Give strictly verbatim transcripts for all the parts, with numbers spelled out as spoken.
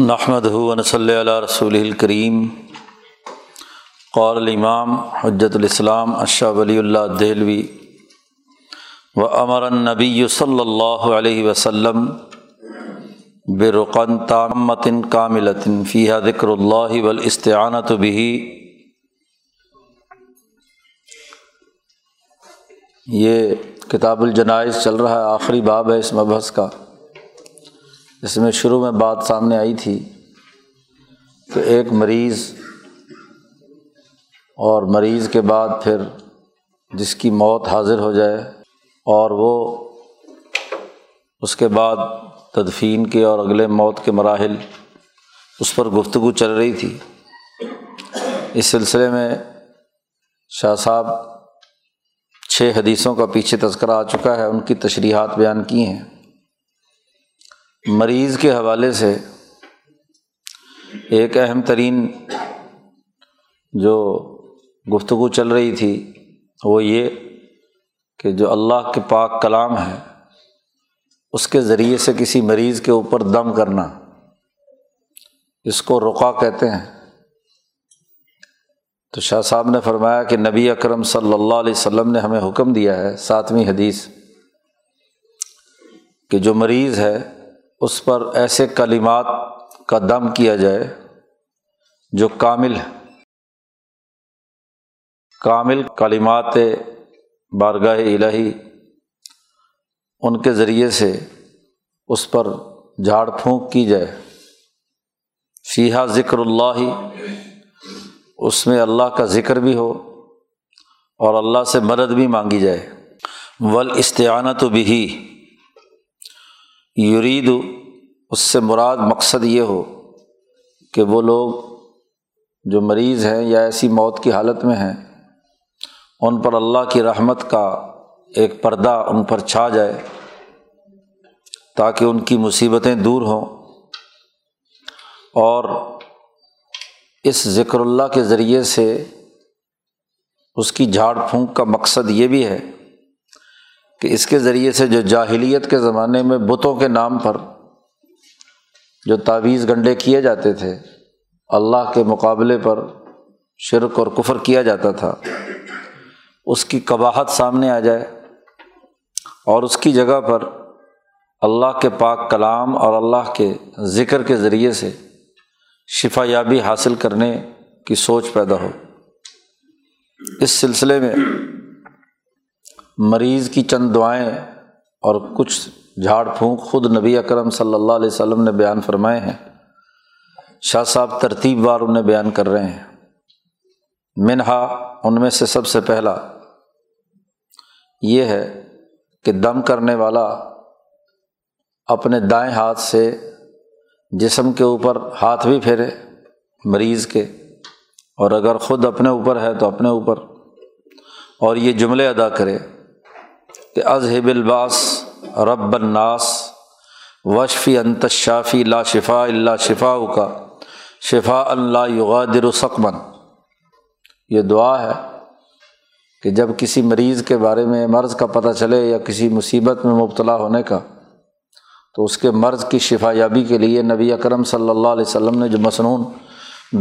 نحمدہ و نصلی علی رسولہ الکریم۔ قال الامام حجت الاسلام شاہ ولی اللہ دہلوی وامر النبی صلی اللہ علیہ وسلم برقن تامۃ کاملۃ فیہا ذکر اللہ والاستعانۃ بہ۔ یہ کتاب الجنائز چل رہا ہے، آخری باب ہے اس مبحث کا۔ اس میں شروع میں بات سامنے آئی تھی کہ ایک مریض اور مریض کے بعد پھر جس کی موت حاضر ہو جائے اور وہ اس کے بعد تدفین کے اور اگلے موت کے مراحل، اس پر گفتگو چل رہی تھی۔ اس سلسلے میں شاہ صاحب چھ حدیثوں کا پیچھے تذکرہ آ چکا ہے، ان کی تشریحات بیان کی ہیں۔ مریض کے حوالے سے ایک اہم ترین جو گفتگو چل رہی تھی وہ یہ کہ جو اللہ کے پاک کلام ہے اس کے ذریعے سے کسی مریض کے اوپر دم کرنا، اس کو رقعہ کہتے ہیں۔ تو شاہ صاحب نے فرمایا کہ نبی اکرم صلی اللہ علیہ وسلم نے ہمیں حکم دیا ہے، ساتویں حدیث، کہ جو مریض ہے اس پر ایسے کلمات کا دم کیا جائے جو کامل ہے، کامل کلمات بارگاہ الہی، ان کے ذریعے سے اس پر جھاڑ پھونک کی جائے۔ فیہا ذکر اللہ، اس میں اللہ کا ذکر بھی ہو اور اللہ سے مدد بھی مانگی جائے۔ والاستعانۃ بہ، یرید، اس سے مراد مقصد یہ ہو کہ وہ لوگ جو مریض ہیں یا ایسی موت کی حالت میں ہیں ان پر اللہ کی رحمت کا ایک پردہ ان پر چھا جائے تاکہ ان کی مصیبتیں دور ہوں، اور اس ذکر اللہ کے ذریعے سے اس کی جھاڑ پھونک کا مقصد یہ بھی ہے کہ اس کے ذریعے سے جو جاہلیت کے زمانے میں بتوں کے نام پر جو تعویذ گنڈے کیے جاتے تھے، اللہ کے مقابلے پر شرک اور کفر کیا جاتا تھا، اس کی قباحت سامنے آ جائے اور اس کی جگہ پر اللہ کے پاک کلام اور اللہ کے ذکر کے ذریعے سے شفا یابی حاصل کرنے کی سوچ پیدا ہو۔ اس سلسلے میں مریض کی چند دعائیں اور کچھ جھاڑ پھونک خود نبی اکرم صلی اللہ علیہ وسلم نے بیان فرمائے ہیں، شاہ صاحب ترتیب وار انہیں بیان کر رہے ہیں۔ منہا، ان میں سے سب سے پہلا یہ ہے کہ دم کرنے والا اپنے دائیں ہاتھ سے جسم کے اوپر ہاتھ بھی پھیرے مریض کے، اور اگر خود اپنے اوپر ہے تو اپنے اوپر، اور یہ جملے ادا کرے کہ اذہب الباس رب الناس وشفی انت الشافی لا شفاء الا شفاؤک شفاء لا یغادر سقما۔ یہ دعا ہے کہ جب کسی مریض کے بارے میں مرض کا پتہ چلے یا کسی مصیبت میں مبتلا ہونے کا، تو اس کے مرض کی شفا یابی کے لیے نبی اکرم صلی اللہ علیہ وسلم نے جو مسنون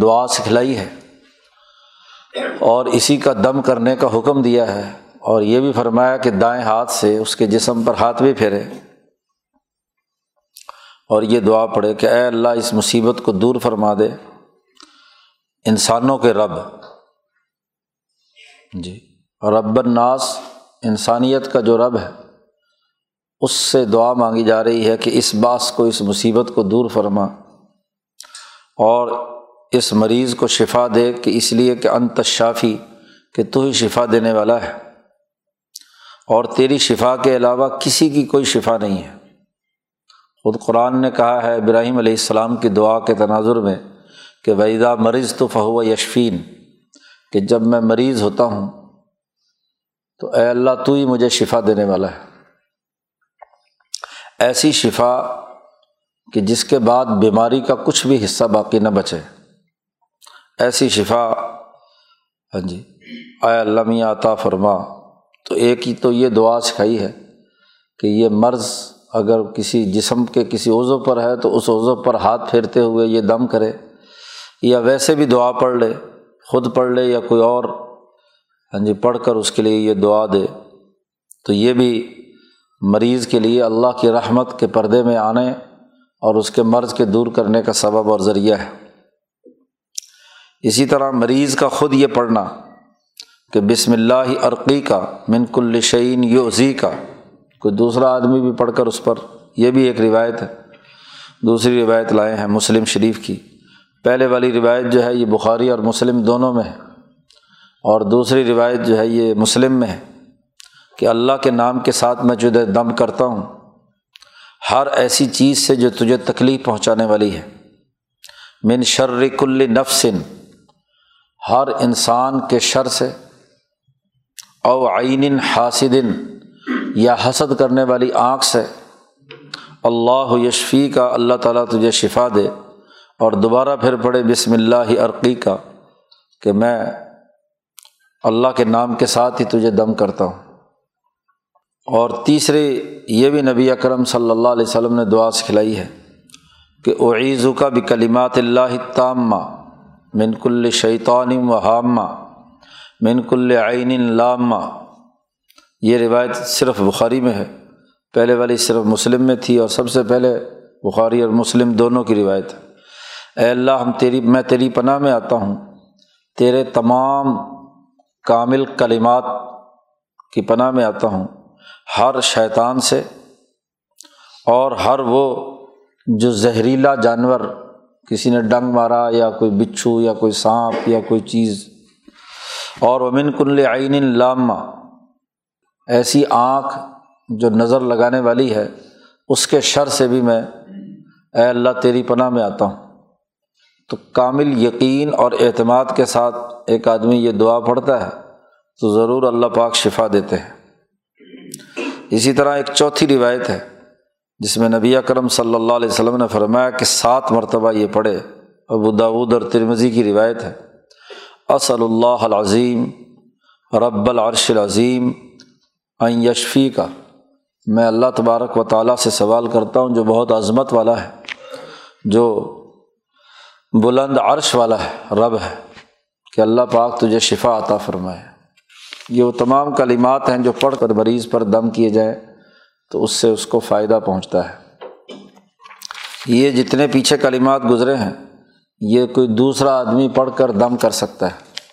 دعا سکھلائی ہے اور اسی کا دم کرنے کا حکم دیا ہے، اور یہ بھی فرمایا کہ دائیں ہاتھ سے اس کے جسم پر ہاتھ بھی پھیرے اور یہ دعا پڑھے کہ اے اللہ اس مصیبت کو دور فرما دے، انسانوں کے رب، جی رب الناس، انسانیت کا جو رب ہے، اس سے دعا مانگی جا رہی ہے کہ اس باس کو، اس مصیبت کو دور فرما اور اس مریض کو شفا دے، کہ اس لیے کہ انت الشافی، کہ تو ہی شفا دینے والا ہے اور تیری شفا کے علاوہ کسی کی کوئی شفا نہیں ہے۔ خود قرآن نے کہا ہے ابراہیم علیہ السلام کی دعا کے تناظر میں کہ وَإِذَا مَرِضْتُ فَهُوَ يَشْفِينِ، کہ جب میں مریض ہوتا ہوں تو اے اللہ تو ہی مجھے شفا دینے والا ہے، ایسی شفا کہ جس کے بعد بیماری کا کچھ بھی حصہ باقی نہ بچے، ایسی شفا، ہاں جی، اے اللہ میاں عطا فرما۔ تو ایک ہی تو یہ دعا سکھائی ہے کہ یہ مرض اگر کسی جسم کے کسی عضو پر ہے تو اس عضو پر ہاتھ پھیرتے ہوئے یہ دم کرے، یا ویسے بھی دعا پڑھ لے، خود پڑھ لے یا کوئی اور ہاں جی پڑھ کر اس کے لیے یہ دعا دے، تو یہ بھی مریض کے لیے اللہ کی رحمت کے پردے میں آنے اور اس کے مرض کے دور کرنے کا سبب اور ذریعہ ہے۔ اسی طرح مریض کا خود یہ پڑھنا کہ بسم اللہ ارقی کا من کل شعین یوزی کا، کوئی دوسرا آدمی بھی پڑھ کر اس پر، یہ بھی ایک روایت ہے، دوسری روایت لائے ہیں مسلم شریف کی، پہلے والی روایت جو ہے یہ بخاری اور مسلم دونوں میں ہے، اور دوسری روایت جو ہے یہ مسلم میں ہے کہ اللہ کے نام کے ساتھ میں جدے دم کرتا ہوں ہر ایسی چیز سے جو تجھے تکلیف پہنچانے والی ہے، من شر کل نفس، ہر انسان کے شر سے، او عین حاسد، یا حسد کرنے والی آنکھ سے، اللہ یشفی کا، اللہ تعالیٰ تجھے شفا دے، اور دوبارہ پھر پڑھے بسم اللہ ارقی کا کہ میں اللہ کے نام کے ساتھ ہی تجھے دم کرتا ہوں۔ اور تیسری یہ بھی نبی اکرم صلی اللہ علیہ وسلم نے دعا سکھلائی ہے کہ اعیذک بکلمات اللہ التامہ من کل شیطان وہامہ من کل عین لامہ، یہ روایت صرف بخاری میں ہے، پہلے والی صرف مسلم میں تھی، اور سب سے پہلے بخاری اور مسلم دونوں کی روایت ہے۔ اے اللہ ہم تیری میں تیری پناہ میں آتا ہوں، تیرے تمام کامل کلمات کی پناہ میں آتا ہوں، ہر شیطان سے اور ہر وہ جو زہریلا جانور، کسی نے ڈنگ مارا یا کوئی بچھو یا کوئی سانپ یا کوئی چیز، اور ومن کل عین لامہ، ایسی آنکھ جو نظر لگانے والی ہے اس کے شر سے بھی میں اے اللہ تیری پناہ میں آتا ہوں۔ تو کامل یقین اور اعتماد کے ساتھ ایک آدمی یہ دعا پڑھتا ہے تو ضرور اللہ پاک شفا دیتے ہیں۔ اسی طرح ایک چوتھی روایت ہے جس میں نبی اکرم صلی اللہ علیہ وسلم نے فرمایا کہ سات مرتبہ یہ پڑھے، ابو داود اور ترمذی کی روایت ہے، اسأل اللہ العظیم رب العرش العظیم ان یشفی کا، میں اللہ تبارک و تعالیٰ سے سوال کرتا ہوں جو بہت عظمت والا ہے، جو بلند عرش والا ہے، رب ہے، کہ اللہ پاک تجھے شفا عطا فرمائے۔ یہ وہ تمام کلمات ہیں جو پڑھ کر مریض پر دم کیے جائیں تو اس سے اس کو فائدہ پہنچتا ہے۔ یہ جتنے پیچھے کلمات گزرے ہیں یہ کوئی دوسرا آدمی پڑھ کر دم کر سکتا ہے،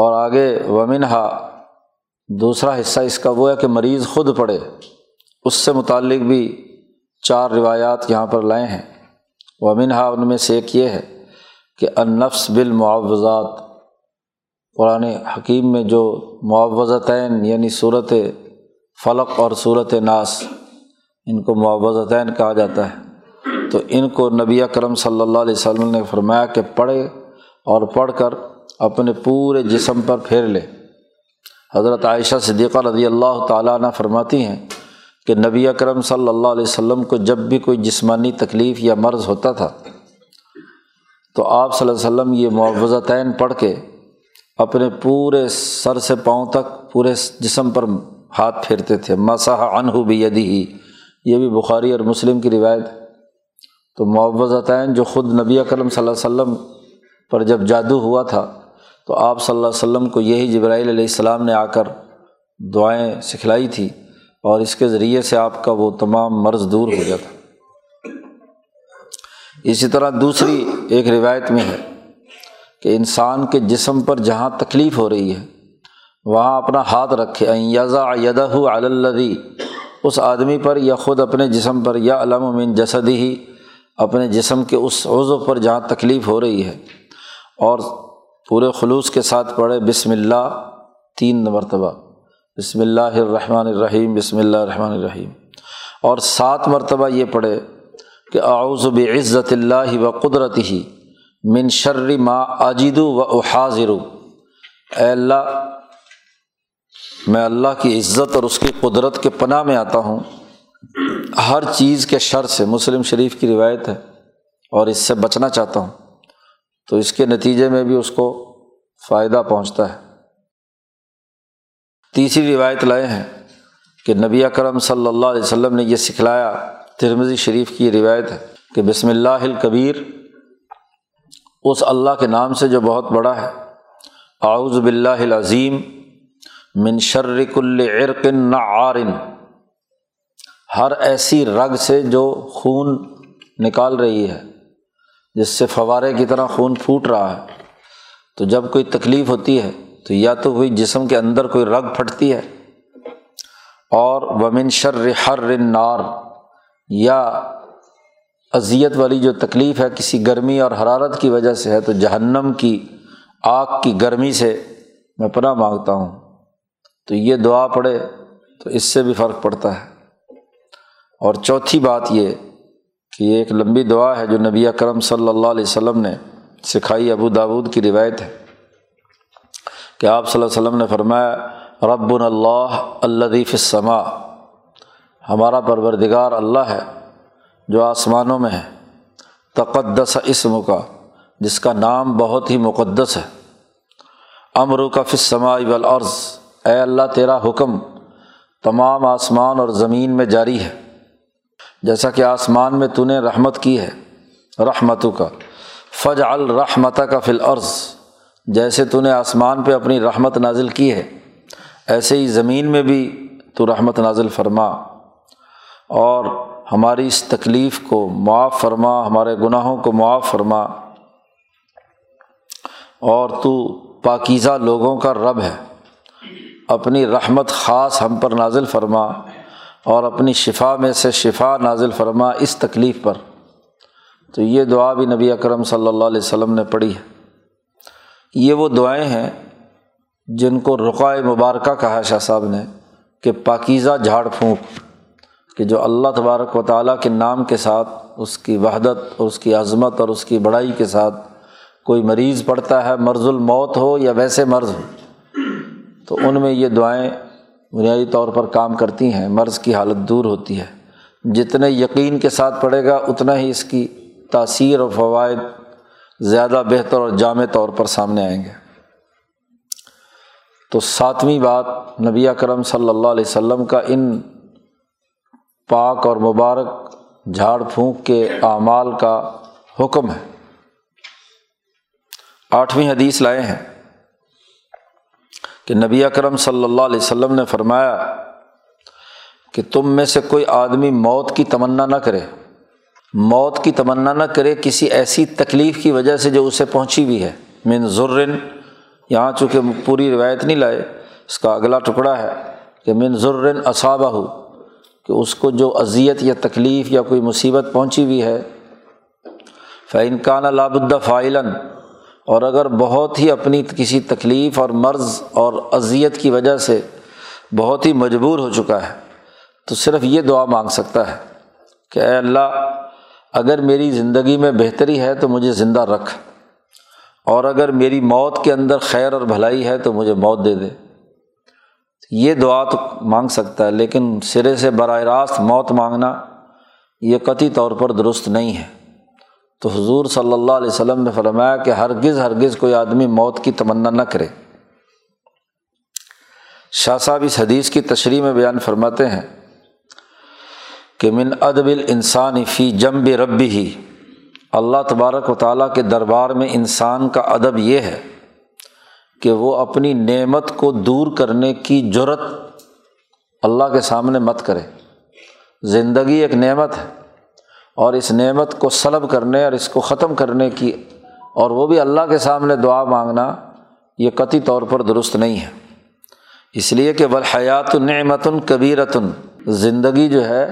اور آگے ومنہا، دوسرا حصہ اس کا وہ ہے کہ مریض خود پڑھے، اس سے متعلق بھی چار روایات یہاں پر لائے ہیں، ومنہا ان میں سے ایک یہ ہے کہ النفس بالمعوضات، قرآن حکیم میں جو معوضتین یعنی سورت فلق اور سورت ناس، ان کو معوضتین کہا جاتا ہے، تو ان کو نبی اکرم صلی اللہ علیہ وسلم نے فرمایا کہ پڑھے اور پڑھ کر اپنے پورے جسم پر پھیر لے۔ حضرت عائشہ صدیقہ رضی اللہ تعالیٰ عنہ فرماتی ہیں کہ نبی اکرم صلی اللہ علیہ وسلم کو جب بھی کوئی جسمانی تکلیف یا مرض ہوتا تھا تو آپ صلی اللہ علیہ وسلم یہ معوذتین پڑھ کے اپنے پورے سر سے پاؤں تک پورے جسم پر ہاتھ پھیرتے تھے، مسح عنہ بیدہ، یہ بھی بخاری اور مسلم کی روایت۔ تو معوذتین جو خود نبی اکرم صلی اللہ علیہ وسلم پر جب جادو ہوا تھا تو آپ صلی اللہ علیہ وسلم کو یہی جبرائیل علیہ السلام نے آ کر دعائیں سکھلائی تھی، اور اس کے ذریعے سے آپ کا وہ تمام مرض دور ہو جاتا۔ اسی طرح دوسری ایک روایت میں ہے کہ انسان کے جسم پر جہاں تکلیف ہو رہی ہے وہاں اپنا ہاتھ رکھے، ان یضع یدہ علی الذی، اس آدمی پر یا خود اپنے جسم پر، یا علم من جسدہ، اپنے جسم کے اس عضو پر جہاں تکلیف ہو رہی ہے، اور پورے خلوص کے ساتھ پڑھے بسم اللہ تین مرتبہ، بسم اللہ الرحمن الرحیم، بسم اللہ الرحمن الرحیم، اور سات مرتبہ یہ پڑھے کہ اعوذ بعزت اللہ و قدرتہ من شر ما اجد و احاذر، اے اللہ میں اللہ کی عزت اور اس کی قدرت کے پناہ میں آتا ہوں ہر چیز کے شر سے، مسلم شریف کی روایت ہے، اور اس سے بچنا چاہتا ہوں، تو اس کے نتیجے میں بھی اس کو فائدہ پہنچتا ہے۔ تیسری روایت لائے ہیں کہ نبی اکرم صلی اللہ علیہ وسلم نے یہ سکھلایا، ترمذی شریف کی یہ روایت ہے کہ بسم اللہ الکبیر، اس اللہ کے نام سے جو بہت بڑا ہے، اعوذ باللہ العظیم من شر کل عرق نعار، ہر ایسی رگ سے جو خون نکال رہی ہے، جس سے فوارے کی طرح خون پھوٹ رہا ہے۔ تو جب کوئی تکلیف ہوتی ہے تو یا تو کوئی جسم کے اندر کوئی رگ پھٹتی ہے، اور ومن شر حر النار، یا اذیت والی جو تکلیف ہے کسی گرمی اور حرارت کی وجہ سے ہے تو جہنم کی آگ کی گرمی سے میں پناہ مانگتا ہوں۔ تو یہ دعا پڑھے تو اس سے بھی فرق پڑتا ہے۔ اور چوتھی بات یہ کہ یہ ایک لمبی دعا ہے جو نبی اکرم صلی اللہ علیہ وسلم نے سکھائی، ابو داود کی روایت ہے کہ آپ صلی اللہ علیہ وسلم نے فرمایا ربنا اللہ الذی فی السماء، ہمارا پروردگار اللہ ہے جو آسمانوں میں ہے، تقدس اسمک، جس کا نام بہت ہی مقدس ہے، امرک فی السماء والارض، اے اللہ تیرا حکم تمام آسمان اور زمین میں جاری ہے، جیسا کہ آسمان میں تو نے رحمت کی ہے، رحمتک فجعل رحمتک فی الارض، جیسے تو نے آسمان پہ اپنی رحمت نازل کی ہے ایسے ہی زمین میں بھی تو رحمت نازل فرما، اور ہماری اس تکلیف کو معاف فرما، ہمارے گناہوں کو معاف فرما، اور تو پاکیزہ لوگوں کا رب ہے، اپنی رحمت خاص ہم پر نازل فرما، اور اپنی شفا میں سے شفا نازل فرما اس تکلیف پر۔ تو یہ دعا بھی نبی اکرم صلی اللہ علیہ وسلم نے پڑھی ہے۔ یہ وہ دعائیں ہیں جن کو رقعۂ مبارکہ کہا شاہ صاحب نے، کہ پاکیزہ جھاڑ پھونک، کہ جو اللہ تبارک و تعالیٰ کے نام کے ساتھ، اس کی وحدت اور اس کی عظمت اور اس کی بڑائی کے ساتھ کوئی مریض پڑتا ہے، مرض الموت ہو یا ویسے مرض ہو، تو ان میں یہ دعائیں بنیادی طور پر کام کرتی ہیں، مرض کی حالت دور ہوتی ہے۔ جتنے یقین کے ساتھ پڑھے گا اتنا ہی اس کی تاثیر اور فوائد زیادہ بہتر اور جامع طور پر سامنے آئیں گے۔ تو ساتویں بات، نبی اکرم صلی اللہ علیہ وسلم کا ان پاک اور مبارک جھاڑ پھونک کے اعمال کا حکم ہے۔ آٹھویں حدیث لائے ہیں کہ نبی اکرم صلی اللہ علیہ وسلم نے فرمایا کہ تم میں سے کوئی آدمی موت کی تمنا نہ کرے، موت کی تمنا نہ کرے کسی ایسی تکلیف کی وجہ سے جو اسے پہنچی ہوئی ہے، من ذرن، یہاں چونکہ پوری روایت نہیں لائے، اس کا اگلا ٹکڑا ہے کہ من ذرن اصابہ، کہ اس کو جو اذیت یا تکلیف یا کوئی مصیبت پہنچی ہوئی ہے، فإن كان لا بد فاعلا، اور اگر بہت ہی اپنی کسی تکلیف اور مرض اور اذیت کی وجہ سے بہت ہی مجبور ہو چکا ہے تو صرف یہ دعا مانگ سکتا ہے کہ اے اللہ اگر میری زندگی میں بہتری ہے تو مجھے زندہ رکھ، اور اگر میری موت کے اندر خیر اور بھلائی ہے تو مجھے موت دے دے۔ یہ دعا تو مانگ سکتا ہے، لیکن سرے سے براہ راست موت مانگنا یہ قطعی طور پر درست نہیں ہے۔ تو حضور صلی اللہ علیہ وسلم نے فرمایا کہ ہرگز ہرگز کوئی آدمی موت کی تمنا نہ کرے۔ شاہ صاحب اس حدیث کی تشریح میں بیان فرماتے ہیں کہ من ادب الانسان فی جنب ربہ، اللہ تبارک و تعالیٰ کے دربار میں انسان کا ادب یہ ہے کہ وہ اپنی نعمت کو دور کرنے کی جرأت اللہ کے سامنے مت کرے۔ زندگی ایک نعمت ہے، اور اس نعمت کو سلب کرنے اور اس کو ختم کرنے کی، اور وہ بھی اللہ کے سامنے دعا مانگنا، یہ قطعی طور پر درست نہیں ہے، اس لیے کہ والحیات نعمت کبیرۃ، زندگی جو ہے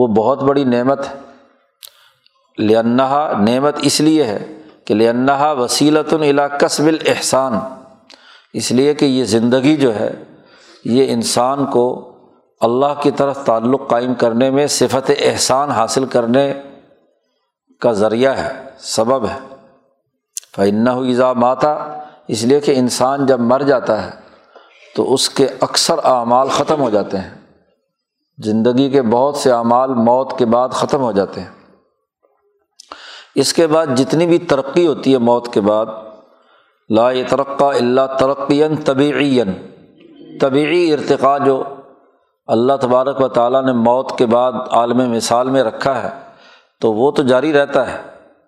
وہ بہت بڑی نعمت ہے، لأنہا نعمت اس لیے ہے کہ لأنہا وسیلۃ الی کسب الاحسان، اس لیے کہ یہ زندگی جو ہے یہ انسان کو اللہ کی طرف تعلق قائم کرنے میں صفت احسان حاصل کرنے کا ذریعہ ہے، سبب ہے۔ فإنہ اذا ماتا، اس لیے کہ انسان جب مر جاتا ہے تو اس کے اکثر اعمال ختم ہو جاتے ہیں، زندگی کے بہت سے اعمال موت کے بعد ختم ہو جاتے ہیں۔ اس کے بعد جتنی بھی ترقی ہوتی ہے موت کے بعد، لا یترقی الا ترقیا طبیعیا، طبیعی ارتقاء جو اللہ تبارک و تعالیٰ نے موت کے بعد عالم مثال میں رکھا ہے تو وہ تو جاری رہتا ہے،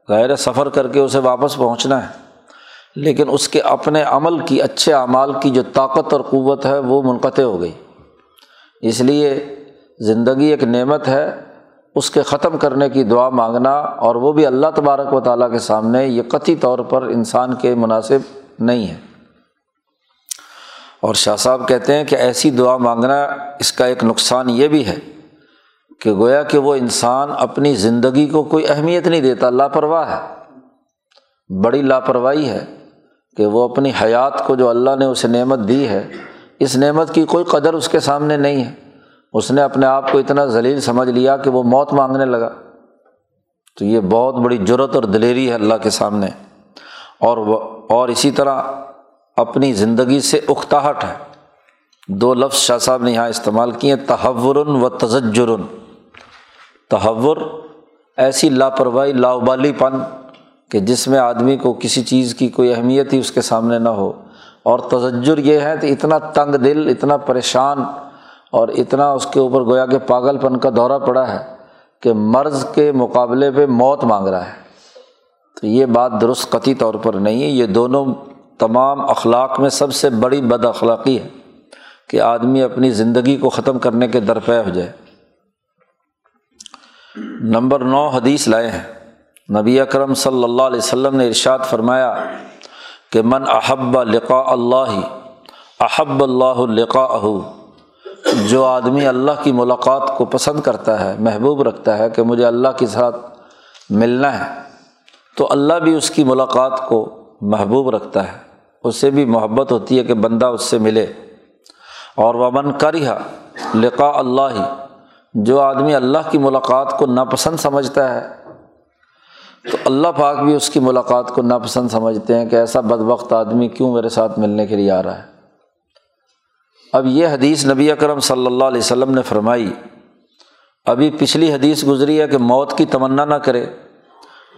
غیر سفر کر کے اسے واپس پہنچنا ہے، لیکن اس کے اپنے عمل کی، اچھے اعمال کی جو طاقت اور قوت ہے وہ منقطع ہو گئی۔ اس لیے زندگی ایک نعمت ہے، اس کے ختم کرنے کی دعا مانگنا، اور وہ بھی اللہ تبارک و تعالیٰ کے سامنے، یہ قطعی طور پر انسان کے مناسب نہیں ہے۔ اور شاہ صاحب کہتے ہیں کہ ایسی دعا مانگنا، اس کا ایک نقصان یہ بھی ہے کہ گویا کہ وہ انسان اپنی زندگی کو کوئی اہمیت نہیں دیتا، لاپرواہ ہے، بڑی لاپرواہی ہے کہ وہ اپنی حیات کو، جو اللہ نے اسے نعمت دی ہے، اس نعمت کی کوئی قدر اس کے سامنے نہیں ہے۔ اس نے اپنے آپ کو اتنا ذلیل سمجھ لیا کہ وہ موت مانگنے لگا، تو یہ بہت بڑی جرت اور دلیری ہے اللہ کے سامنے۔ اور اور اسی طرح اپنی زندگی سے اکتاہٹ ہے۔ دو لفظ شاہ صاحب نے یہاں استعمال کیے، تحور و تزجر۔ تحور ایسی لاپرواہی، لاؤبالی پن کہ جس میں آدمی کو کسی چیز کی کوئی اہمیت ہی اس کے سامنے نہ ہو، اور تزجر یہ ہے تو اتنا تنگ دل، اتنا پریشان، اور اتنا اس کے اوپر گویا کہ پاگل پن کا دورہ پڑا ہے کہ مرض کے مقابلے پہ موت مانگ رہا ہے۔ تو یہ بات درست قطعی طور پر نہیں ہے۔ یہ دونوں تمام اخلاق میں سب سے بڑی بد اخلاقی ہے کہ آدمی اپنی زندگی کو ختم کرنے کے درپے ہو جائے۔ نمبر نو حدیث لائے ہیں، نبی اکرم صلی اللہ علیہ وسلم نے ارشاد فرمایا کہ من احب لقاء اللہ احب اللہ لقاءہ، جو آدمی اللہ کی ملاقات کو پسند کرتا ہے، محبوب رکھتا ہے کہ مجھے اللہ کے ساتھ ملنا ہے، تو اللہ بھی اس کی ملاقات کو محبوب رکھتا ہے، اسے بھی محبت ہوتی ہے کہ بندہ اس سے ملے۔ اور ومن کرہ لقاء اللہ، جو آدمی اللہ کی ملاقات کو ناپسند سمجھتا ہے تو اللہ پاک بھی اس کی ملاقات کو ناپسند سمجھتے ہیں کہ ایسا بدبخت آدمی کیوں میرے ساتھ ملنے کے لیے آ رہا ہے۔ اب یہ حدیث نبی اکرم صلی اللہ علیہ وسلم نے فرمائی، ابھی پچھلی حدیث گزری ہے کہ موت کی تمنا نہ کرے،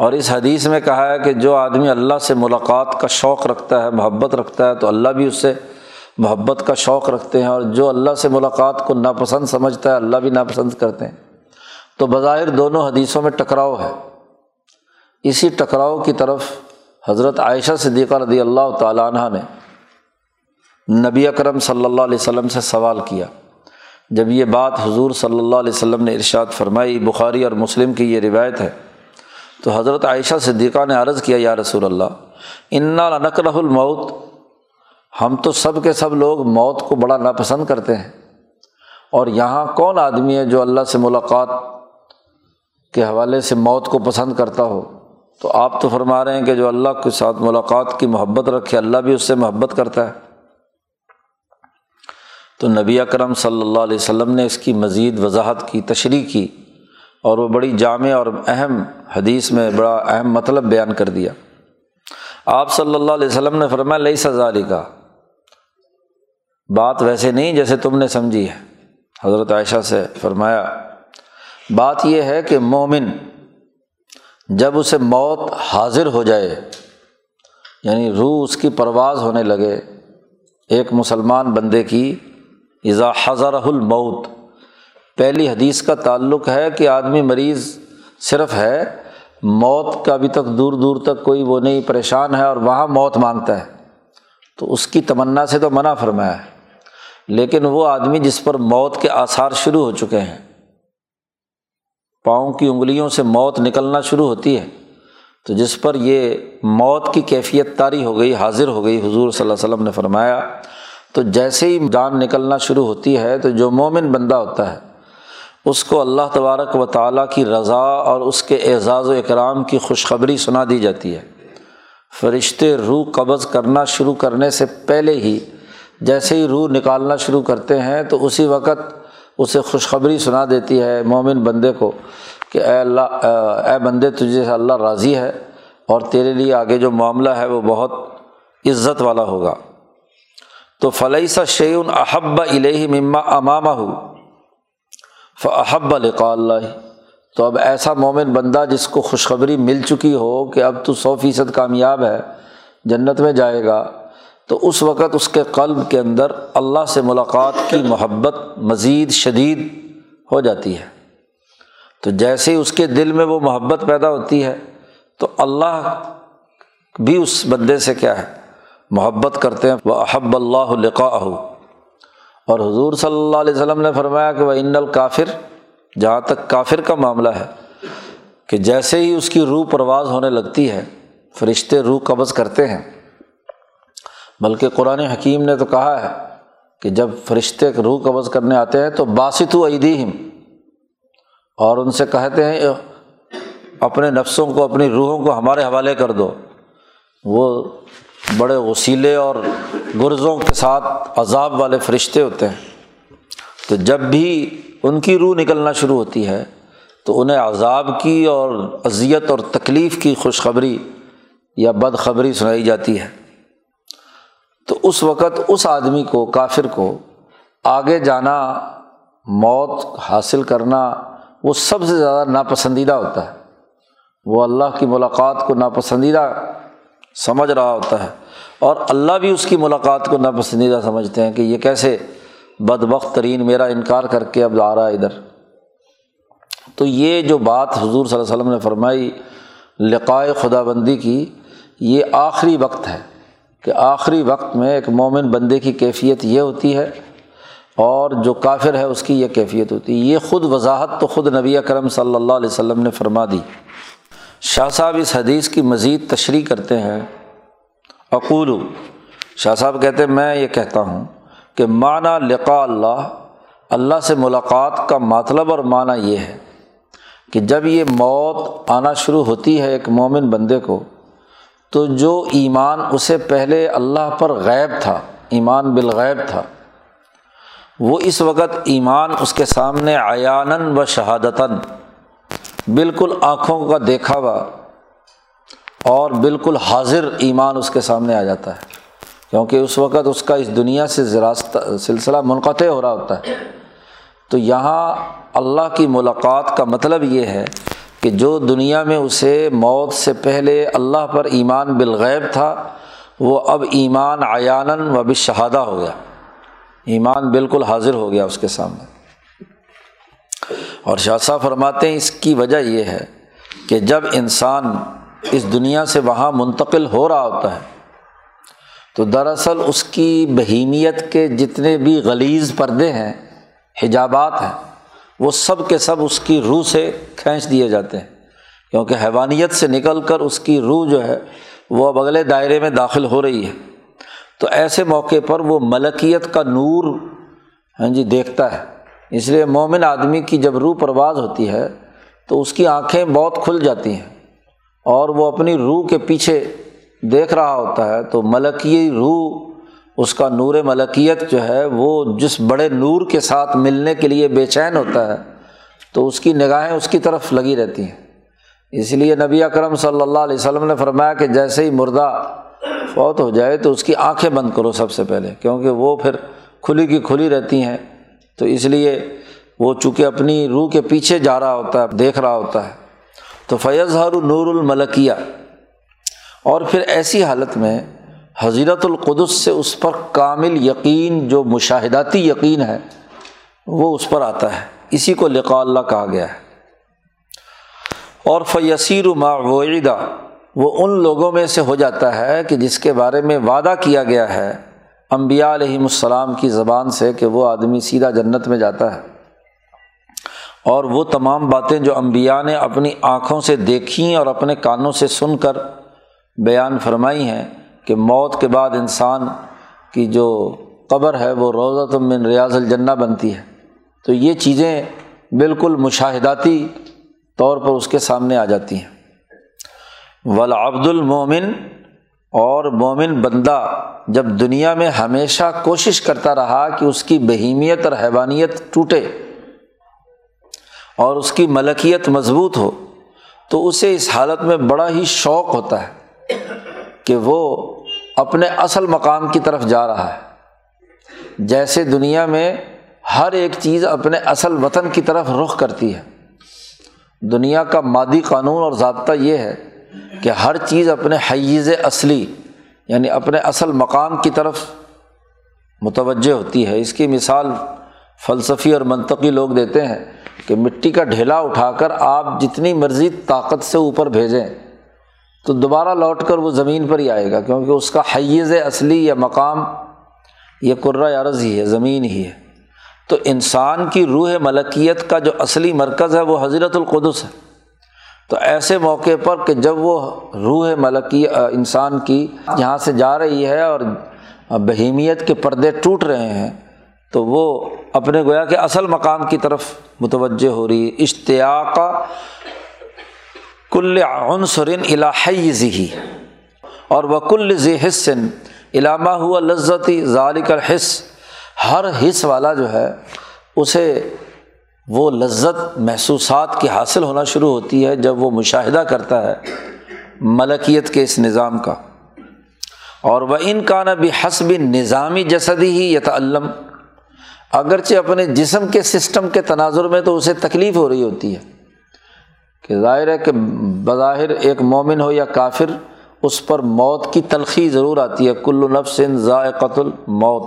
اور اس حدیث میں کہا ہے کہ جو آدمی اللہ سے ملاقات کا شوق رکھتا ہے، محبت رکھتا ہے، تو اللہ بھی اس سے محبت کا شوق رکھتے ہیں، اور جو اللہ سے ملاقات کو ناپسند سمجھتا ہے اللہ بھی ناپسند کرتے ہیں۔ تو بظاہر دونوں حدیثوں میں ٹکراؤ ہے۔ اسی ٹکراؤ کی طرف حضرت عائشہ صدیقہ رضی اللہ تعالیٰ عنہ نے نبی اکرم صلی اللہ علیہ وسلم سے سوال کیا۔ جب یہ بات حضور صلی اللہ علیہ وسلم نے ارشاد فرمائی، بخاری اور مسلم کی یہ روایت ہے، تو حضرت عائشہ صدیقہ نے عرض کیا، یا رسول اللہ انا لنکرہ الموت، ہم تو سب کے سب لوگ موت کو بڑا ناپسند کرتے ہیں، اور یہاں کون آدمی ہے جو اللہ سے ملاقات کے حوالے سے موت کو پسند کرتا ہو؟ تو آپ تو فرما رہے ہیں کہ جو اللہ کے ساتھ ملاقات کی محبت رکھے اللہ بھی اس سے محبت کرتا ہے۔ تو نبی اکرم صلی اللہ علیہ وسلم نے اس کی مزید وضاحت کی، تشریح کی، اور وہ بڑی جامع اور اہم حدیث میں بڑا اہم مطلب بیان کر دیا۔ آپ صلی اللہ علیہ وسلم نے فرمایا لیس ذالک، بات ویسے نہیں جیسے تم نے سمجھی ہے۔ حضرت عائشہ سے فرمایا بات یہ ہے کہ مومن جب اسے موت حاضر ہو جائے، یعنی روح اس کی پرواز ہونے لگے، ایک مسلمان بندے کی اذا حضرہ الموت، پہلی حدیث کا تعلق ہے کہ آدمی مریض صرف ہے، موت کا ابھی تک دور دور تک کوئی وہ نہیں، پریشان ہے، اور وہاں موت مانگتا ہے، تو اس کی تمنا سے تو منع فرمایا ہے۔ لیکن وہ آدمی جس پر موت کے آثار شروع ہو چکے ہیں، پاؤں کی انگلیوں سے موت نکلنا شروع ہوتی ہے، تو جس پر یہ موت کی کیفیت طاری ہو گئی، حاضر ہو گئی، حضور صلی اللہ علیہ وسلم نے فرمایا تو جیسے ہی جان نکلنا شروع ہوتی ہے، تو جو مومن بندہ ہوتا ہے اس کو اللہ تبارک و تعالیٰ کی رضا اور اس کے اعزاز و اکرام کی خوشخبری سنا دی جاتی ہے۔ فرشتے روح قبض کرنا شروع کرنے سے پہلے ہی، جیسے ہی روح نکالنا شروع کرتے ہیں تو اسی وقت اسے خوشخبری سنا دیتی ہے مومن بندے کو کہ اے اللہ، اے بندے تجھے سے اللہ راضی ہے، اور تیرے لیے آگے جو معاملہ ہے وہ بہت عزت والا ہوگا۔ تو فلیس شیء احب الیہ مما امامہ فاحب لقاء اللہ، تو اب ایسا مومن بندہ جس کو خوشخبری مل چکی ہو کہ اب تو سو فیصد کامیاب ہے، جنت میں جائے گا، تو اس وقت اس کے قلب کے اندر اللہ سے ملاقات کی محبت مزید شدید ہو جاتی ہے۔ تو جیسے ہی اس کے دل میں وہ محبت پیدا ہوتی ہے تو اللہ بھی اس بندے سے کیا ہے، محبت کرتے ہیں۔ وَأَحَبَّ اللَّهُ لِقَاءَهُ، اور حضور صلی اللہ علیہ وسلم نے فرمایا کہ وَإِنَّ الْكَافِرَ، جہاں تک کافر کا معاملہ ہے کہ جیسے ہی اس کی روح پرواز ہونے لگتی ہے فرشتے روح قبض کرتے ہیں، بلکہ قرآن حکیم نے تو کہا ہے کہ جب فرشتے روح قبض کرنے آتے ہیں تو باسطو ایدیہم، اور ان سے کہتے ہیں اپنے نفسوں کو، اپنی روحوں کو ہمارے حوالے کر دو۔ وہ بڑے غسیلے اور گرزوں کے ساتھ عذاب والے فرشتے ہوتے ہیں، تو جب بھی ان کی روح نکلنا شروع ہوتی ہے تو انہیں عذاب کی اور اذیت اور تکلیف کی خوشخبری یا بدخبری سنائی جاتی ہے۔ تو اس وقت اس آدمی کو، کافر کو، آگے جانا، موت حاصل کرنا وہ سب سے زیادہ ناپسندیدہ ہوتا ہے، وہ اللہ کی ملاقات کو ناپسندیدہ سمجھ رہا ہوتا ہے، اور اللہ بھی اس کی ملاقات کو ناپسندیدہ سمجھتے ہیں کہ یہ کیسے بدبخت ترین میرا انکار کر کے اب آ رہا ہے ادھر۔ تو یہ جو بات حضور صلی اللہ علیہ وسلم نے فرمائی لقائے خدا بندی کی، یہ آخری وقت ہے کہ آخری وقت میں ایک مومن بندے کی کیفیت یہ ہوتی ہے اور جو کافر ہے اس کی یہ کیفیت ہوتی ہے۔ یہ خود وضاحت تو خود نبی اکرم صلی اللہ علیہ وسلم نے فرما دی۔ شاہ صاحب اس حدیث کی مزید تشریح کرتے ہیں۔ اقول، شاہ صاحب کہتے ہیں میں یہ کہتا ہوں کہ معنی لقاء اللہ، اللہ سے ملاقات کا مطلب اور معنی یہ ہے کہ جب یہ موت آنا شروع ہوتی ہے ایک مومن بندے کو، تو جو ایمان اسے پہلے اللہ پر غیب تھا، ایمان بالغیب تھا، وہ اس وقت ایمان اس کے سامنے عیاناً و شہادتاً، بالکل آنکھوں کا دیکھا ہوا اور بالکل حاضر ایمان اس کے سامنے آ جاتا ہے، کیونکہ اس وقت اس کا اس دنیا سے سلسلہ منقطع ہو رہا ہوتا ہے۔ تو یہاں اللہ کی ملاقات کا مطلب یہ ہے کہ جو دنیا میں اسے موت سے پہلے اللہ پر ایمان بالغیب تھا، وہ اب ایمان عیاناً و بالشہادہ ہو گیا، ایمان بالکل حاضر ہو گیا اس کے سامنے۔ اور شاہ صاحب فرماتے ہیں اس کی وجہ یہ ہے کہ جب انسان اس دنیا سے وہاں منتقل ہو رہا ہوتا ہے تو دراصل اس کی بہیمیت کے جتنے بھی غلیظ پردے ہیں، حجابات ہیں، وہ سب کے سب اس کی روح سے کھینچ دیے جاتے ہیں، کیونکہ حیوانیت سے نکل کر اس کی روح جو ہے وہ اب اگلے دائرے میں داخل ہو رہی ہے۔ تو ایسے موقع پر وہ ملکیت کا نور ہاں جی دیکھتا ہے، اس لیے مومن آدمی کی جب روح پرواز ہوتی ہے تو اس کی آنکھیں بہت کھل جاتی ہیں اور وہ اپنی روح کے پیچھے دیکھ رہا ہوتا ہے، تو ملکی روح، اس کا نور ملکیت جو ہے وہ جس بڑے نور کے ساتھ ملنے کے لیے بے چین ہوتا ہے تو اس کی نگاہیں اس کی طرف لگی رہتی ہیں۔ اس لیے نبی اکرم صلی اللہ علیہ وسلم نے فرمایا کہ جیسے ہی مردہ فوت ہو جائے تو اس کی آنکھیں بند کرو سب سے پہلے، کیونکہ وہ پھر کھلی کی کھلی رہتی ہیں۔ تو اس لیے وہ چونکہ اپنی روح کے پیچھے جا رہا ہوتا ہے، دیکھ رہا ہوتا ہے، تو فیظہر نور الملکیہ، اور پھر ایسی حالت میں حضرت القدس سے اس پر کامل یقین، جو مشاہداتی یقین ہے، وہ اس پر آتا ہے، اسی کو لقاء اللہ کہا گیا ہے۔ اور فیصیر ما وعدہ، وہ ان لوگوں میں سے ہو جاتا ہے کہ جس کے بارے میں وعدہ کیا گیا ہے انبیاء علیہم السلام کی زبان سے کہ وہ آدمی سیدھا جنت میں جاتا ہے، اور وہ تمام باتیں جو انبیاء نے اپنی آنکھوں سے دیکھیں اور اپنے کانوں سے سن کر بیان فرمائی ہیں کہ موت کے بعد انسان کی جو قبر ہے وہ روضۃ من ریاض الجنہ بنتی ہے۔ تو یہ چیزیں بالکل مشاہداتی طور پر اس کے سامنے آ جاتی ہیں۔ والعبد المومن، اور مومن بندہ جب دنیا میں ہمیشہ کوشش کرتا رہا کہ اس کی بہیمیت اور حیوانیت ٹوٹے اور اس کی ملکیت مضبوط ہو، تو اسے اس حالت میں بڑا ہی شوق ہوتا ہے کہ وہ اپنے اصل مقام کی طرف جا رہا ہے۔ جیسے دنیا میں ہر ایک چیز اپنے اصل وطن کی طرف رخ کرتی ہے، دنیا کا مادی قانون اور ضابطہ یہ ہے کہ ہر چیز اپنے حیز اصلی یعنی اپنے اصل مقام کی طرف متوجہ ہوتی ہے۔ اس کی مثال فلسفی اور منطقی لوگ دیتے ہیں کہ مٹی کا ڈھیلا اٹھا کر آپ جتنی مرضی طاقت سے اوپر بھیجیں تو دوبارہ لوٹ کر وہ زمین پر ہی آئے گا، کیونکہ اس کا حیز اصلی یا مقام یہ کرۂ ارض ہی ہے، زمین ہی ہے۔ تو انسان کی روح ملکیت کا جو اصلی مرکز ہے وہ حضرت القدس ہے۔ تو ایسے موقع پر کہ جب وہ روح ملکی انسان کی یہاں سے جا رہی ہے اور بہیمیت کے پردے ٹوٹ رہے ہیں تو وہ اپنے گویا کہ اصل مقام کی طرف متوجہ ہو رہی ہے۔ اشتیاق کل عنصر الی حیزہ اور وکل ذی حس الی ما ہو لذتی ذالک الحس، ہر حص والا جو ہے اسے وہ لذت محسوسات کی حاصل ہونا شروع ہوتی ہے جب وہ مشاہدہ کرتا ہے ملکیت کے اس نظام کا۔ اور وَإِنْ كَانَ بِحَسْبِ نِظَامِ جَسَدِهِ يَتَعَلَّمُ، اگرچہ اپنے جسم کے سسٹم کے تناظر میں تو اسے تکلیف ہو رہی ہوتی ہے کہ ظاہر ہے کہ بظاہر ایک مومن ہو یا کافر اس پر موت کی تلخی ضرور آتی ہے، کل نفس ذائقۃ الموت،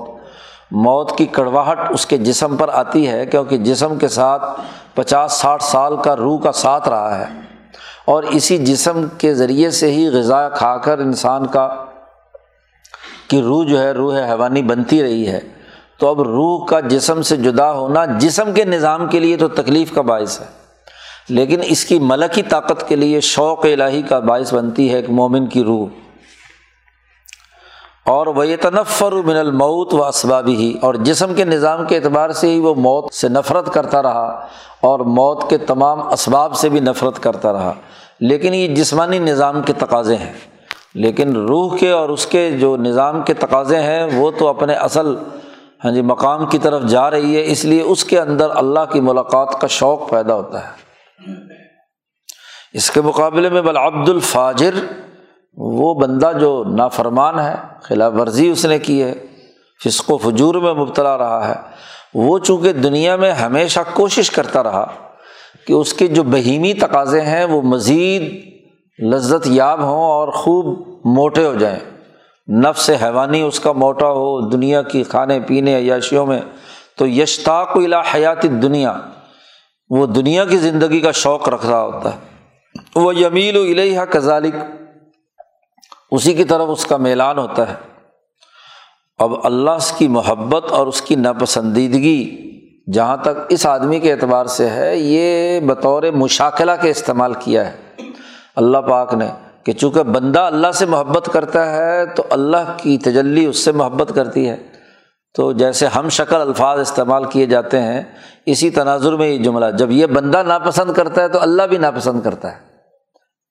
موت کی کڑواہٹ اس کے جسم پر آتی ہے، کیونکہ جسم کے ساتھ پچاس ساٹھ سال کا روح کا ساتھ رہا ہے اور اسی جسم کے ذریعے سے ہی غذا کھا کر انسان کا کی روح جو ہے روح حیوانی بنتی رہی ہے۔ تو اب روح کا جسم سے جدا ہونا جسم کے نظام کے لیے تو تکلیف کا باعث ہے، لیکن اس کی ملکی طاقت کے لیے شوق الہی کا باعث بنتی ہے ایک مومن کی روح۔ اور وَيَتَنَفَّرُ مِنَ الْمَوْتِ وَأَسْبَابِهِ، اور جسم کے نظام کے اعتبار سے ہی وہ موت سے نفرت کرتا رہا اور موت کے تمام اسباب سے بھی نفرت کرتا رہا، لیکن یہ جسمانی نظام کے تقاضے ہیں، لیکن روح کے اور اس کے جو نظام کے تقاضے ہیں وہ تو اپنے اصل ہاں جی مقام کی طرف جا رہی ہے، اس لیے اس کے اندر اللہ کی ملاقات کا شوق پیدا ہوتا ہے۔ اس کے مقابلے میں بالعبد الفاجر، وہ بندہ جو نافرمان ہے، خلاف ورزی اس نے کی ہے، فسق و فجور میں مبتلا رہا ہے، وہ چونکہ دنیا میں ہمیشہ کوشش کرتا رہا کہ اس کے جو بہیمی تقاضے ہیں وہ مزید لذت یاب ہوں اور خوب موٹے ہو جائیں، نفس حیوانی اس کا موٹا ہو دنیا کی کھانے پینے عیاشیوں میں، تو یشتاق الی حیات الدنیا، وہ دنیا کی زندگی کا شوق رکھ رہا ہوتا ہے، وہ یمیل الیہا کذالک، اسی کی طرف اس کا میلان ہوتا ہے۔ اب اللہ کی محبت اور اس کی ناپسندیدگی جہاں تک اس آدمی کے اعتبار سے ہے، یہ بطور مشاکلہ کے استعمال کیا ہے اللہ پاک نے، کہ چونکہ بندہ اللہ سے محبت کرتا ہے تو اللہ کی تجلی اس سے محبت کرتی ہے، تو جیسے ہم شکل الفاظ استعمال کیے جاتے ہیں اسی تناظر میں یہ جملہ، جب یہ بندہ ناپسند کرتا ہے تو اللہ بھی ناپسند کرتا ہے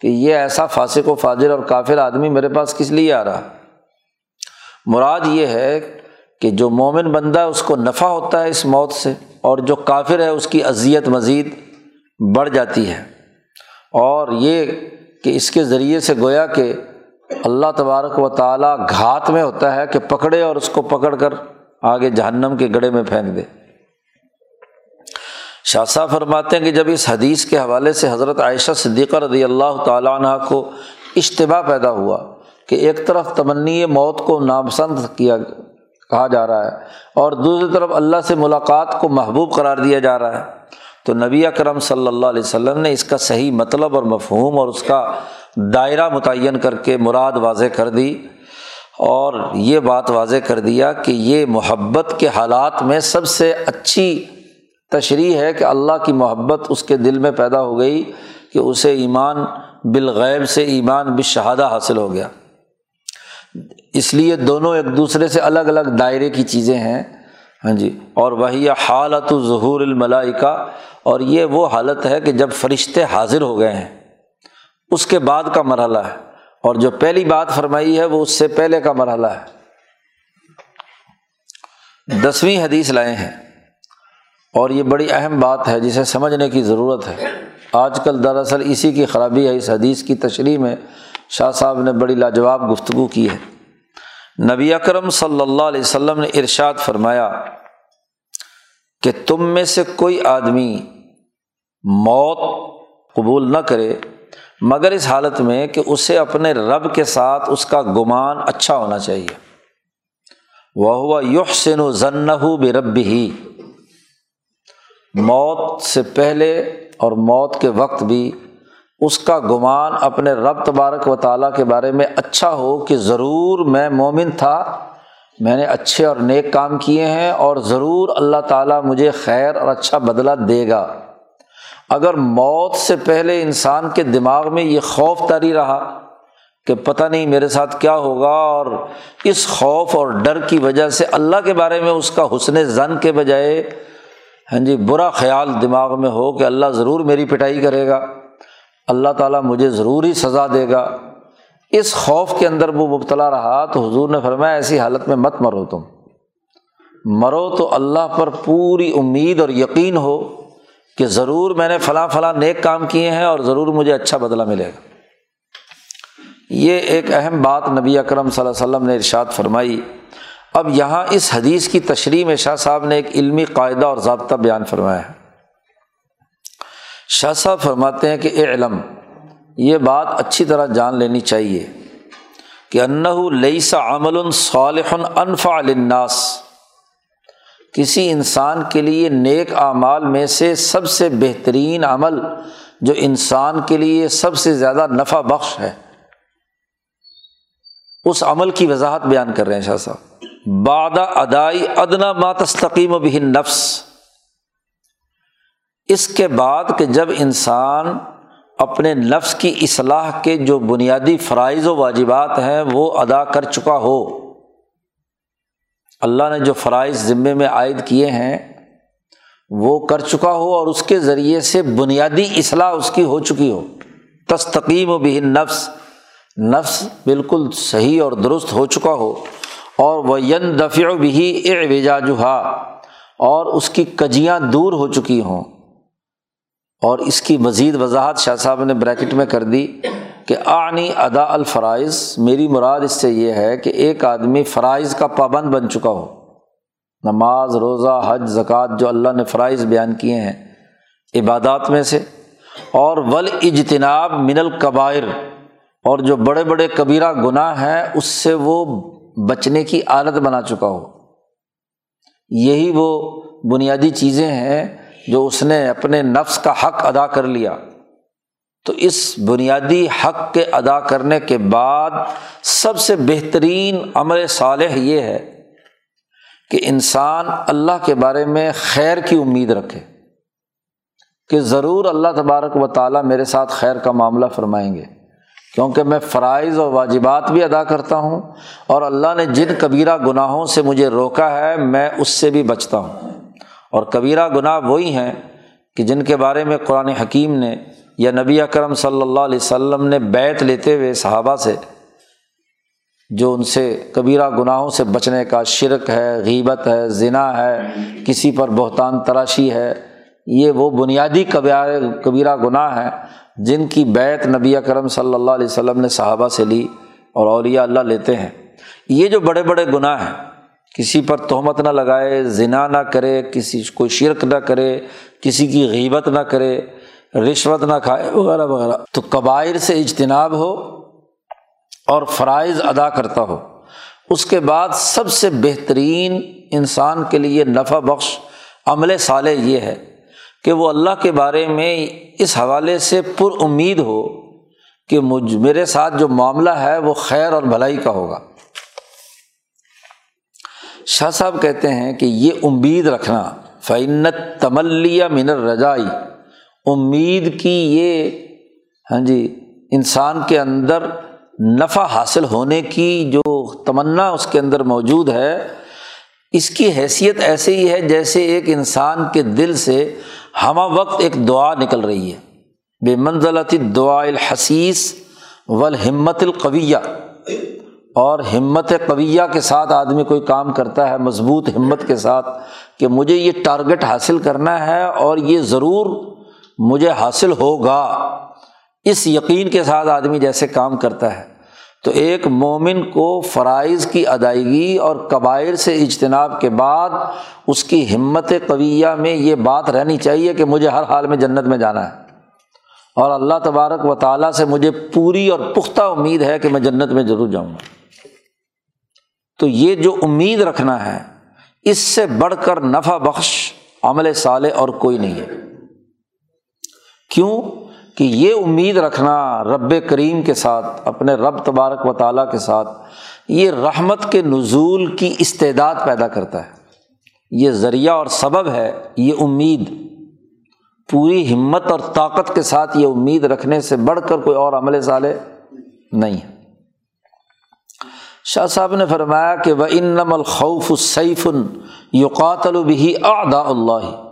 کہ یہ ایسا فاسق و فاجر اور کافر آدمی میرے پاس کس لیے آ رہا۔ مراد یہ ہے کہ جو مومن بندہ اس کو نفع ہوتا ہے اس موت سے، اور جو کافر ہے اس کی اذیت مزید بڑھ جاتی ہے، اور یہ کہ اس کے ذریعے سے گویا کہ اللہ تبارک و تعالیٰ گھات میں ہوتا ہے کہ پکڑے اور اس کو پکڑ کر آگے جہنم کے گڑھے میں پھینک دے۔ شاہ صاحب فرماتے ہیں کہ جب اس حدیث کے حوالے سے حضرت عائشہ صدیقہ رضی اللہ تعالیٰ عنہ کو اشتباہ پیدا ہوا کہ ایک طرف تمنی موت کو ناپسند کیا کہا جا رہا ہے اور دوسری طرف اللہ سے ملاقات کو محبوب قرار دیا جا رہا ہے، تو نبی اکرم صلی اللہ علیہ وسلم نے اس کا صحیح مطلب اور مفہوم اور اس کا دائرہ متعین کر کے مراد واضح کر دی، اور یہ بات واضح کر دیا کہ یہ محبت کے حالات میں سب سے اچھی تشریح ہے کہ اللہ کی محبت اس کے دل میں پیدا ہو گئی کہ اسے ایمان بالغیب سے ایمان بالشہادہ حاصل ہو گیا۔ اس لیے دونوں ایک دوسرے سے الگ الگ دائرے کی چیزیں ہیں، ہاں جی، اور وہی حالت ظہور الملائکہ، اور یہ وہ حالت ہے کہ جب فرشتے حاضر ہو گئے ہیں، اس کے بعد کا مرحلہ ہے، اور جو پہلی بات فرمائی ہے وہ اس سے پہلے کا مرحلہ ہے۔ دسویں حدیث لائے ہیں اور یہ بڑی اہم بات ہے جسے سمجھنے کی ضرورت ہے۔ آج کل دراصل اسی کی خرابی ہے، اس حدیث کی تشریح میں شاہ صاحب نے بڑی لاجواب گفتگو کی ہے۔ نبی اکرم صلی اللہ علیہ وسلم نے ارشاد فرمایا کہ تم میں سے کوئی آدمی موت قبول نہ کرے مگر اس حالت میں کہ اسے اپنے رب کے ساتھ اس کا گمان اچھا ہونا چاہیے. وَهُوَ يُحْسِنُ ظَنَّهُ بِرَبِّهِ، موت سے پہلے اور موت کے وقت بھی اس کا گمان اپنے رب تبارک و تعالیٰ کے بارے میں اچھا ہو کہ ضرور میں مومن تھا، میں نے اچھے اور نیک کام کیے ہیں اور ضرور اللہ تعالیٰ مجھے خیر اور اچھا بدلہ دے گا. اگر موت سے پہلے انسان کے دماغ میں یہ خوف طاری رہا کہ پتہ نہیں میرے ساتھ کیا ہوگا، اور اس خوف اور ڈر کی وجہ سے اللہ کے بارے میں اس کا حسن ظن کے بجائے ہاں جی برا خیال دماغ میں ہو کہ اللہ ضرور میری پٹائی کرے گا، اللہ تعالیٰ مجھے ضرور ہی سزا دے گا، اس خوف کے اندر وہ مبتلا رہا تو حضور نے فرمایا ایسی حالت میں مت مرو. تم مرو تو اللہ پر پوری امید اور یقین ہو کہ ضرور میں نے فلاں فلاں نیک کام کیے ہیں اور ضرور مجھے اچھا بدلہ ملے گا. یہ ایک اہم بات نبی اکرم صلی اللہ علیہ وسلم نے ارشاد فرمائی. اب یہاں اس حدیث کی تشریح میں شاہ صاحب نے ایک علمی قاعدہ اور ضابطہ بیان فرمایا ہے. شاہ صاحب فرماتے ہیں کہ اعلم، یہ بات اچھی طرح جان لینی چاہیے کہ انہ لیس عمل صالح انفع للناس، کسی انسان کے لیے نیک اعمال میں سے سب سے بہترین عمل جو انسان کے لیے سب سے زیادہ نفع بخش ہے، اس عمل کی وضاحت بیان کر رہے ہیں شاہ صاحب. بعد ادائی ادنا ما تستقیم بہ النفس، اس کے بعد کہ جب انسان اپنے نفس کی اصلاح کے جو بنیادی فرائض و واجبات ہیں وہ ادا کر چکا ہو، اللہ نے جو فرائض ذمے میں عائد کیے ہیں وہ کر چکا ہو اور اس کے ذریعے سے بنیادی اصلاح اس کی ہو چکی ہو، تستقیم بہ النفس، نفس بالکل صحیح اور درست ہو چکا ہو، اور وَيَنْدَفِعُ بِهِ اِعْوِجَاجُهَا، اور اس کی کجیاں دور ہو چکی ہوں. اور اس کی مزید وضاحت شاہ صاحب نے بریکٹ میں کر دی کہ اعنی ادا الفرائض، میری مراد اس سے یہ ہے کہ ایک آدمی فرائض کا پابند بن چکا ہو، نماز، روزہ، حج، زکوٰۃ جو اللہ نے فرائض بیان کیے ہیں عبادات میں سے، اور والاجتناب من الکبائر، اور جو بڑے بڑے کبیرہ گناہ ہیں اس سے وہ بچنے کی عادت بنا چکا ہو. یہی وہ بنیادی چیزیں ہیں جو اس نے اپنے نفس کا حق ادا کر لیا. تو اس بنیادی حق کے ادا کرنے کے بعد سب سے بہترین عمل صالح یہ ہے کہ انسان اللہ کے بارے میں خیر کی امید رکھے کہ ضرور اللہ تبارک و تعالیٰ میرے ساتھ خیر کا معاملہ فرمائیں گے، کیونکہ میں فرائض اور واجبات بھی ادا کرتا ہوں اور اللہ نے جن کبیرہ گناہوں سے مجھے روکا ہے میں اس سے بھی بچتا ہوں. اور کبیرہ گناہ وہی ہیں کہ جن کے بارے میں قرآن حکیم نے یا نبی اکرم صلی اللہ علیہ وسلم نے بیعت لیتے ہوئے صحابہ سے جو ان سے کبیرہ گناہوں سے بچنے کا، شرک ہے، غیبت ہے، زنا ہے، کسی پر بہتان تراشی ہے، یہ وہ بنیادی کبیرہ گناہ ہیں جن کی بیعت نبی اکرم صلی اللہ علیہ وسلم نے صحابہ سے لی اور اولیاء اللہ لیتے ہیں. یہ جو بڑے بڑے گناہ ہیں، کسی پر تہمت نہ لگائے، زنا نہ کرے، کسی کو شرک نہ کرے، کسی کی غیبت نہ کرے، رشوت نہ کھائے، وغیرہ وغیرہ، تو کبائر سے اجتناب ہو اور فرائض ادا کرتا ہو. اس کے بعد سب سے بہترین انسان کے لیے نفع بخش عمل صالح یہ ہے کہ وہ اللہ کے بارے میں اس حوالے سے پر امید ہو کہ مجھ میرے ساتھ جو معاملہ ہے وہ خیر اور بھلائی کا ہوگا. شاہ صاحب کہتے ہیں کہ یہ امید رکھنا، فَإِنَّ التَّمَلِّيَ مِنَ الرَّجَاءِ، امید کی یہ ہاں جی انسان کے اندر نفع حاصل ہونے کی جو تمنا اس کے اندر موجود ہے، اس کی حیثیت ایسے ہی ہے جیسے ایک انسان کے دل سے ہمہ وقت ایک دعا نکل رہی ہے. بے منزلت الدعاء الحسیس والہمت القویہ، اور ہمت قویہ کے ساتھ آدمی کوئی کام کرتا ہے، مضبوط ہمت کے ساتھ کہ مجھے یہ ٹارگٹ حاصل کرنا ہے اور یہ ضرور مجھے حاصل ہوگا، اس یقین کے ساتھ آدمی جیسے کام کرتا ہے. تو ایک مومن کو فرائض کی ادائیگی اور کبائر سے اجتناب کے بعد اس کی ہمت قویہ میں یہ بات رہنی چاہیے کہ مجھے ہر حال میں جنت میں جانا ہے، اور اللہ تبارک و تعالیٰ سے مجھے پوری اور پختہ امید ہے کہ میں جنت میں ضرور جاؤں گا۔ تو یہ جو امید رکھنا ہے، اس سے بڑھ کر نفع بخش عمل صالح اور کوئی نہیں ہے۔ کیوں کہ یہ امید رکھنا رب کریم کے ساتھ، اپنے رب تبارک و تعالیٰ کے ساتھ، یہ رحمت کے نزول کی استعداد پیدا کرتا ہے، یہ ذریعہ اور سبب ہے۔ یہ امید پوری ہمت اور طاقت کے ساتھ یہ امید رکھنے سے بڑھ کر کوئی اور عمل صالح نہیں ہے۔ شاہ صاحب نے فرمایا کہ وَإِنَّمَا الْخَوْفُ سَيْفٌ يُقَاتَلُ بِهِ أَعْدَاءُ اللَّهِ،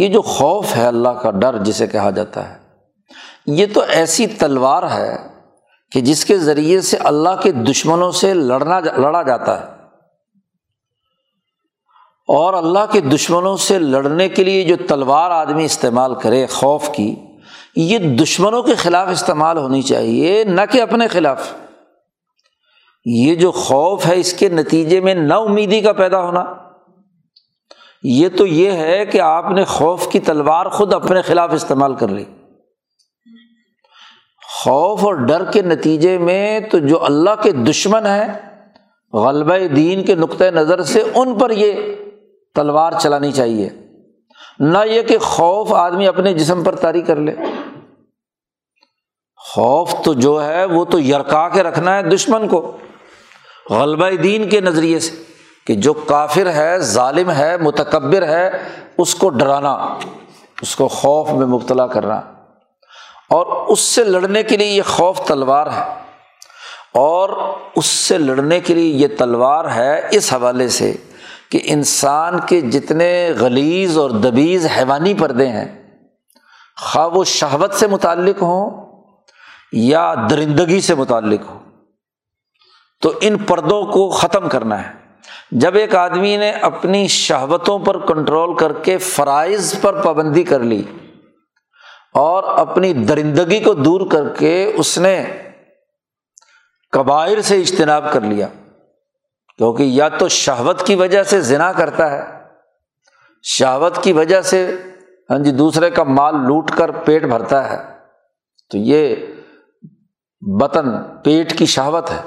یہ جو خوف ہے، اللہ کا ڈر جسے کہا جاتا ہے، یہ تو ایسی تلوار ہے کہ جس کے ذریعے سے اللہ کے دشمنوں سے لڑنا لڑا جاتا ہے، اور اللہ کے دشمنوں سے لڑنے کے لیے جو تلوار آدمی استعمال کرے خوف کی، یہ دشمنوں کے خلاف استعمال ہونی چاہیے، نہ کہ اپنے خلاف۔ یہ جو خوف ہے، اس کے نتیجے میں نا امیدی کا پیدا ہونا، یہ تو یہ ہے کہ آپ نے خوف کی تلوار خود اپنے خلاف استعمال کر لی۔ خوف اور ڈر کے نتیجے میں تو جو اللہ کے دشمن ہیں، غلبہ دین کے نقطہ نظر سے ان پر یہ تلوار چلانی چاہیے، نہ یہ کہ خوف آدمی اپنے جسم پر طاری کر لے۔ خوف تو جو ہے وہ تو یرکا کے رکھنا ہے دشمن کو، غلبہ دین کے نظریے سے، کہ جو کافر ہے، ظالم ہے، متکبر ہے، اس کو ڈرانا، اس کو خوف میں مبتلا کرنا، اور اس سے لڑنے کے لیے یہ خوف تلوار ہے۔ اور اس سے لڑنے کے لیے یہ تلوار ہے اس حوالے سے کہ انسان کے جتنے غلیظ اور دبیز حیوانی پردے ہیں، خواہ وہ شہوت سے متعلق ہوں یا درندگی سے متعلق ہو، تو ان پردوں کو ختم کرنا ہے۔ جب ایک آدمی نے اپنی شہوتوں پر کنٹرول کر کے فرائض پر پابندی کر لی، اور اپنی درندگی کو دور کر کے اس نے کبائر سے اجتناب کر لیا، کیونکہ یا تو شہوت کی وجہ سے زنا کرتا ہے، شہوت کی وجہ سے ہاں جی دوسرے کا مال لوٹ کر پیٹ بھرتا ہے، تو یہ بطن پیٹ کی شہوت ہے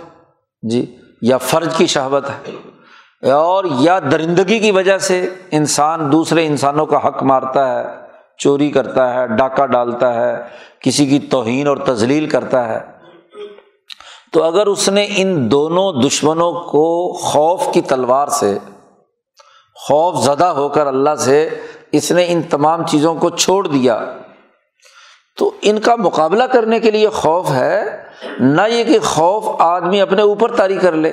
جی، یا فرج کی شہوت ہے، اور یا درندگی کی وجہ سے انسان دوسرے انسانوں کا حق مارتا ہے، چوری کرتا ہے، ڈاکہ ڈالتا ہے، کسی کی توہین اور تذلیل کرتا ہے۔ تو اگر اس نے ان دونوں دشمنوں کو خوف کی تلوار سے، خوف زدہ ہو کر اللہ سے اس نے ان تمام چیزوں کو چھوڑ دیا، تو ان کا مقابلہ کرنے کے لیے خوف ہے، نہ یہ کہ خوف آدمی اپنے اوپر طاری کر لے۔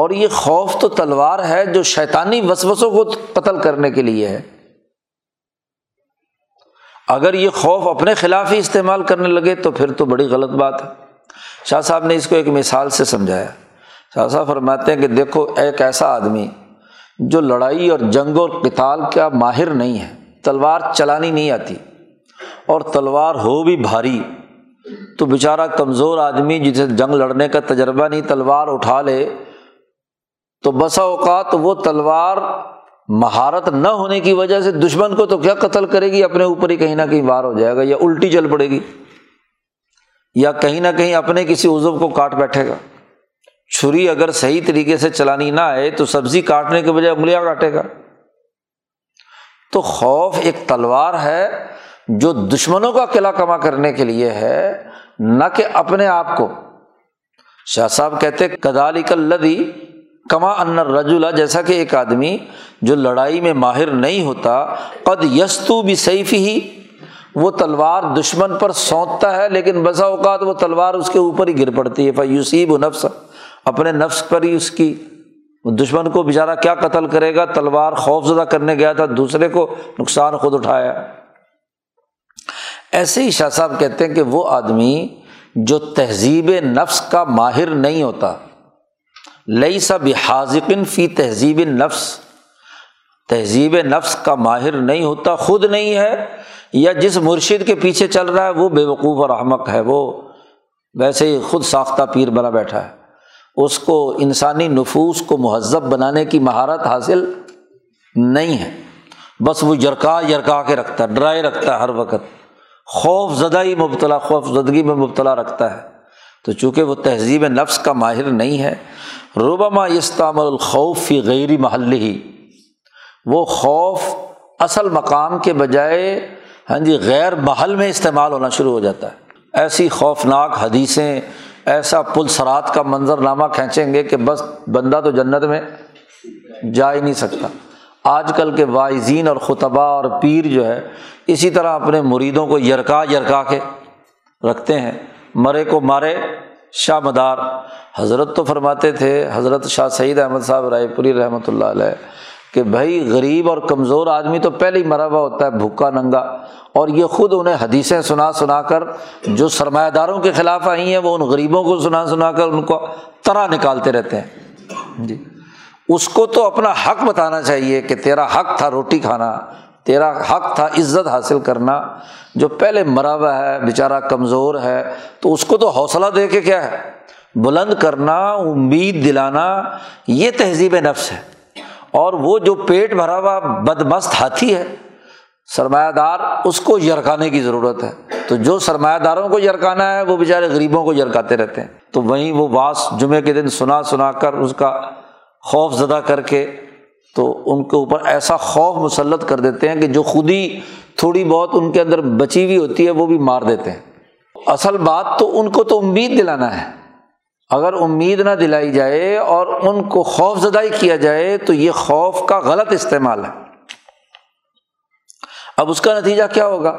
اور یہ خوف تو تلوار ہے جو شیطانی وسوسوں کو قتل کرنے کے لیے ہے۔ اگر یہ خوف اپنے خلاف ہی استعمال کرنے لگے تو پھر تو بڑی غلط بات ہے۔ شاہ صاحب نے اس کو ایک مثال سے سمجھایا۔ شاہ صاحب فرماتے ہیں کہ دیکھو، ایک ایسا آدمی جو لڑائی اور جنگ اور قتال کا ماہر نہیں ہے، تلوار چلانی نہیں آتی، اور تلوار ہو بھی بھاری، تو بیچارہ کمزور آدمی جسے جنگ لڑنے کا تجربہ نہیں، تلوار اٹھا لے تو بسا اوقات وہ تلوار مہارت نہ ہونے کی وجہ سے دشمن کو تو کیا قتل کرے گی، اپنے اوپر ہی کہیں نہ کہیں وار ہو جائے گا، یا الٹی چل پڑے گی، یا کہیں نہ کہیں اپنے کسی عضو کو کاٹ بیٹھے گا۔ چھری اگر صحیح طریقے سے چلانی نہ آئے تو سبزی کاٹنے کے بجائے انگلیاں کاٹے گا۔ تو خوف ایک تلوار ہے جو دشمنوں کا قلعہ کما کرنے کے لیے ہے، نہ کہ اپنے آپ کو۔ شاہ صاحب کہتے کذالک الذی کما ان الرجل، جیسا کہ ایک آدمی جو لڑائی میں ماہر نہیں ہوتا، قد یستو بسیفہ، وہ تلوار دشمن پر سونتتا ہے، لیکن بسا اوقات وہ تلوار اس کے اوپر ہی گر پڑتی ہے، فیصیب نفسہ، اپنے نفس پر ہی اس کی، دشمن کو بیچارہ کیا قتل کرے گا، تلوار خوف زدہ کرنے گیا تھا، دوسرے کو نقصان خود اٹھایا۔ ایسے ہی شاہ صاحب کہتے ہیں کہ وہ آدمی جو تہذیب نفس کا ماہر نہیں ہوتا، لیس بحاذق فی تہذیب النفس، تہذیب نفس کا ماہر نہیں ہوتا، خود نہیں ہے، یا جس مرشد کے پیچھے چل رہا ہے وہ بے وقوف اور احمق ہے، وہ ویسے ہی خود ساختہ پیر بنا بیٹھا ہے، اس کو انسانی نفوس کو مہذب بنانے کی مہارت حاصل نہیں ہے، بس وہ یرکا یرکا کے رکھتا ہے، ڈرائے رکھتا ہے ہر وقت، خوف زدگی مبتلا خوف زدگی میں مبتلا رکھتا ہے، تو چونکہ وہ تہذیب نفس کا ماہر نہیں ہے، ربما یستعمل الخوف فی غیر محلہ، وہ خوف اصل مقام کے بجائے ہاں جی غیر محل میں استعمال ہونا شروع ہو جاتا ہے۔ ایسی خوفناک حدیثیں، ایسا پل صراط کا منظرنامہ کھینچیں گے کہ بس بندہ تو جنت میں جا ہی نہیں سکتا۔ آج کل کے واعظین اور خطباء اور پیر جو ہے اسی طرح اپنے مریدوں کو یرکا یرکا کے رکھتے ہیں، مرے کو مارے شاہ مدار۔ حضرت تو فرماتے تھے، حضرت شاہ سعید احمد صاحب رائے پوری رحمۃ اللہ علیہ، کہ بھائی غریب اور کمزور آدمی تو پہلے ہی مرا ہوا ہوتا ہے، بھوکا ننگا، اور یہ خود انہیں حدیثیں سنا سنا کر جو سرمایہ داروں کے خلاف آئی ہیں وہ ان غریبوں کو سنا سنا کر ان کو طرح نکالتے رہتے ہیں۔ جی اس کو تو اپنا حق بتانا چاہیے کہ تیرا حق تھا روٹی کھانا، تیرا حق تھا عزت حاصل کرنا، جو پہلے مرا ہوا ہے بیچارہ کمزور ہے تو اس کو تو حوصلہ دے کے کیا ہے بلند کرنا، امید دلانا، یہ تہذیب نفس ہے۔ اور وہ جو پیٹ بھرا ہوا بدمست ہاتھی ہے سرمایہ دار، اس کو یرکانے کی ضرورت ہے، تو جو سرمایہ داروں کو یرکانا ہے وہ بیچارے غریبوں کو یرکاتے رہتے ہیں۔ تو وہیں وہ واس جمعے کے دن سنا سنا کر اس کا خوف زدہ کر کے تو ان کے اوپر ایسا خوف مسلط کر دیتے ہیں کہ جو خود ہی تھوڑی بہت ان کے اندر بچی ہوئی ہوتی ہے وہ بھی مار دیتے ہیں۔ اصل بات تو ان کو تو امید دلانا ہے، اگر امید نہ دلائی جائے اور ان کو خوف زدہ ہی کیا جائے تو یہ خوف کا غلط استعمال ہے۔ اب اس کا نتیجہ کیا ہوگا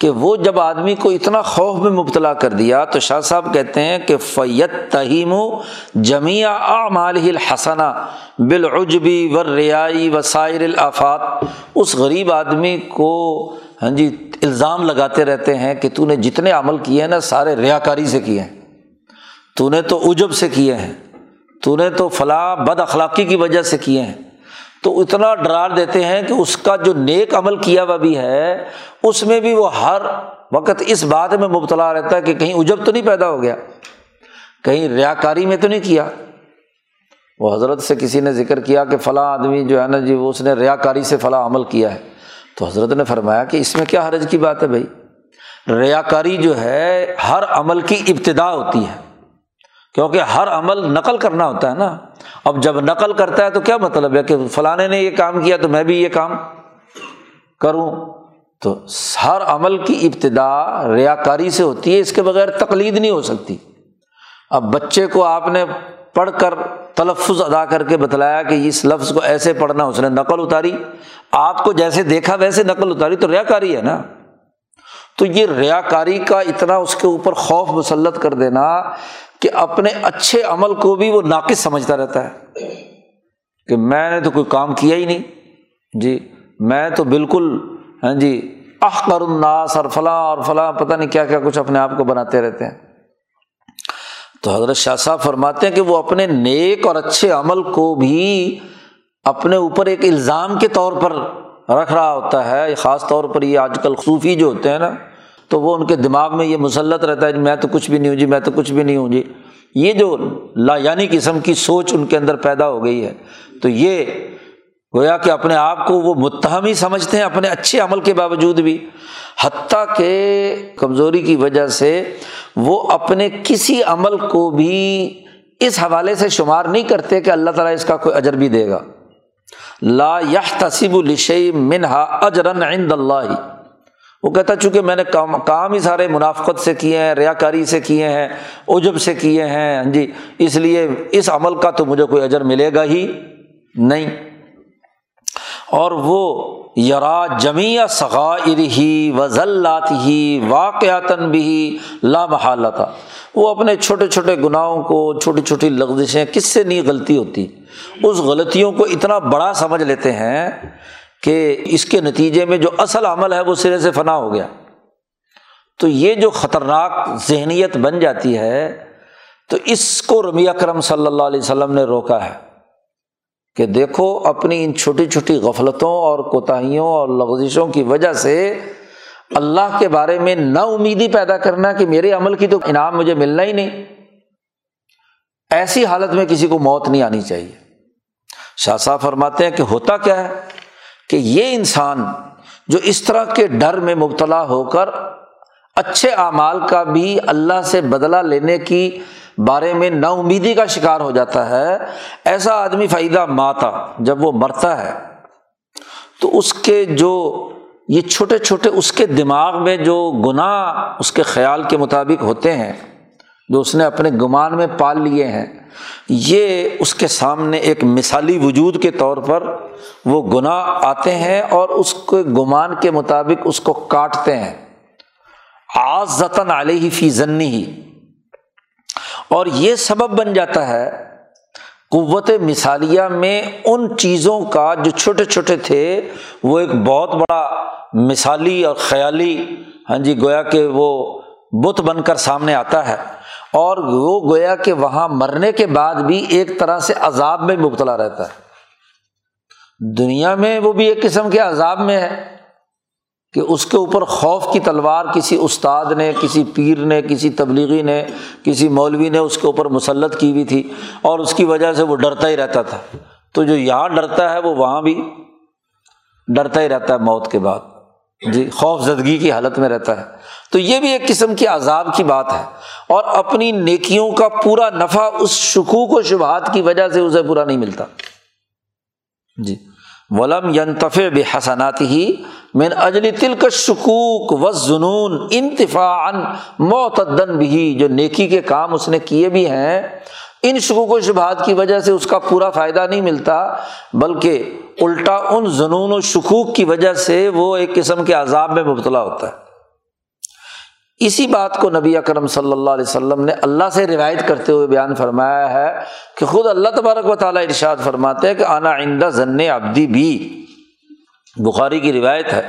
کہ وہ جب آدمی کو اتنا خوف میں مبتلا کر دیا تو شاہ صاحب کہتے ہیں کہ فَيَتَّهِمُ جَمِيعَ أَعْمَالِهِ الْحَسَنَةَ بِالْعُجْبِ وَالرِّيَاءِ وَسَائِرِ الْآفَاتِ، اس غریب آدمی کو ہاں جی الزام لگاتے رہتے ہیں کہ تو نے جتنے عمل کیے ہیں نا سارے ریاکاری سے کیے ہیں، تو نے تو عجب سے کیے ہیں، تو نے تو فلاں بد اخلاقی کی وجہ سے کیے ہیں، تو اتنا ڈرا دیتے ہیں کہ اس کا جو نیک عمل کیا ہوا بھی ہے اس میں بھی وہ ہر وقت اس بات میں مبتلا رہتا ہے کہ کہیں عجب تو نہیں پیدا ہو گیا، کہیں ریاکاری میں تو نہیں کیا۔ وہ حضرت سے کسی نے ذکر کیا کہ فلاں آدمی جو ہے نا جی وہ اس نے ریاکاری سے فلاں عمل کیا ہے، تو حضرت نے فرمایا کہ اس میں کیا حرج کی بات ہے بھائی، ریاکاری جو ہے ہر عمل کی ابتدا ہوتی ہے، کیونکہ ہر عمل نقل کرنا ہوتا ہے نا، اب جب نقل کرتا ہے تو کیا مطلب ہے کہ فلانے نے یہ کام کیا تو میں بھی یہ کام کروں، تو ہر عمل کی ابتدا ریاکاری سے ہوتی ہے، اس کے بغیر تقلید نہیں ہو سکتی۔ اب بچے کو آپ نے پڑھ کر تلفظ ادا کر کے بتلایا کہ اس لفظ کو ایسے پڑھنا، اس نے نقل اتاری، آپ کو جیسے دیکھا ویسے نقل اتاری، تو ریاکاری ہے نا۔ تو یہ ریاکاری کا اتنا اس کے اوپر خوف مسلط کر دینا کہ اپنے اچھے عمل کو بھی وہ ناقص سمجھتا رہتا ہے کہ میں نے تو کوئی کام کیا ہی نہیں، جی میں تو بالکل ہاں جی احقر الناس اور فلاں اور فلاں، پتہ نہیں کیا کیا کچھ اپنے آپ کو بناتے رہتے ہیں۔ تو حضرت شاہ صاحب فرماتے ہیں کہ وہ اپنے نیک اور اچھے عمل کو بھی اپنے اوپر ایک الزام کے طور پر رکھ رہا ہوتا ہے، خاص طور پر یہ آج کل صوفی جو ہوتے ہیں نا، تو وہ ان کے دماغ میں یہ مسلط رہتا ہے میں تو کچھ بھی نہیں ہوں جی، میں تو کچھ بھی نہیں ہوں جی، یہ جو لا یعنی قسم کی سوچ ان کے اندر پیدا ہو گئی ہے، تو یہ گویا کہ اپنے آپ کو وہ متہم ہی سمجھتے ہیں اپنے اچھے عمل کے باوجود بھی، حتیٰ کہ کمزوری کی وجہ سے وہ اپنے کسی عمل کو بھی اس حوالے سے شمار نہیں کرتے کہ اللہ تعالیٰ اس کا کوئی اجر بھی دے گا، لا یحتسب لشیء منها اجرا عند اللہ، وہ کہتا چونکہ میں نے کام کام ہی سارے منافقت سے کیے ہیں، ریاکاری سے کیے ہیں، عجب سے کیے ہیں جی، اس لیے اس عمل کا تو مجھے کوئی اجر ملے گا ہی نہیں۔ اور وہ یرا جمیع صغائرہ وزلاتہ واقعۃ بہ لا محالۃ، وہ اپنے چھوٹے چھوٹے گناہوں کو، چھوٹی چھوٹی لغزشیں، کس سے نہیں غلطی ہوتی، اس غلطیوں کو اتنا بڑا سمجھ لیتے ہیں کہ اس کے نتیجے میں جو اصل عمل ہے وہ سرے سے فنا ہو گیا۔ تو یہ جو خطرناک ذہنیت بن جاتی ہے تو اس کو رسول اکرم صلی اللہ علیہ وسلم نے روکا ہے کہ دیکھو اپنی ان چھوٹی چھوٹی غفلتوں اور کوتاہیوں اور لغزشوں کی وجہ سے اللہ کے بارے میں نا امیدی پیدا کرنا کہ میرے عمل کی تو انعام مجھے ملنا ہی نہیں، ایسی حالت میں کسی کو موت نہیں آنی چاہیے۔ شاہ صاحب فرماتے ہیں کہ ہوتا کیا ہے کہ یہ انسان جو اس طرح کے ڈر میں مبتلا ہو کر اچھے اعمال کا بھی اللہ سے بدلہ لینے کی بارے میں نا امیدی کا شکار ہو جاتا ہے, ایسا آدمی فائدہ ماتا, جب وہ مرتا ہے تو اس کے جو یہ چھوٹے چھوٹے اس کے دماغ میں جو گناہ اس کے خیال کے مطابق ہوتے ہیں جو اس نے اپنے گمان میں پال لیے ہیں, یہ اس کے سامنے ایک مثالی وجود کے طور پر وہ گناہ آتے ہیں اور اس کے گمان کے مطابق اس کو کاٹتے ہیں. عازتاً علیہ فی ظنہ, اور یہ سبب بن جاتا ہے قوت مثالیہ میں ان چیزوں کا جو چھوٹے چھوٹے تھے وہ ایک بہت بڑا مثالی اور خیالی ہاں جی گویا کہ وہ بت بن کر سامنے آتا ہے, اور وہ گویا کہ وہاں مرنے کے بعد بھی ایک طرح سے عذاب میں مبتلا رہتا ہے. دنیا میں وہ بھی ایک قسم کے عذاب میں ہے کہ اس کے اوپر خوف کی تلوار کسی استاد نے, کسی پیر نے, کسی تبلیغی نے, کسی مولوی نے اس کے اوپر مسلط کی ہوئی تھی, اور اس کی وجہ سے وہ ڈرتا ہی رہتا تھا. تو جو یہاں ڈرتا ہے وہ وہاں بھی ڈرتا ہی رہتا ہے, موت کے بعد جی خوف زدگی کی حالت میں رہتا ہے. تو یہ بھی ایک قسم کی عذاب کی بات ہے, اور اپنی نیکیوں کا پورا نفع اس شکوک و شبہات کی وجہ سے اسے پورا نہیں ملتا. جی ولم ينتفع بحسناته من اجل تلک الشکوک والظنون انتفاعا معتدا به, جو نیکی کے کام اس نے کیے بھی ہیں ان شکوک و شبہات کی وجہ سے اس کا پورا فائدہ نہیں ملتا, بلکہ الٹا ان ظنون و شکوک کی وجہ سے وہ ایک قسم کے عذاب میں مبتلا ہوتا ہے. اسی بات کو نبی اکرم صلی اللہ علیہ وسلم نے اللہ سے روایت کرتے ہوئے بیان فرمایا ہے کہ خود اللہ تبارک و تعالیٰ ارشاد فرماتے ہیں کہ انا عند ظن عبدی بی, بخاری کی روایت ہے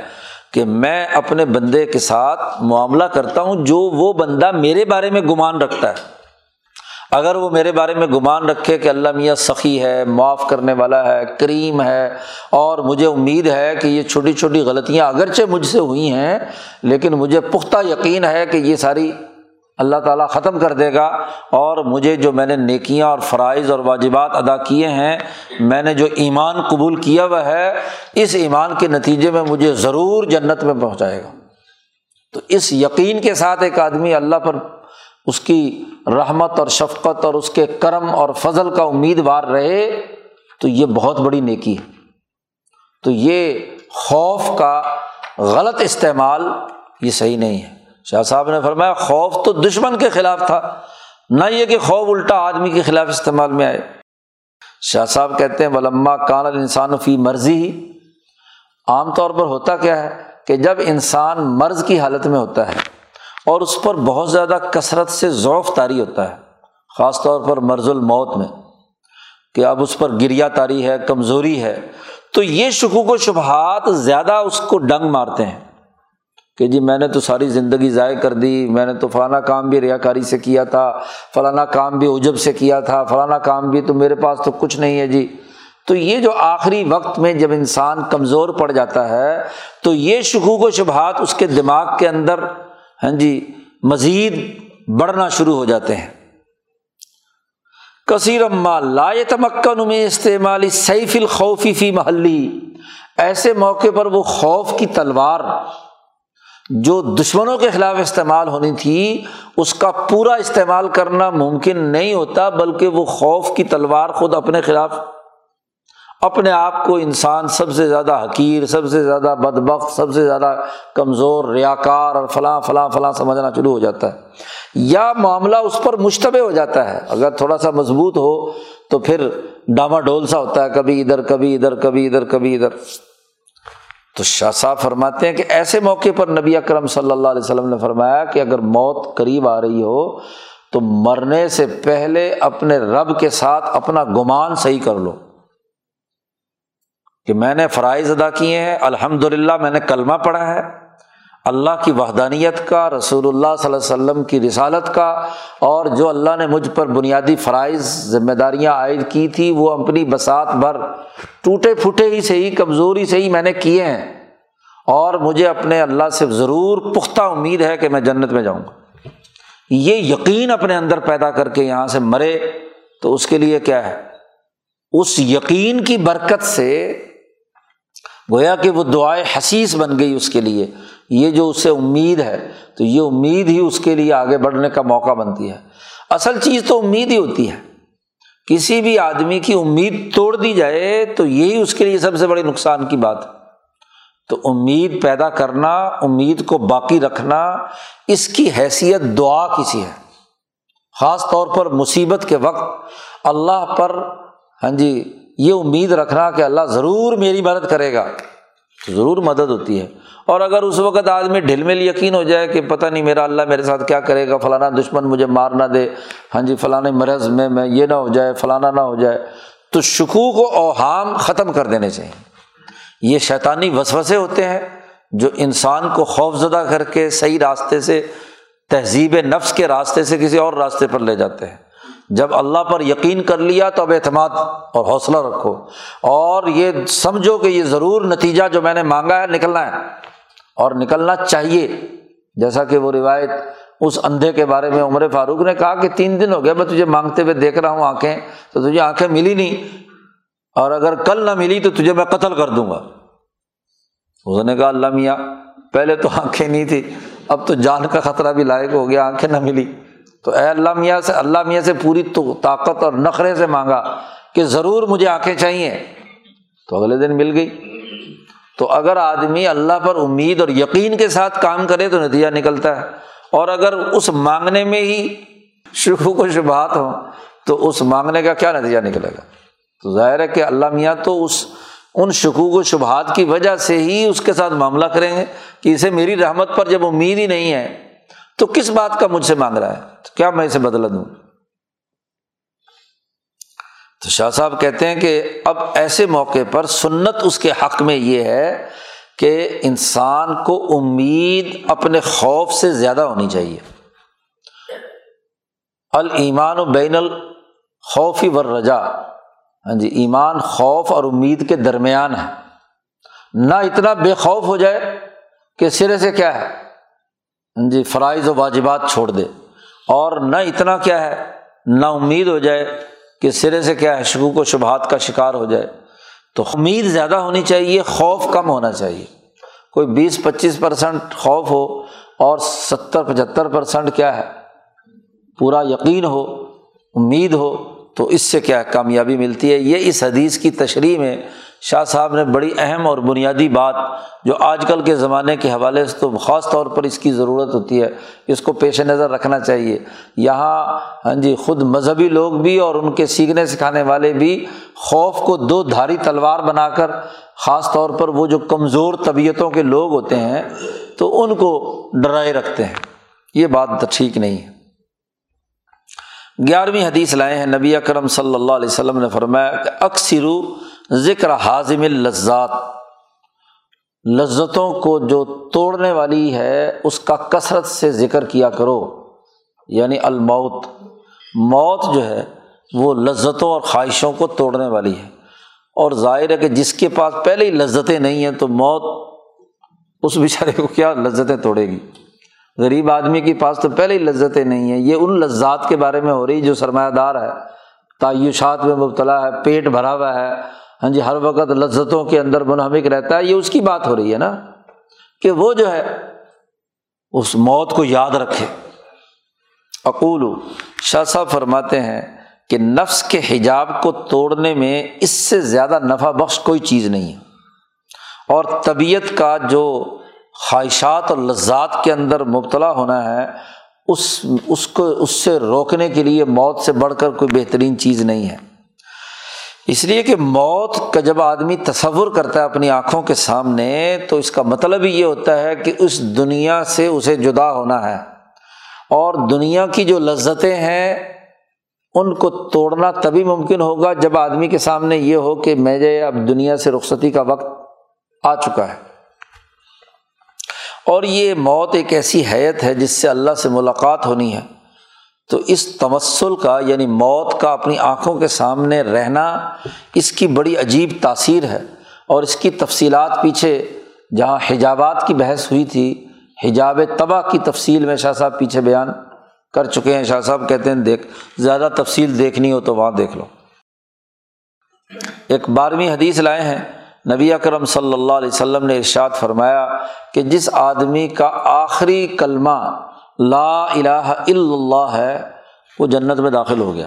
کہ میں اپنے بندے کے ساتھ معاملہ کرتا ہوں جو وہ بندہ میرے بارے میں گمان رکھتا ہے. اگر وہ میرے بارے میں گمان رکھے کہ اللہ میاں سخی ہے, معاف کرنے والا ہے, کریم ہے, اور مجھے امید ہے کہ یہ چھوٹی چھوٹی غلطیاں اگرچہ مجھ سے ہوئی ہیں لیکن مجھے پختہ یقین ہے کہ یہ ساری اللہ تعالیٰ ختم کر دے گا, اور مجھے جو میں نے نیکیاں اور فرائض اور واجبات ادا کیے ہیں, میں نے جو ایمان قبول کیا ہوا ہے, اس ایمان کے نتیجے میں مجھے ضرور جنت میں پہنچائے گا. تو اس یقین کے ساتھ ایک آدمی اللہ پر اس کی رحمت اور شفقت اور اس کے کرم اور فضل کا امیدوار رہے تو یہ بہت بڑی نیکی ہے. تو یہ خوف کا غلط استعمال یہ صحیح نہیں ہے. شاہ صاحب نے فرمایا خوف تو دشمن کے خلاف تھا, نہ یہ کہ خوف الٹا آدمی کے خلاف استعمال میں آئے. شاہ صاحب کہتے ہیں ولما کان الانسان فی مرضی, عام طور پر ہوتا کیا ہے کہ جب انسان مرض کی حالت میں ہوتا ہے اور اس پر بہت زیادہ کثرت سے ضعف طاری ہوتا ہے, خاص طور پر مرض الموت میں کہ اب اس پر گریہ طاری ہے, کمزوری ہے, تو یہ شکوک و شبہات زیادہ اس کو ڈنگ مارتے ہیں کہ جی میں نے تو ساری زندگی ضائع کر دی, میں نے تو فلانا کام بھی ریاکاری سے کیا تھا, فلانا کام بھی عجب سے کیا تھا, فلانا کام بھی, تو میرے پاس تو کچھ نہیں ہے جی. تو یہ جو آخری وقت میں جب انسان کمزور پڑ جاتا ہے تو یہ شکوک و شبہات اس کے دماغ کے اندر ہاں جی مزید بڑھنا شروع ہو جاتے ہیں. کثیرا ما لا یتمکن من استعمال سیف الخوف فی محلی, ایسے موقع پر وہ خوف کی تلوار جو دشمنوں کے خلاف استعمال ہونی تھی اس کا پورا استعمال کرنا ممکن نہیں ہوتا, بلکہ وہ خوف کی تلوار خود اپنے خلاف اپنے آپ کو انسان سب سے زیادہ حقیر, سب سے زیادہ بدبخت, سب سے زیادہ کمزور, ریاکار اور فلاں فلاں فلاں سمجھنا شروع ہو جاتا ہے, یا معاملہ اس پر مشتبہ ہو جاتا ہے. اگر تھوڑا سا مضبوط ہو تو پھر ڈاما ڈول سا ہوتا ہے, کبھی ادھر کبھی ادھر کبھی ادھر کبھی ادھر. تو شاہ صاحب فرماتے ہیں کہ ایسے موقع پر نبی اکرم صلی اللہ علیہ وسلم نے فرمایا کہ اگر موت قریب آ رہی ہو تو مرنے سے پہلے اپنے رب کے ساتھ اپنا گمان صحیح کر لو کہ میں نے فرائض ادا کیے ہیں, الحمدللہ میں نے کلمہ پڑھا ہے, اللہ کی وحدانیت کا, رسول اللہ صلی اللہ علیہ وسلم کی رسالت کا, اور جو اللہ نے مجھ پر بنیادی فرائض ذمہ داریاں عائد کی تھی وہ اپنی بساط بھر ٹوٹے پھوٹے ہی سے ہی, کمزوری سے ہی میں نے کیے ہیں, اور مجھے اپنے اللہ سے ضرور پختہ امید ہے کہ میں جنت میں جاؤں گا. یہ یقین اپنے اندر پیدا کر کے یہاں سے مرے تو اس کے لیے کیا ہے, اس یقین کی برکت سے گویا کہ وہ دعائے حسیس بن گئی اس کے لیے, یہ جو اس سے امید ہے تو یہ امید ہی اس کے لیے آگے بڑھنے کا موقع بنتی ہے۔ اصل چیز تو امید ہی ہوتی ہے، کسی بھی آدمی کی امید توڑ دی جائے تو یہی اس کے لیے سب سے بڑے نقصان کی بات ہے۔ تو امید پیدا کرنا، امید کو باقی رکھنا، اس کی حیثیت دعا کی سی ہے، خاص طور پر مصیبت کے وقت اللہ پر ہاں جی یہ امید رکھنا کہ اللہ ضرور میری مدد کرے گا، ضرور مدد ہوتی ہے۔ اور اگر اس وقت آدمی ڈھل میں یقین ہو جائے کہ پتہ نہیں میرا اللہ میرے ساتھ کیا کرے گا، فلانا دشمن مجھے مار نہ دے، ہاں جی فلانے مرض میں میں یہ نہ ہو جائے، فلانا نہ ہو جائے، تو شکوک و اوہام ختم کر دینے چاہیے۔ یہ شیطانی وسوسے ہوتے ہیں جو انسان کو خوف زدہ کر کے صحیح راستے سے، تہذیب نفس کے راستے سے کسی اور راستے پر لے جاتے ہیں۔ جب اللہ پر یقین کر لیا تو اب اعتماد اور حوصلہ رکھو، اور یہ سمجھو کہ یہ ضرور نتیجہ جو میں نے مانگا ہے نکلنا ہے، اور نکلنا چاہیے۔ جیسا کہ وہ روایت اس اندھے کے بارے میں عمر فاروق نے کہا کہ تین دن ہو گیا میں تجھے مانگتے ہوئے دیکھ رہا ہوں آنکھیں، تو تجھے آنکھیں ملی نہیں، اور اگر کل نہ ملی تو تجھے میں قتل کر دوں گا۔ اس نے کہا اللہ میاں پہلے تو آنکھیں نہیں تھی، اب تو جان کا خطرہ بھی لائق ہو گیا، آنکھیں نہ ملی، تو اے اللہ میاں سے اللہ میاں سے پوری طاقت اور نخرے سے مانگا کہ ضرور مجھے آنکھیں چاہیے، تو اگلے دن مل گئی۔ تو اگر آدمی اللہ پر امید اور یقین کے ساتھ کام کرے تو نتیجہ نکلتا ہے، اور اگر اس مانگنے میں ہی شکوک و شبہات ہوں تو اس مانگنے کا کیا نتیجہ نکلے گا۔ تو ظاہر ہے کہ اللہ میاں تو اس ان شکوک و شبہات کی وجہ سے ہی اس کے ساتھ معاملہ کریں گے کہ اسے میری رحمت پر جب امید ہی نہیں ہے تو کس بات کا مجھ سے مانگ رہا ہے، تو کیا میں اسے بدلہ دوں۔ تو شاہ صاحب کہتے ہیں کہ اب ایسے موقع پر سنت اس کے حق میں یہ ہے کہ انسان کو امید اپنے خوف سے زیادہ ہونی چاہیے۔ الایمان بین الخوف والرجاء، ہاں جی ایمان خوف اور امید کے درمیان ہے، نہ اتنا بے خوف ہو جائے کہ سرے سے کیا ہے ہاں جی فرائض و واجبات چھوڑ دے، اور نہ اتنا کیا ہے نہ امید ہو جائے کہ سرے سے کیا ہے شکوک و شبہات کا شکار ہو جائے۔ تو امید زیادہ ہونی چاہیے، خوف کم ہونا چاہیے، کوئی بیس پچیس پرسنٹ خوف ہو اور ستر پچہتر پرسنٹ کیا ہے پورا یقین ہو، امید ہو، تو اس سے کیا کامیابی ملتی ہے۔ یہ اس حدیث کی تشریح میں شاہ صاحب نے بڑی اہم اور بنیادی بات جو آج کل کے زمانے کے حوالے سے تو خاص طور پر اس کی ضرورت ہوتی ہے، اس کو پیش نظر رکھنا چاہیے۔ یہاں ہاں جی خود مذہبی لوگ بھی اور ان کے سیکھنے سکھانے والے بھی خوف کو دو دھاری تلوار بنا کر، خاص طور پر وہ جو کمزور طبیعتوں کے لوگ ہوتے ہیں تو ان کو ڈرائے رکھتے ہیں، یہ بات ٹھیک نہیں ہے۔ گیارہویں حدیث لائے ہیں، نبی اکرم صلی اللہ علیہ وسلم نے فرمایا کہ اکثرو ذکر حازم اللذات، لذتوں کو جو توڑنے والی ہے اس کا کثرت سے ذکر کیا کرو، یعنی الموت، موت جو ہے وہ لذتوں اور خواہشوں کو توڑنے والی ہے، اور ظاہر ہے کہ جس کے پاس پہلے ہی لذتیں نہیں ہیں تو موت اس بیچارے کو کیا لذتیں توڑے گی۔ غریب آدمی کے پاس تو پہلے ہی لذتیں نہیں ہیں، یہ ان لذات کے بارے میں ہو رہی جو سرمایہ دار ہے، تعیشات میں مبتلا ہے، پیٹ بھرا ہوا ہے، ہاں جی ہر وقت لذتوں کے اندر منہمک رہتا ہے، یہ اس کی بات ہو رہی ہے نا کہ وہ جو ہے اس موت کو یاد رکھے۔ اقول، شاہ صاحب فرماتے ہیں کہ نفس کے حجاب کو توڑنے میں اس سے زیادہ نفع بخش کوئی چیز نہیں ہے، اور طبیعت کا جو خواہشات اور لذات کے اندر مبتلا ہونا ہے اس اس کو اس سے روکنے کے لیے موت سے بڑھ کر کوئی بہترین چیز نہیں ہے، اس لیے کہ موت کا جب آدمی تصور کرتا ہے اپنی آنکھوں کے سامنے تو اس کا مطلب یہ ہوتا ہے کہ اس دنیا سے اسے جدا ہونا ہے، اور دنیا کی جو لذتیں ہیں ان کو توڑنا تبھی ممکن ہوگا جب آدمی کے سامنے یہ ہو کہ مجھے اب دنیا سے رخصتی کا وقت آ چکا ہے۔ اور یہ موت ایک ایسی حیت ہے جس سے اللہ سے ملاقات ہونی ہے، تو اس تمثل کا یعنی موت کا اپنی آنکھوں کے سامنے رہنا اس کی بڑی عجیب تاثیر ہے، اور اس کی تفصیلات پیچھے جہاں حجابات کی بحث ہوئی تھی، حجاب طبع کی تفصیل میں شاہ صاحب پیچھے بیان کر چکے ہیں۔ شاہ صاحب کہتے ہیں دیکھ زیادہ تفصیل دیکھنی ہو تو وہاں دیکھ لو۔ ایک بارہویں حدیث لائے ہیں نبی اکرم صلی اللہ علیہ وسلم نے ارشاد فرمایا کہ جس آدمی کا آخری کلمہ لا الہ الا اللہ ہے وہ جنت میں داخل ہو گیا۔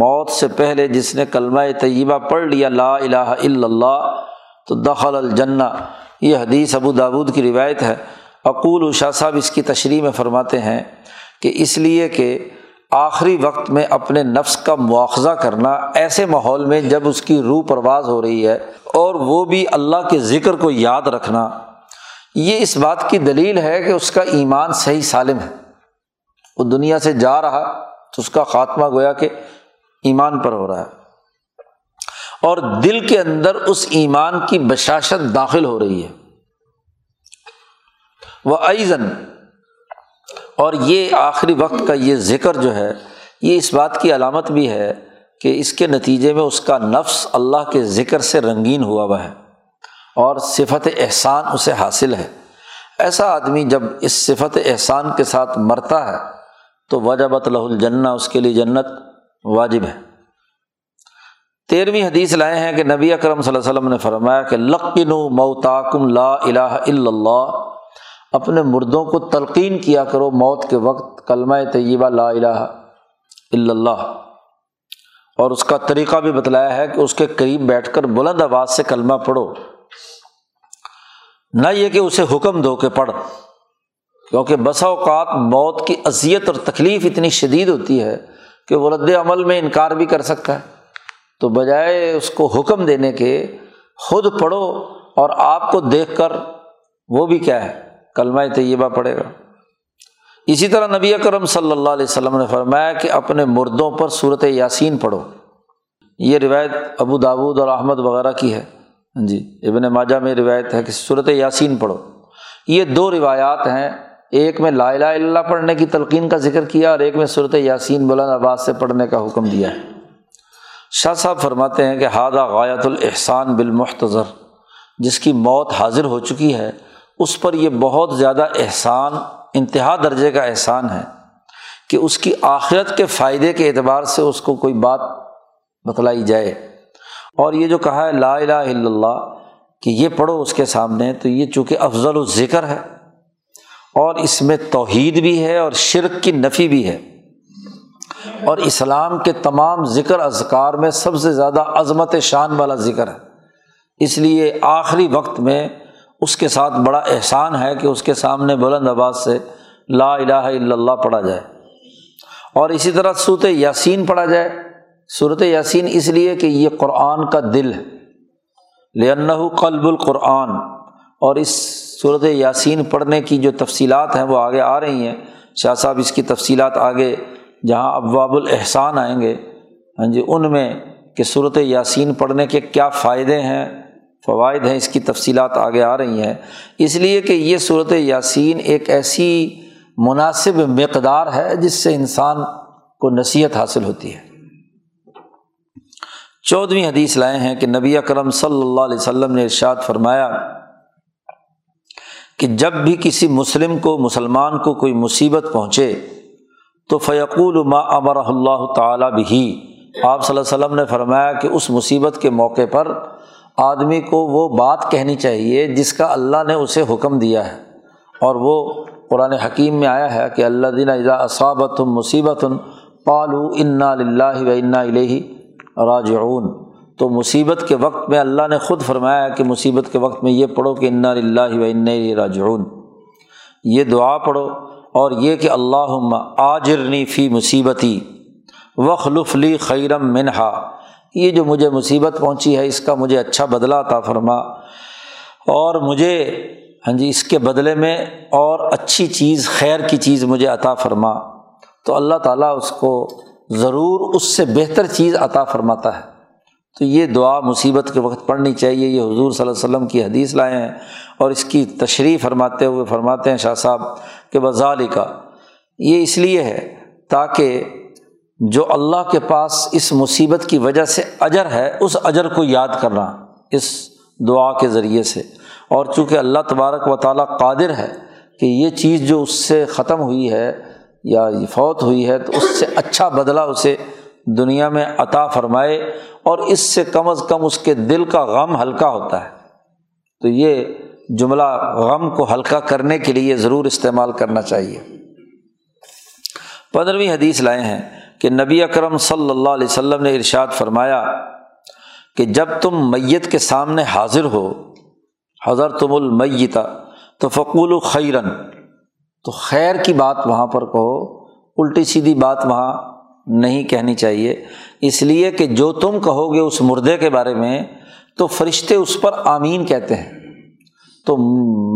موت سے پہلے جس نے کلمہ طیبہ پڑھ لیا لا الہ الا اللہ تو دخل الجنہ۔ یہ حدیث ابو داود کی روایت ہے۔ اقول شاہ صاحب اس کی تشریح میں فرماتے ہیں کہ اس لیے کہ آخری وقت میں اپنے نفس کا مواخذہ کرنا ایسے ماحول میں جب اس کی روح پرواز ہو رہی ہے، اور وہ بھی اللہ کے ذکر کو یاد رکھنا، یہ اس بات کی دلیل ہے کہ اس کا ایمان صحیح سالم ہے۔ وہ دنیا سے جا رہا تو اس کا خاتمہ گویا کہ ایمان پر ہو رہا ہے، اور دل کے اندر اس ایمان کی بشاشت داخل ہو رہی ہے۔ وَأَيْضًا، اور یہ آخری وقت کا یہ ذکر جو ہے یہ اس بات کی علامت بھی ہے کہ اس کے نتیجے میں اس کا نفس اللہ کے ذکر سے رنگین ہوا ہوا ہے اور صفت احسان اسے حاصل ہے۔ ایسا آدمی جب اس صفت احسان کے ساتھ مرتا ہے تو وجبت لہ الجنہ، اس کے لیے جنت واجب ہے۔ تیرہویں حدیث لائے ہیں کہ نبی اکرم صلی اللہ علیہ وسلم نے فرمایا کہ لقنوا موتاکم لا الہ الا اللہ، اپنے مردوں کو تلقین کیا کرو موت کے وقت کلمہ طیبہ لا الہ الا اللہ، اور اس کا طریقہ بھی بتلایا ہے کہ اس کے قریب بیٹھ کر بلند آواز سے کلمہ پڑھو، نہ یہ کہ اسے حکم دو کہ پڑھ، کیونکہ بسا اوقات موت کی اذیت اور تکلیف اتنی شدید ہوتی ہے کہ وہ رد عمل میں انکار بھی کر سکتا ہے، تو بجائے اس کو حکم دینے کے خود پڑھو، اور آپ کو دیکھ کر وہ بھی کیا ہے کلمہ طیبہ پڑھے گا۔ اسی طرح نبی اکرم صلی اللہ علیہ وسلم نے فرمایا کہ اپنے مردوں پر سورۃ یاسین پڑھو۔ یہ روایت ابو داود اور احمد وغیرہ کی ہے، جی ابن ماجہ میں روایت ہے کہ سورۃ یاسین پڑھو۔ یہ دو روایات ہیں، ایک میں لا الہ الا اللہ پڑھنے کی تلقین کا ذکر کیا، اور ایک میں سورۃ یاسین بلند آواز سے پڑھنے کا حکم دیا ہے۔ شاہ صاحب فرماتے ہیں کہ ہذا غایت الاحسان بالمحتضر، جس کی موت حاضر ہو چکی ہے اس پر یہ بہت زیادہ احسان، انتہا درجے کا احسان ہے کہ اس کی آخرت کے فائدے کے اعتبار سے اس کو کوئی بات بتلائی جائے۔ اور یہ جو کہا ہے لا الہ الا اللہ کہ یہ پڑھو اس کے سامنے، تو یہ چونکہ افضل الذکر ہے اور اس میں توحید بھی ہے اور شرک کی نفی بھی ہے، اور اسلام کے تمام ذکر اذکار میں سب سے زیادہ عظمت شان والا ذکر ہے، اس لیے آخری وقت میں اس کے ساتھ بڑا احسان ہے کہ اس کے سامنے بلند آواز سے لا الہ الا اللہ پڑھا جائے۔ اور اسی طرح سورۃ یاسین پڑھا جائے۔ سورۃ یاسین اس لیے کہ یہ قرآن کا دل ہے، لأنہ قلب القرآن، اور اس سورۃ یاسین پڑھنے کی جو تفصیلات ہیں وہ آگے آ رہی ہیں، شاہ صاحب اس کی تفصیلات آگے جہاں ابواب الاحسان آئیں گے، ہاں جی ان میں کہ سورۃ یاسین پڑھنے کے کیا فائدے ہیں، فوائد ہیں، اس کی تفصیلات آگے آ رہی ہیں۔ اس لیے کہ یہ سورۃ یاسین ایک ایسی مناسب مقدار ہے جس سے انسان کو نصیحت حاصل ہوتی ہے۔ چودہویں حدیث لائے ہیں کہ نبی اکرم صلی اللہ علیہ وسلم نے ارشاد فرمایا کہ جب بھی کسی مسلم کو، مسلمان کو کوئی مصیبت پہنچے تو فیقول ما امرہ اللہ تعالیٰ بہ، آپ صلی اللہ علیہ وسلم نے فرمایا کہ اس مصیبت کے موقع پر آدمی کو وہ بات کہنی چاہیے جس کا اللہ نے اسے حکم دیا ہے، اور وہ قرآن حکیم میں آیا ہے کہ الذین اذا اصابتہم مصیبۃ قالوا انا للہ و انا الیہ راجعون، تو مصیبت کے وقت میں اللہ نے خود فرمایا کہ مصیبت کے وقت میں یہ پڑھو کہ انا للہ و انا الیہ راجعون، یہ دعا پڑھو، اور یہ کہ اللہم آجرنی فی مصیبتی واخلف لی خیرا منہا، یہ جو مجھے مصیبت پہنچی ہے اس کا مجھے اچھا بدلہ عطا فرما، اور مجھے ہاں جی اس کے بدلے میں اور اچھی چیز، خیر کی چیز مجھے عطا فرما، تو اللہ تعالیٰ اس کو ضرور اس سے بہتر چیز عطا فرماتا ہے۔ تو یہ دعا مصیبت کے وقت پڑھنی چاہیے، یہ حضور صلی اللہ علیہ وسلم کی حدیث لائے ہیں، اور اس کی تشریح فرماتے ہوئے فرماتے ہیں شاہ صاحب کہ وذالک، یہ اس لیے ہے تاکہ جو اللہ کے پاس اس مصیبت کی وجہ سے اجر ہے اس اجر کو یاد کرنا اس دعا کے ذریعے سے، اور چونکہ اللہ تبارک و تعالیٰ قادر ہے کہ یہ چیز جو اس سے ختم ہوئی ہے یا فوت ہوئی ہے تو اس سے اچھا بدلہ اسے دنیا میں عطا فرمائے، اور اس سے کم از کم اس کے دل کا غم ہلکا ہوتا ہے۔ تو یہ جملہ غم کو ہلکا کرنے کے لیے ضرور استعمال کرنا چاہیے۔ پندرہویں حدیث لائے ہیں کہ نبی اکرم صلی اللہ علیہ وسلم نے ارشاد فرمایا کہ جب تم میت کے سامنے حاضر ہو، حضرتم المیت فقولوا خیرا، تو خیر کی بات وہاں پر کہو، الٹی سیدھی بات وہاں نہیں کہنی چاہیے، اس لیے کہ جو تم کہو گے اس مردے کے بارے میں تو فرشتے اس پر آمین کہتے ہیں۔ تو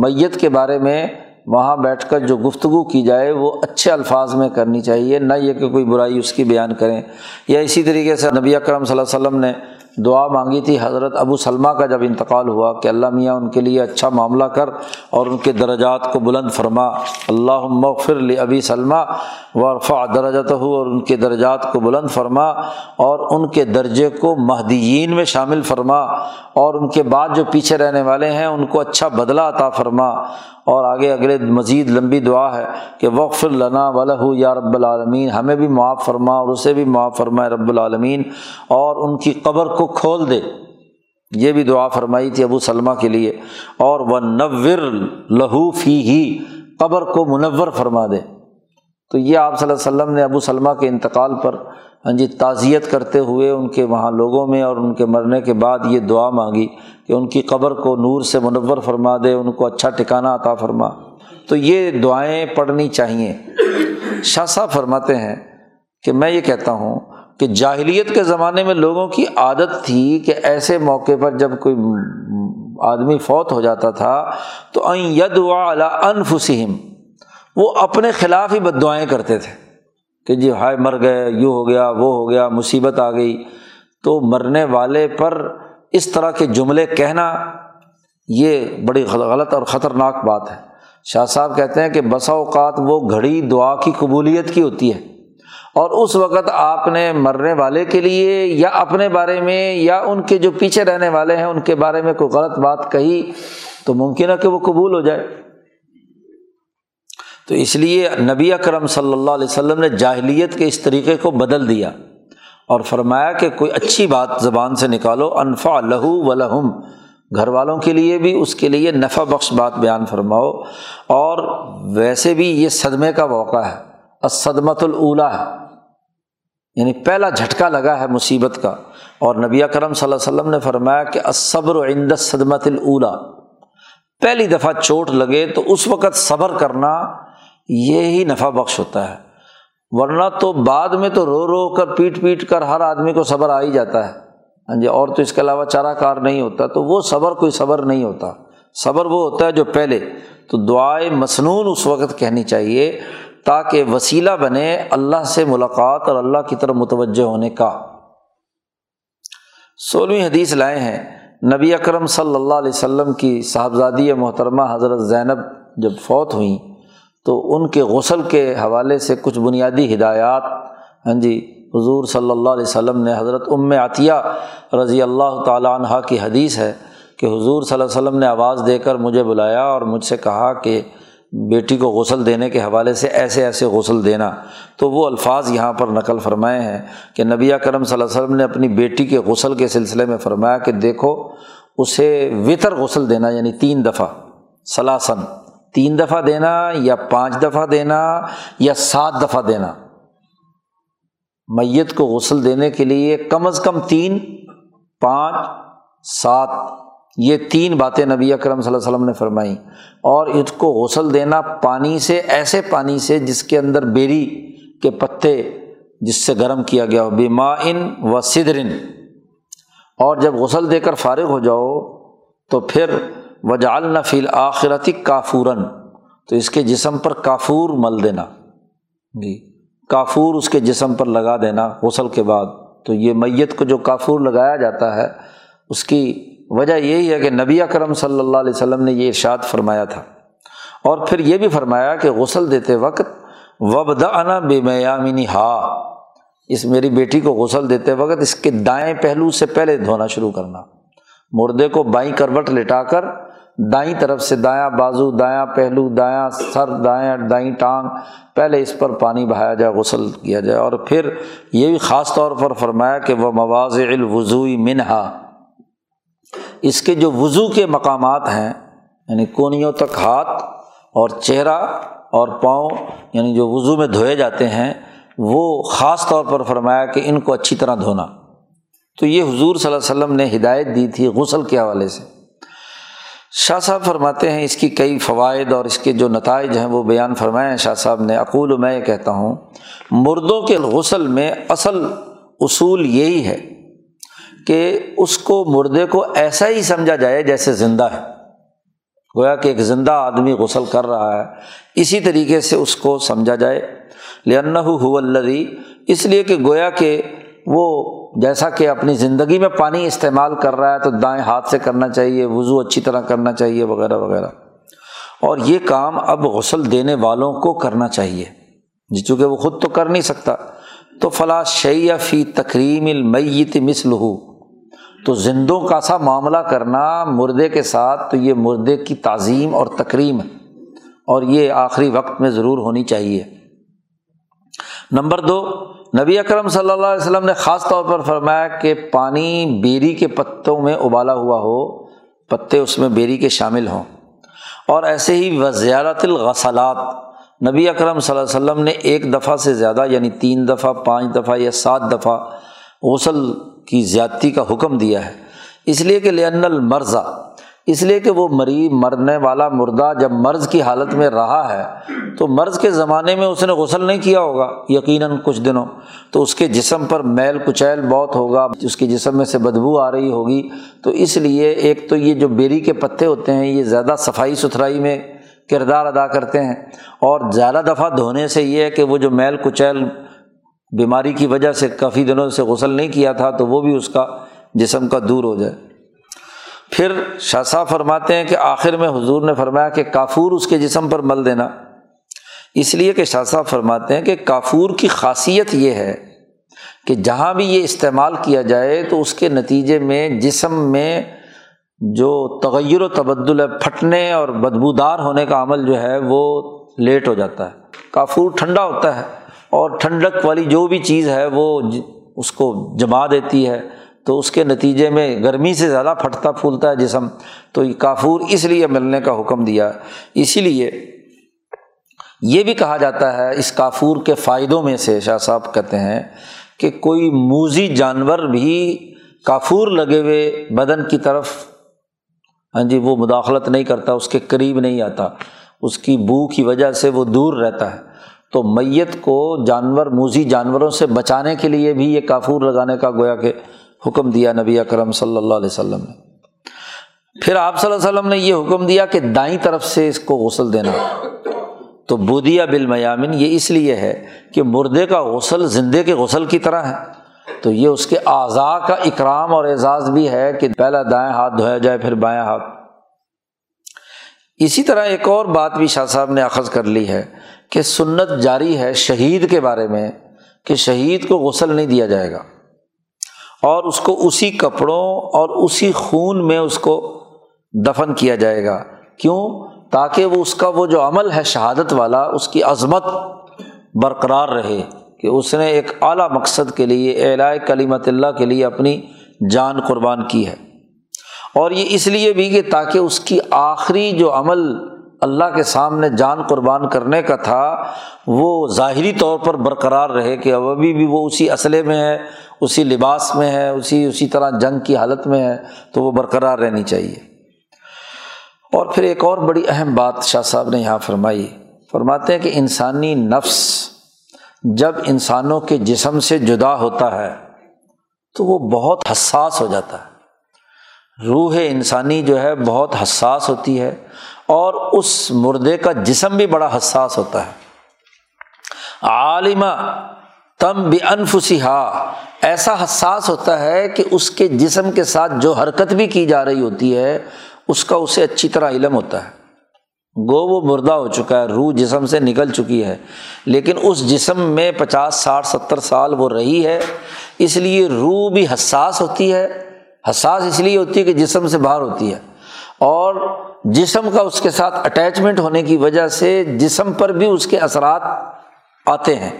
میت کے بارے میں وہاں بیٹھ کر جو گفتگو کی جائے وہ اچھے الفاظ میں کرنی چاہیے، نہ یہ کہ کوئی برائی اس کی بیان کریں۔ یا اسی طریقے سے نبی اکرم صلی اللہ علیہ وسلم نے دعا مانگی تھی حضرت ابو سلمہ کا جب انتقال ہوا کہ اللہ میاں ان کے لیے اچھا معاملہ کر اور ان کے درجات کو بلند فرما، اللہم اغفر لابی سلمہ وارفع درجتہ، اور ان کے درجات کو بلند فرما اور ان کے درجے کو مہدیین میں شامل فرما، اور ان کے بعد جو پیچھے رہنے والے ہیں ان کو اچھا بدلہ عطا فرما۔ اور آگے اگلے مزید لمبی دعا ہے کہ واغفر لنا ولہ یا رب العالمین، ہمیں بھی معاف فرما اور اسے بھی معاف فرما رب العالمین، اور ان کی قبر کو کھول دے، یہ بھی دعا فرمائی تھی ابو سلمہ کے لیے۔ اور ونور لہ فیہ، قبر کو منور فرما دے۔ تو یہ آپ صلی اللہ علیہ وسلم نے ابو سلمہ کے انتقال پر ہاں جی تعزیت کرتے ہوئے ان کے وہاں لوگوں میں اور ان کے مرنے کے بعد یہ دعا مانگی کہ ان کی قبر کو نور سے منور فرما دے، ان کو اچھا ٹھکانہ عطا فرما۔ تو یہ دعائیں پڑھنی چاہیے۔ شاہ صاحب فرماتے ہیں کہ میں یہ کہتا ہوں کہ جاہلیت کے زمانے میں لوگوں کی عادت تھی کہ ایسے موقع پر جب کوئی آدمی فوت ہو جاتا تھا تو ان یدعوا علی انفسہم، وہ اپنے خلاف ہی بد دعائیں کرتے تھے کہ جی ہائے مر گئے، یوں ہو گیا، وہ ہو گیا، مصیبت آ گئی۔ تو مرنے والے پر اس طرح کے جملے کہنا یہ بڑی غلط اور خطرناک بات ہے۔ شاہ صاحب کہتے ہیں کہ بسا اوقات وہ گھڑی دعا کی قبولیت کی ہوتی ہے، اور اس وقت آپ نے مرنے والے کے لیے یا اپنے بارے میں یا ان کے جو پیچھے رہنے والے ہیں ان کے بارے میں کوئی غلط بات کہی تو ممکن ہے کہ وہ قبول ہو جائے۔ تو اس لیے نبی اکرم صلی اللہ علیہ وسلم نے جاہلیت کے اس طریقے کو بدل دیا اور فرمایا کہ کوئی اچھی بات زبان سے نکالو، انفع لہو ولہم، گھر والوں کے لیے بھی اس کے لیے نفع بخش بات بیان فرماؤ۔ اور ویسے بھی یہ صدمے کا موقع ہے، الصدمۃ الاولیٰ ہے، یعنی پہلا جھٹکا لگا ہے مصیبت کا۔ اور نبی اکرم صلی اللہ علیہ وسلم نے فرمایا کہ الصبر عند الصدمۃ الاولیٰ، پہلی دفعہ چوٹ لگے تو اس وقت صبر کرنا یہ ہی نفع بخش ہوتا ہے، ورنہ تو بعد میں تو رو رو کر پیٹ پیٹ کر ہر آدمی کو صبر آ ہی جاتا ہے ہاں جی، اور تو اس کے علاوہ چارہ کار نہیں ہوتا۔ تو وہ صبر کوئی صبر نہیں ہوتا، صبر وہ ہوتا ہے جو پہلے۔ تو دعائے مسنون اس وقت کہنی چاہیے تاکہ وسیلہ بنے اللہ سے ملاقات اور اللہ کی طرف متوجہ ہونے کا۔ سولہویں حدیث لائے ہیں نبی اکرم صلی اللہ علیہ وسلم کی صاحبزادی محترمہ حضرت زینب جب فوت ہوئیں تو ان کے غسل کے حوالے سے کچھ بنیادی ہدایات ہاں جی حضور صلی اللہ علیہ وسلم نے، حضرت ام عطیہ رضی اللہ تعالیٰ عنہا کی حدیث ہے کہ حضور صلی اللہ علیہ وسلم نے آواز دے کر مجھے بلایا اور مجھ سے کہا کہ بیٹی کو غسل دینے کے حوالے سے ایسے ایسے غسل دینا۔ تو وہ الفاظ یہاں پر نقل فرمائے ہیں کہ نبی اکرم صلی اللہ علیہ وسلم نے اپنی بیٹی کے غسل کے سلسلے میں فرمایا کہ دیکھو اسے وتر غسل دینا، یعنی تین دفعہ، سلاسن، تین دفعہ دینا یا پانچ دفعہ دینا یا سات دفعہ دینا۔ میت کو غسل دینے کے لیے کم از کم تین، پانچ، سات، یہ تین باتیں نبی اکرم صلی اللہ علیہ وسلم نے فرمائیں۔ اور اس کو غسل دینا پانی سے، ایسے پانی سے جس کے اندر بیری کے پتے جس سے گرم کیا گیا ہو، بماء و سدر، اور جب غسل دے کر فارغ ہو جاؤ تو پھر وجعلنا فی الآخرۃ کافورا، تو اس کے جسم پر کافور مل دینا، جی کافور اس کے جسم پر لگا دینا غسل کے بعد۔ تو یہ میت کو جو کافور لگایا جاتا ہے اس کی وجہ یہی ہے کہ نبی اکرم صلی اللہ علیہ وسلم نے یہ ارشاد فرمایا تھا۔ اور پھر یہ بھی فرمایا کہ غسل دیتے وقت وبدانا بمیامنہا، اس میری بیٹی کو غسل دیتے وقت اس کے دائیں پہلو سے پہلے دھونا شروع کرنا، مردے کو بائیں کروٹ لٹا کر دائیں طرف سے دایاں بازو، دایاں پہلو، دایاں سر، دایاں دائیں ٹانگ، پہلے اس پر پانی بہایا جائے، غسل کیا جائے۔ اور پھر یہ بھی خاص طور پر فرمایا کہ وہ مواضع الوضوء منہا، اس کے جو وضو کے مقامات ہیں یعنی کونیوں تک ہاتھ اور چہرہ اور پاؤں، یعنی جو وضو میں دھوئے جاتے ہیں، وہ خاص طور پر فرمایا کہ ان کو اچھی طرح دھونا۔ تو یہ حضور صلی اللہ علیہ وسلم نے ہدایت دی تھی غسل کے حوالے سے۔ شاہ صاحب فرماتے ہیں اس کی کئی فوائد اور اس کے جو نتائج ہیں وہ بیان فرمائے ہیں شاہ صاحب نے۔ اقول، میں یہ کہتا ہوں، مردوں کے غسل میں اصل اصول یہی ہے کہ اس کو، مردے کو ایسا ہی سمجھا جائے جیسے زندہ ہے، گویا کہ ایک زندہ آدمی غسل کر رہا ہے، اسی طریقے سے اس کو سمجھا جائے۔ لِأَنَّهُ هُوَ الَّذِي، اس لیے کہ گویا کہ وہ جیسا کہ اپنی زندگی میں پانی استعمال کر رہا ہے تو دائیں ہاتھ سے کرنا چاہیے، وضو اچھی طرح کرنا چاہیے وغیرہ وغیرہ، اور یہ کام اب غسل دینے والوں کو کرنا چاہیے، جی چونکہ وہ خود تو کر نہیں سکتا۔ تو فلا شیء فی تکریم المیت مثلہ، تو زندوں کا سا معاملہ کرنا مردے کے ساتھ، تو یہ مردے کی تعظیم اور تکریم ہے، اور یہ آخری وقت میں ضرور ہونی چاہیے۔ نمبر دو، نبی اکرم صلی اللہ علیہ وسلم نے خاص طور پر فرمایا کہ پانی بیری کے پتوں میں ابالا ہوا ہو، پتے اس میں بیری کے شامل ہوں۔ اور ایسے ہی وزیارت الغسلات، نبی اکرم صلی اللہ علیہ وسلم نے ایک دفعہ سے زیادہ، یعنی تین دفعہ، پانچ دفعہ یا سات دفعہ غسل کی زیادتی کا حکم دیا ہے، اس لیے کہ لأن المرضى، اس لیے کہ وہ مریض، مرنے والا مردہ جب مرض کی حالت میں رہا ہے تو مرض کے زمانے میں اس نے غسل نہیں کیا ہوگا یقیناً کچھ دنوں، تو اس کے جسم پر میل کچیل بہت ہوگا، اس کے جسم میں سے بدبو آ رہی ہوگی، تو اس لیے ایک تو یہ جو بیری کے پتے ہوتے ہیں یہ زیادہ صفائی ستھرائی میں کردار ادا کرتے ہیں، اور زیادہ دفعہ دھونے سے یہ ہے کہ وہ جو میل کچیل بیماری کی وجہ سے کافی دنوں سے غسل نہیں کیا تھا تو وہ بھی اس کا جسم کا دور ہو جائے۔ پھر شاہ صاحب فرماتے ہیں کہ آخر میں حضور نے فرمایا کہ کافور اس کے جسم پر مل دینا، اس لیے کہ شاہ صاحب فرماتے ہیں کہ کافور کی خاصیت یہ ہے کہ جہاں بھی یہ استعمال کیا جائے تو اس کے نتیجے میں جسم میں جو تغیر و تبدل ہے، پھٹنے اور بدبودار ہونے کا عمل جو ہے وہ لیٹ ہو جاتا ہے۔ کافور ٹھنڈا ہوتا ہے اور ٹھنڈک والی جو بھی چیز ہے وہ اس کو جما دیتی ہے، تو اس کے نتیجے میں گرمی سے زیادہ پھٹتا پھولتا ہے جسم، تو یہ کافور اس لیے ملنے کا حکم دیا۔ اسی لیے یہ بھی کہا جاتا ہے، اس کافور کے فائدوں میں سے شاہ صاحب کہتے ہیں کہ کوئی موذی جانور بھی کافور لگے ہوئے بدن کی طرف ہاں جی وہ مداخلت نہیں کرتا، اس کے قریب نہیں آتا، اس کی بو کی وجہ سے وہ دور رہتا ہے۔ تو میت کو جانور، موذی جانوروں سے بچانے کے لیے بھی یہ کافور لگانے کا گویا کہ حکم دیا نبی اکرم صلی اللہ علیہ وسلم نے۔ پھر آپ صلی اللہ علیہ وسلم نے یہ حکم دیا کہ دائیں طرف سے اس کو غسل دینا، تو بودیا بالمیامن، یہ اس لیے ہے کہ مردے کا غسل زندے کے غسل کی طرح ہے، تو یہ اس کے اعضاء کا اکرام اور اعزاز بھی ہے کہ پہلا دائیں ہاتھ دھویا جائے پھر بایاں ہاتھ۔ اسی طرح ایک اور بات بھی شاہ صاحب نے اخذ کر لی ہے کہ سنت جاری ہے شہید کے بارے میں کہ شہید کو غسل نہیں دیا جائے گا، اور اس کو اسی کپڑوں اور اسی خون میں اس کو دفن کیا جائے گا، کیوں؟ تاکہ وہ اس کا وہ جو عمل ہے شہادت والا، اس کی عظمت برقرار رہے کہ اس نے ایک اعلیٰ مقصد کے لیے، اعلاء کلمت اللہ کے لیے اپنی جان قربان کی ہے، اور یہ اس لیے بھی کہ تاکہ اس کی آخری جو عمل اللہ کے سامنے جان قربان کرنے کا تھا وہ ظاہری طور پر برقرار رہے کہ اب ابھی بھی وہ اسی اسلحے میں ہے، اسی لباس میں ہے، اسی اسی طرح جنگ کی حالت میں ہے، تو وہ برقرار رہنی چاہیے۔ اور پھر ایک اور بڑی اہم بات شاہ صاحب نے یہاں فرمائی، فرماتے ہیں کہ انسانی نفس جب انسانوں کے جسم سے جدا ہوتا ہے تو وہ بہت حساس ہو جاتا ہے، روح انسانی جو ہے بہت حساس ہوتی ہے، اور اس مردے کا جسم بھی بڑا حساس ہوتا ہے۔ عالمہ تم بانفسها، ایسا حساس ہوتا ہے کہ اس کے جسم کے ساتھ جو حرکت بھی کی جا رہی ہوتی ہے اس کا اسے اچھی طرح علم ہوتا ہے، گو وہ مردہ ہو چکا ہے، روح جسم سے نکل چکی ہے، لیکن اس جسم میں پچاس ساٹھ ستر سال وہ رہی ہے، اس لیے روح بھی حساس ہوتی ہے، حساس اس لیے ہوتی ہے کہ جسم سے باہر ہوتی ہے، اور جسم کا اس کے ساتھ اٹیچمنٹ ہونے کی وجہ سے جسم پر بھی اس کے اثرات آتے ہیں،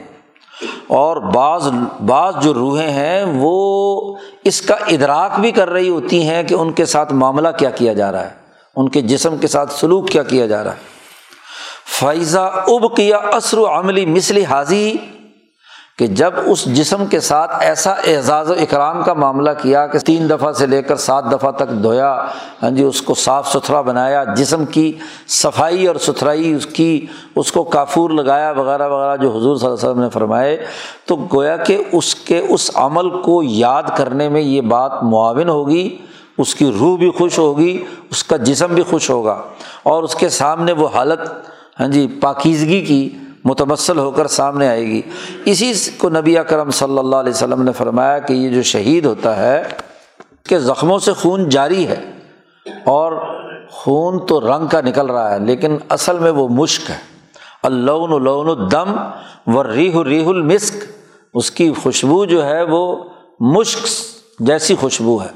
اور بعض بعض جو روحیں ہیں وہ اس کا ادراک بھی کر رہی ہوتی ہیں کہ ان کے ساتھ معاملہ کیا کیا جا رہا ہے، ان کے جسم کے ساتھ سلوک کیا کیا جا رہا ہے۔ فائزہ اب کیا اثر عملی مثل حاضی، کہ جب اس جسم کے ساتھ ایسا اعزاز و اکرام کا معاملہ کیا کہ تین دفعہ سے لے کر سات دفعہ تک دھویا، ہاں جی، اس کو صاف ستھرا بنایا، جسم کی صفائی اور ستھرائی اس کی، اس کو کافور لگایا وغیرہ وغیرہ، جو حضور صلی اللہ علیہ وسلم نے فرمائے، تو گویا کہ اس کے اس عمل کو یاد کرنے میں یہ بات معاون ہوگی، اس کی روح بھی خوش ہوگی، اس کا جسم بھی خوش ہوگا، اور اس کے سامنے وہ حالت ہاں جی پاکیزگی کی متمثل ہو کر سامنے آئے گی۔ اسی کو نبی اکرم صلی اللہ علیہ وسلم نے فرمایا کہ یہ جو شہید ہوتا ہے کہ زخموں سے خون جاری ہے، اور خون تو رنگ کا نکل رہا ہے لیکن اصل میں وہ مشک ہے، اللون لون الدم والریح ریح المسک، اس کی خوشبو جو ہے وہ مشک جیسی خوشبو ہے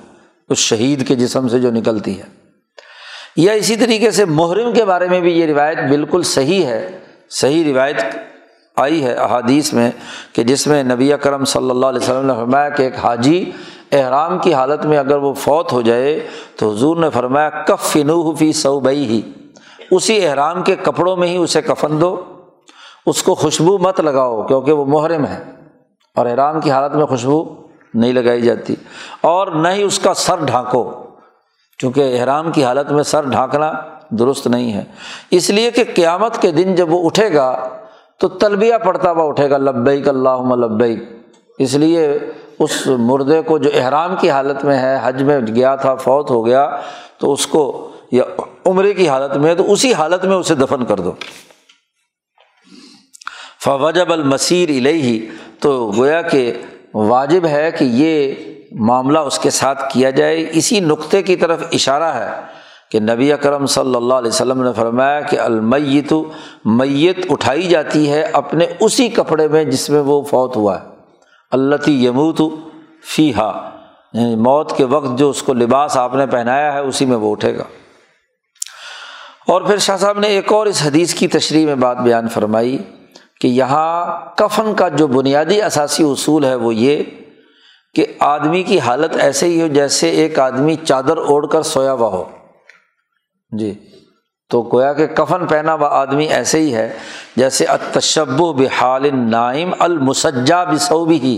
اس شہید کے جسم سے جو نکلتی ہے۔ یا اسی طریقے سے محرم کے بارے میں بھی یہ روایت بالکل صحیح ہے، صحیح روایت آئی ہے احادیث میں، کہ جس میں نبی اکرم صلی اللہ علیہ وسلم نے فرمایا کہ ایک حاجی احرام کی حالت میں اگر وہ فوت ہو جائے تو حضور نے فرمایا کفنوہ فی ثوبیہ، اسی احرام کے کپڑوں میں ہی اسے کفن دو، اس کو خوشبو مت لگاؤ کیونکہ وہ محرم ہے، اور احرام کی حالت میں خوشبو نہیں لگائی جاتی، اور نہ ہی اس کا سر ڈھانکو، چونکہ احرام کی حالت میں سر ڈھانکنا درست نہیں ہے، اس لیے کہ قیامت کے دن جب وہ اٹھے گا تو تلبیہ پڑھتا ہوا اٹھے گا، لبیک اللہم لبیک، اس لیے اس مردے کو جو احرام کی حالت میں ہے، حج میں گیا تھا فوت ہو گیا، تو اس کو یا عمرے کی حالت میں، تو اسی حالت میں اسے دفن کر دو۔ فوجب المسیر الیہ، تو گویا کہ واجب ہے کہ یہ معاملہ اس کے ساتھ کیا جائے۔ اسی نقطے کی طرف اشارہ ہے کہ نبی اکرم صلی اللہ علیہ وسلم نے فرمایا کہ المیت، میت اٹھائی جاتی ہے اپنے اسی کپڑے میں جس میں وہ فوت ہوا ہے، اللتی یموت فیہا، یعنی موت کے وقت جو اس کو لباس آپ نے پہنایا ہے اسی میں وہ اٹھے گا۔ اور پھر شاہ صاحب نے ایک اور اس حدیث کی تشریح میں بات بیان فرمائی کہ یہاں کفن کا جو بنیادی اساسی اصول ہے وہ یہ کہ آدمی کی حالت ایسے ہی ہو جیسے ایک آدمی چادر اوڑھ کر سویا ہوا ہو، جی، تو گویا کہ کفن پہنا ہوا آدمی ایسے ہی ہے جیسے التشبہ بحال النائم المسجع بثوبہ،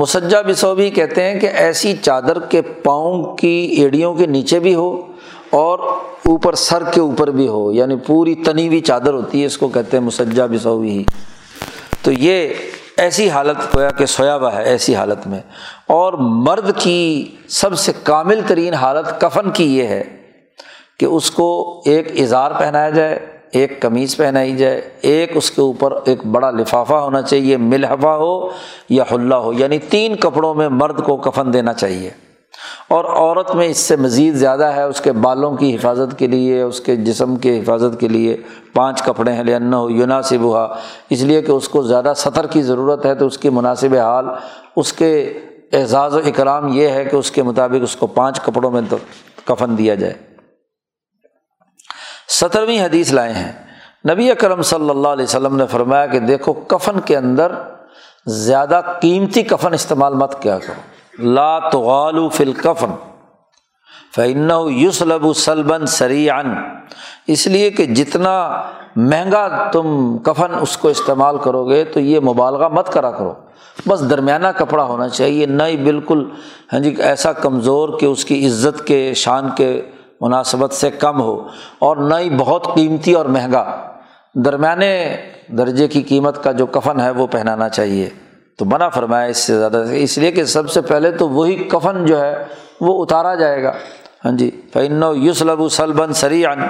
مسجع بثوبہ کہتے ہیں کہ ایسی چادر کے پاؤں کی ایڑیوں کے نیچے بھی ہو اور اوپر سر کے اوپر بھی ہو، یعنی پوری تنی ہوئی چادر ہوتی ہے، اس کو کہتے ہیں مسجع بثوبہ۔ تو یہ ایسی حالت گویا کہ سویا ہوا ہے ایسی حالت میں، اور مرد کی سب سے کامل ترین حالت کفن کی یہ ہے کہ اس کو ایک ازار پہنایا جائے، ایک قمیص پہنائی جائے، ایک اس کے اوپر ایک بڑا لفافہ ہونا چاہیے، ملحفہ ہو یا حلہ ہو، یعنی تین کپڑوں میں مرد کو کفن دینا چاہیے، اور عورت میں اس سے مزید زیادہ ہے، اس کے بالوں کی حفاظت کے لیے، اس کے جسم کی حفاظت کے لیے پانچ کپڑے ہیں، لِأَنَّهُ يُنَاسِبُهَا، اس لیے کہ اس کو زیادہ سطر کی ضرورت ہے، تو اس کی مناسب حال، اس کے اعزاز و اکرام یہ ہے کہ اس کے مطابق اس کو پانچ کپڑوں میں کفن دیا جائے۔ سترویں حدیث لائے ہیں، نبی اکرم صلی اللہ علیہ وسلم نے فرمایا کہ دیکھو کفن کے اندر زیادہ قیمتی کفن استعمال مت کیا کرو، لا تغالوا فی الکفن فإنه یسلب سلبا سریعا، اس لیے کہ جتنا مہنگا تم کفن اس کو استعمال کرو گے تو یہ مبالغہ مت کرا کرو، بس درمیانہ کپڑا ہونا چاہیے، نہ ہی بالکل ہاں جی ایسا کمزور کہ اس کی عزت کے شان کے مناسبت سے کم ہو، اور نہ ہی بہت قیمتی اور مہنگا، درمیانے درجے کی قیمت کا جو کفن ہے وہ پہنانا چاہیے۔ تو منع فرمایا اس سے زیادہ، اس لیے کہ سب سے پہلے تو وہی کفن جو ہے وہ اتارا جائے گا، ہاں جی، فَإِنَّهُ يُسْلَبُ سَلْبًا سَرِيعًا۔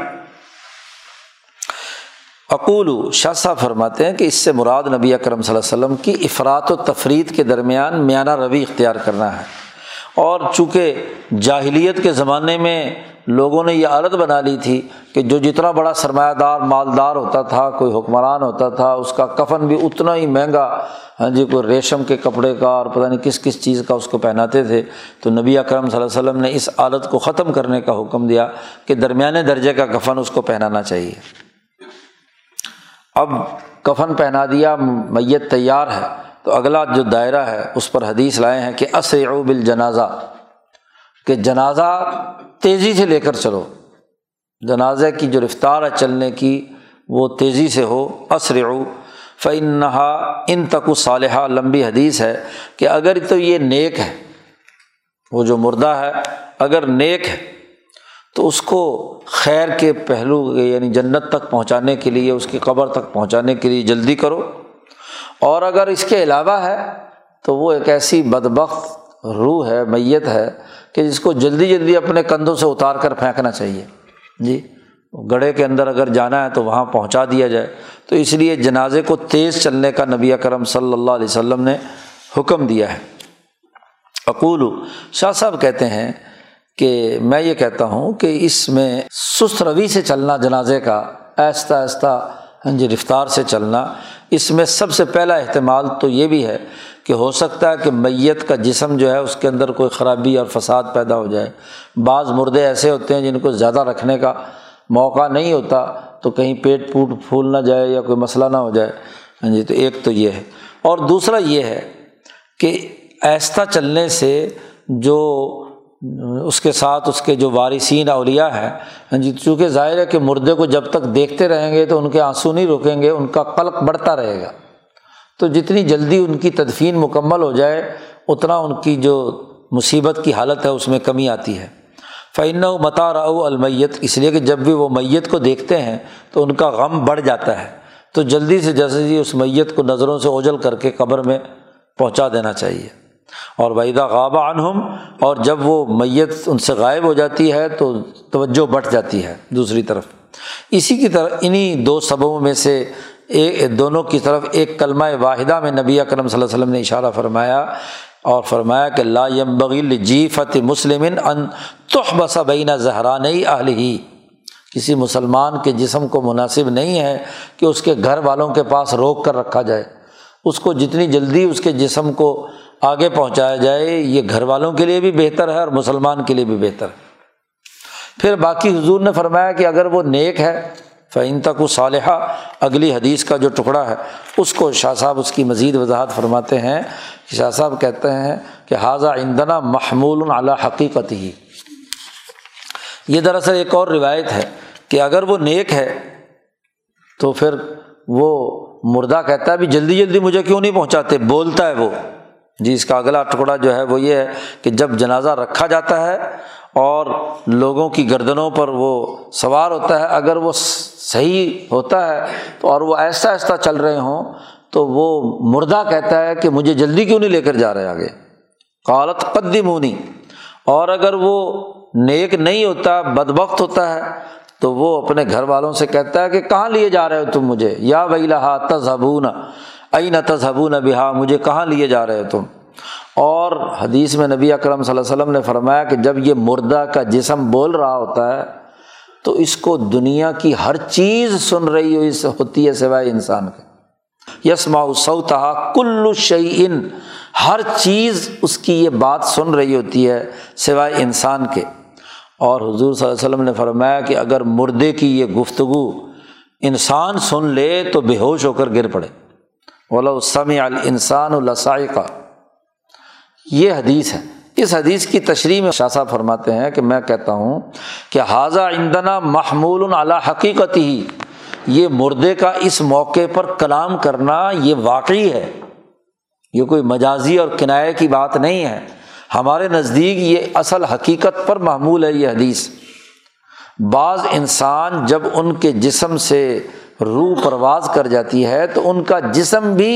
اقول، شاہ صاحب فرماتے ہیں کہ اس سے مراد نبی اکرم صلی اللہ علیہ وسلم کی افراط و تفریط کے درمیان میانہ روی اختیار کرنا ہے، اور چونکہ جاہلیت کے زمانے میں لوگوں نے یہ عادت بنا لی تھی کہ جو جتنا بڑا سرمایہ دار مالدار ہوتا تھا، کوئی حکمران ہوتا تھا، اس کا کفن بھی اتنا ہی مہنگا، ہاں جی کوئی ریشم کے کپڑے کا اور پتہ نہیں کس کس چیز کا اس کو پہناتے تھے۔ تو نبی اکرم صلی اللہ علیہ وسلم نے اس عادت کو ختم کرنے کا حکم دیا کہ درمیانے درجے کا کفن اس کو پہنانا چاہیے۔ اب کفن پہنا دیا، میت تیار ہے، تو اگلا جو دائرہ ہے اس پر حدیث لائے ہیں کہ اسرعوا بالجنازہ، کہ جنازہ تیزی سے لے کر چلو، جنازے کی جو رفتار ہے چلنے کی وہ تیزی سے ہو۔ اسرعوا فإنها ان تکو صالحہ، لمبی حدیث ہے کہ اگر تو یہ نیک ہے، وہ جو مردہ ہے اگر نیک ہے تو اس کو خیر کے پہلو یعنی جنت تک پہنچانے کے لیے، اس کی قبر تک پہنچانے کے لیے جلدی کرو، اور اگر اس کے علاوہ ہے تو وہ ایک ایسی بدبخت روح ہے، میت ہے، کہ جس کو جلدی جلدی اپنے کندھوں سے اتار کر پھینکنا چاہیے۔ جی گڑھے کے اندر اگر جانا ہے تو وہاں پہنچا دیا جائے۔ تو اس لیے جنازے کو تیز چلنے کا نبی اکرم صلی اللہ علیہ وسلم نے حکم دیا ہے۔ اقول، شاہ صاحب کہتے ہیں کہ میں یہ کہتا ہوں کہ اس میں سست روی سے چلنا، جنازے کا آہستہ آہستہ جی رفتار سے چلنا، اس میں سب سے پہلا احتمال تو یہ بھی ہے کہ ہو سکتا ہے کہ میت کا جسم جو ہے اس کے اندر کوئی خرابی اور فساد پیدا ہو جائے۔ بعض مردے ایسے ہوتے ہیں جن کو زیادہ رکھنے کا موقع نہیں ہوتا، تو کہیں پیٹ پھوٹ پھول نہ جائے یا کوئی مسئلہ نہ ہو جائے، ہاں جی۔ تو ایک تو یہ ہے، اور دوسرا یہ ہے کہ آہستہ چلنے سے جو اس کے ساتھ اس کے جو وارثین اولیاء ہیں، جی چونکہ ظاہر ہے کہ مردے کو جب تک دیکھتے رہیں گے تو ان کے آنسو نہیں رکیں گے، ان کا قلق بڑھتا رہے گا، تو جتنی جلدی ان کی تدفین مکمل ہو جائے اتنا ان کی جو مصیبت کی حالت ہے اس میں کمی آتی ہے۔ فَإِنَّهُ مَتَا رَأَوْا الْمَيِّتَ، اس لیے کہ جب بھی وہ میت کو دیکھتے ہیں تو ان کا غم بڑھ جاتا ہے، تو جلدی سے جیسے جی اس میت کو نظروں سے اوجھل کر کے قبر میں پہنچا دینا چاہیے۔ اور وَإِذَا غَابَ عَنْهُمْ، اور جب وہ میت ان سے غائب ہو جاتی ہے تو توجہ بٹ جاتی ہے دوسری طرف۔ اسی کی طرف انہی دو سببوں میں سے ایک، دونوں کی طرف ایک کلمہ واحدہ میں نبی اکرم صلی اللہ علیہ وسلم نے اشارہ فرمایا، اور فرمایا کہ لَا يَنبَغِي لِجِيفَةِ مُسْلِمٍ أَن تُحْبَسَ بَيْنَ ظَهْرَانَيْ أَهْلِهِ، کسی مسلمان کے جسم کو مناسب نہیں ہے کہ اس کے گھر والوں کے پاس روک کر رکھا جائے، اس کو جتنی جلدی اس کے جسم کو آگے پہنچایا جائے، یہ گھر والوں کے لیے بھی بہتر ہے اور مسلمان کے لیے بھی بہتر ہے۔ پھر باقی حضور نے فرمایا کہ اگر وہ نیک ہے فَإِن تَكُ صَالِحَةً، اگلی حدیث کا جو ٹکڑا ہے اس کو شاہ صاحب اس کی مزید وضاحت فرماتے ہیں کہ شاہ صاحب کہتے ہیں کہ هَذَا عِندَنَا مَحْمُولٌ عَلَى حَقِيقَتِهِ، یہ دراصل ایک اور روایت ہے کہ اگر وہ نیک ہے تو پھر وہ مردہ کہتا ہے بھی جلدی جلدی مجھے کیوں نہیں پہنچاتے، بولتا ہے وہ جی۔ اس کا اگلا ٹکڑا جو ہے وہ یہ ہے کہ جب جنازہ رکھا جاتا ہے اور لوگوں کی گردنوں پر وہ سوار ہوتا ہے، اگر وہ صحیح ہوتا ہے تو اور وہ آہستہ آہستہ چل رہے ہوں تو وہ مردہ کہتا ہے کہ مجھے جلدی کیوں نہیں لے کر جا رہے آگے، قالت قدمونی۔ اور اگر وہ نیک نہیں ہوتا، بدبخت ہوتا ہے، تو وہ اپنے گھر والوں سے کہتا ہے کہ کہاں لیے جا رہے ہو تم مجھے، یا ویلہا تذہبون اَیْنَ تَذْهَبُونَ بِهَا، مجھے کہاں لیے جا رہے ہو تم۔ اور حدیث میں نبی اکرم صلی اللہ علیہ وسلم نے فرمایا کہ جب یہ مردہ کا جسم بول رہا ہوتا ہے تو اس کو دنیا کی ہر چیز سن رہی ہوتی ہے سوائے انسان کے۔ یسمع صوتها کل شیء، ہر چیز اس کی یہ بات سن رہی ہوتی ہے سوائے انسان کے۔ اور حضور صلی اللہ علیہ وسلم نے فرمایا کہ اگر مردے کی یہ گفتگو انسان سن لے تو بے ہوش ہو کر گر پڑے، وَلَوْ سَمِعَ الْإِنسَانُ لَصَعِقَ۔ یہ حدیث ہے۔ اس حدیث کی تشریح میں شاہ صاحب فرماتے ہیں کہ میں کہتا ہوں کہ هَذَا عِندَنَا مَحْمُولٌ عَلَى حَقِيقَتِهِ، یہ مردے کا اس موقع پر کلام کرنا یہ واقعی ہے، یہ کوئی مجازی اور کنایے کی بات نہیں ہے، ہمارے نزدیک یہ اصل حقیقت پر محمول ہے یہ حدیث۔ بعض انسان جب ان کے جسم سے روح پرواز کر جاتی ہے تو ان کا جسم بھی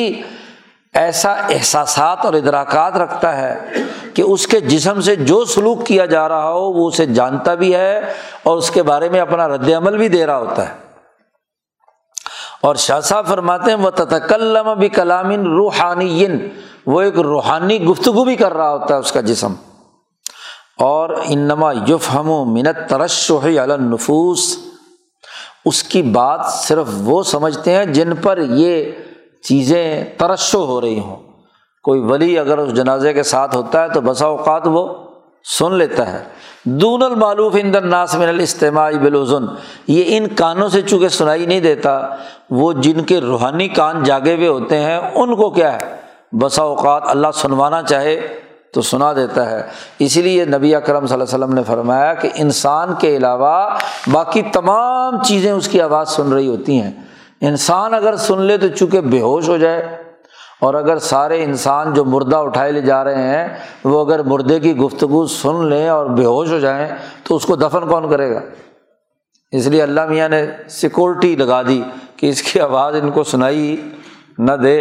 ایسا احساسات اور ادراکات رکھتا ہے کہ اس کے جسم سے جو سلوک کیا جا رہا ہو وہ اسے جانتا بھی ہے اور اس کے بارے میں اپنا رد عمل بھی دے رہا ہوتا ہے۔ اور شاہ صاحب فرماتے ہیں وَتَتَكَلَّمَ بِكَلَامٍ رُوحَانِيٍّ، وہ ایک روحانی گفتگو بھی کر رہا ہوتا ہے اس کا جسم، اور انما یفہم من الترشح علی النفوس، اس کی بات صرف وہ سمجھتے ہیں جن پر یہ چیزیں ترشح ہو رہی ہوں۔ کوئی ولی اگر اس جنازے کے ساتھ ہوتا ہے تو بسا اوقات وہ سن لیتا ہے، دون المعلوف عند الناس من الاستماع بالاذن، یہ ان کانوں سے چونکہ سنائی نہیں دیتا، وہ جن کے روحانی کان جاگے ہوئے ہوتے ہیں ان کو کیا ہے بسا اوقات اللہ سنوانا چاہے تو سنا دیتا ہے۔ اسی لیے نبی اکرم صلی اللہ علیہ وسلم نے فرمایا کہ انسان کے علاوہ باقی تمام چیزیں اس کی آواز سن رہی ہوتی ہیں، انسان اگر سن لے تو چونکہ بے ہوش ہو جائے، اور اگر سارے انسان جو مردہ اٹھائے لے جا رہے ہیں وہ اگر مردے کی گفتگو سن لیں اور بے ہوش ہو جائیں تو اس کو دفن کون کرے گا؟ اس لیے اللہ میاں نے سیکورٹی لگا دی کہ اس کی آواز ان کو سنائی نہ دے،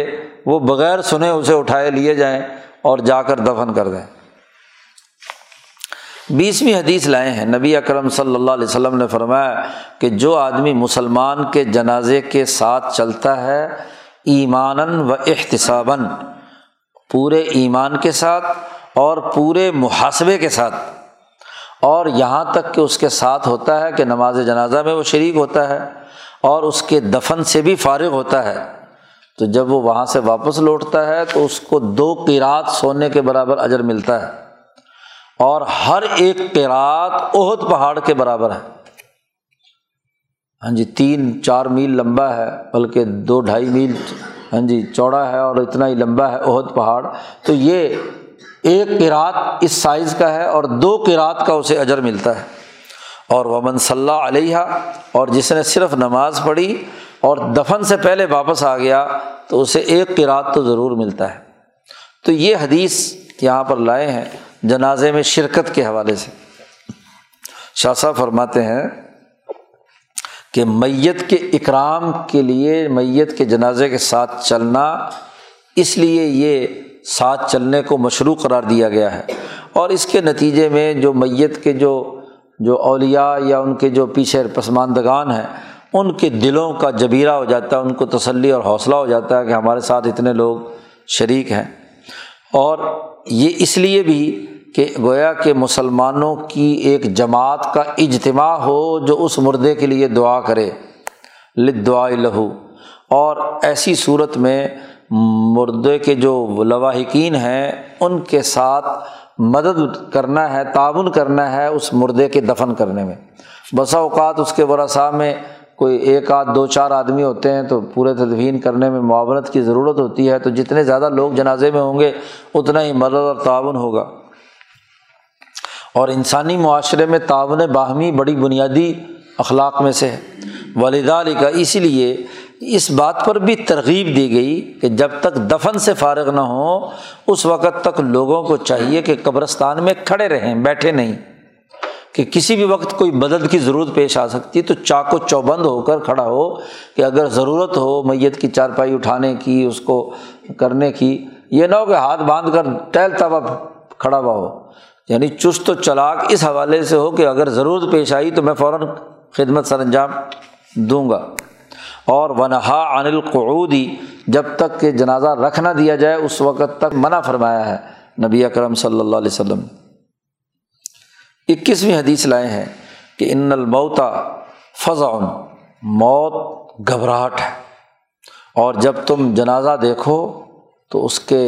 وہ بغیر سنے اسے اٹھائے لیے جائیں اور جا کر دفن کر دیں۔ بیسویں حدیث لائے ہیں، نبی اکرم صلی اللہ علیہ وسلم نے فرمایا کہ جو آدمی مسلمان کے جنازے کے ساتھ چلتا ہے ایماناً و احتساباً، پورے ایمان کے ساتھ اور پورے محاسبے کے ساتھ، اور یہاں تک کہ اس کے ساتھ ہوتا ہے کہ نماز جنازہ میں وہ شریک ہوتا ہے اور اس کے دفن سے بھی فارغ ہوتا ہے، تو جب وہ وہاں سے واپس لوٹتا ہے تو اس کو دو قیرات سونے کے برابر اجر ملتا ہے، اور ہر ایک قیرات احد پہاڑ کے برابر ہے۔ ہاں جی، تین چار میل لمبا ہے، بلکہ دو ڈھائی میل ہاں جی چوڑا ہے اور اتنا ہی لمبا ہے احد پہاڑ۔ تو یہ ایک قیرات اس سائز کا ہے اور دو قیرات کا اسے اجر ملتا ہے۔ اور ومن صلی علیہ، اور جس نے صرف نماز پڑھی اور دفن سے پہلے واپس آ گیا تو اسے ایک قرات تو ضرور ملتا ہے۔ تو یہ حدیث یہاں پر لائے ہیں جنازے میں شرکت کے حوالے سے۔ شاہ صاحب فرماتے ہیں کہ میت کے اکرام کے لیے میت کے جنازے کے ساتھ چلنا، اس لیے یہ ساتھ چلنے کو مشروع قرار دیا گیا ہے، اور اس کے نتیجے میں جو میت کے جو جو اولیاء یا ان کے جو پیچھے پسماندگان ہیں ان کے دلوں کا جبیرہ ہو جاتا ہے، ان کو تسلی اور حوصلہ ہو جاتا ہے کہ ہمارے ساتھ اتنے لوگ شریک ہیں۔ اور یہ اس لیے بھی کہ گویا کہ مسلمانوں کی ایک جماعت کا اجتماع ہو جو اس مردے کے لیے دعا کرے، للدعاء لہ، اور ایسی صورت میں مردے کے جو لواحقین ہیں ان کے ساتھ مدد کرنا ہے، تعاون کرنا ہے اس مردے کے دفن کرنے میں۔ بسا اوقات اس کے ورثاء میں کوئی ایک آدھ دو چار آدمی ہوتے ہیں تو پورے تدفین کرنے میں معاونت کی ضرورت ہوتی ہے، تو جتنے زیادہ لوگ جنازے میں ہوں گے اتنا ہی مدد اور تعاون ہوگا۔ اور انسانی معاشرے میں تعاون باہمی بڑی بنیادی اخلاق میں سے ہے، ولذالک، اسی لیے اس بات پر بھی ترغیب دی گئی کہ جب تک دفن سے فارغ نہ ہوں اس وقت تک لوگوں کو چاہیے کہ قبرستان میں کھڑے رہیں، بیٹھے نہیں، کہ کسی بھی وقت کوئی مدد کی ضرورت پیش آ سکتی تو چاکو چوبند ہو کر کھڑا ہو کہ اگر ضرورت ہو میت کی چارپائی اٹھانے کی، اس کو کرنے کی، یہ نہ ہو کہ ہاتھ باندھ کر ٹہلتا ہوا کھڑا ہوا ہو، یعنی چست و چلاک اس حوالے سے ہو کہ اگر ضرورت پیش آئی تو میں فوراً خدمت سر انجام دوں گا۔ اور ونہا عن القعود، جب تک کہ جنازہ رکھ نہ دیا جائے اس وقت تک منع فرمایا ہے نبی اکرم صلی اللہ علیہ وسلم۔ اکیسویں حدیث لائے ہیں کہ ان الموت فزع، موت گھبراہٹ ہے، اور جب تم جنازہ دیکھو تو اس کے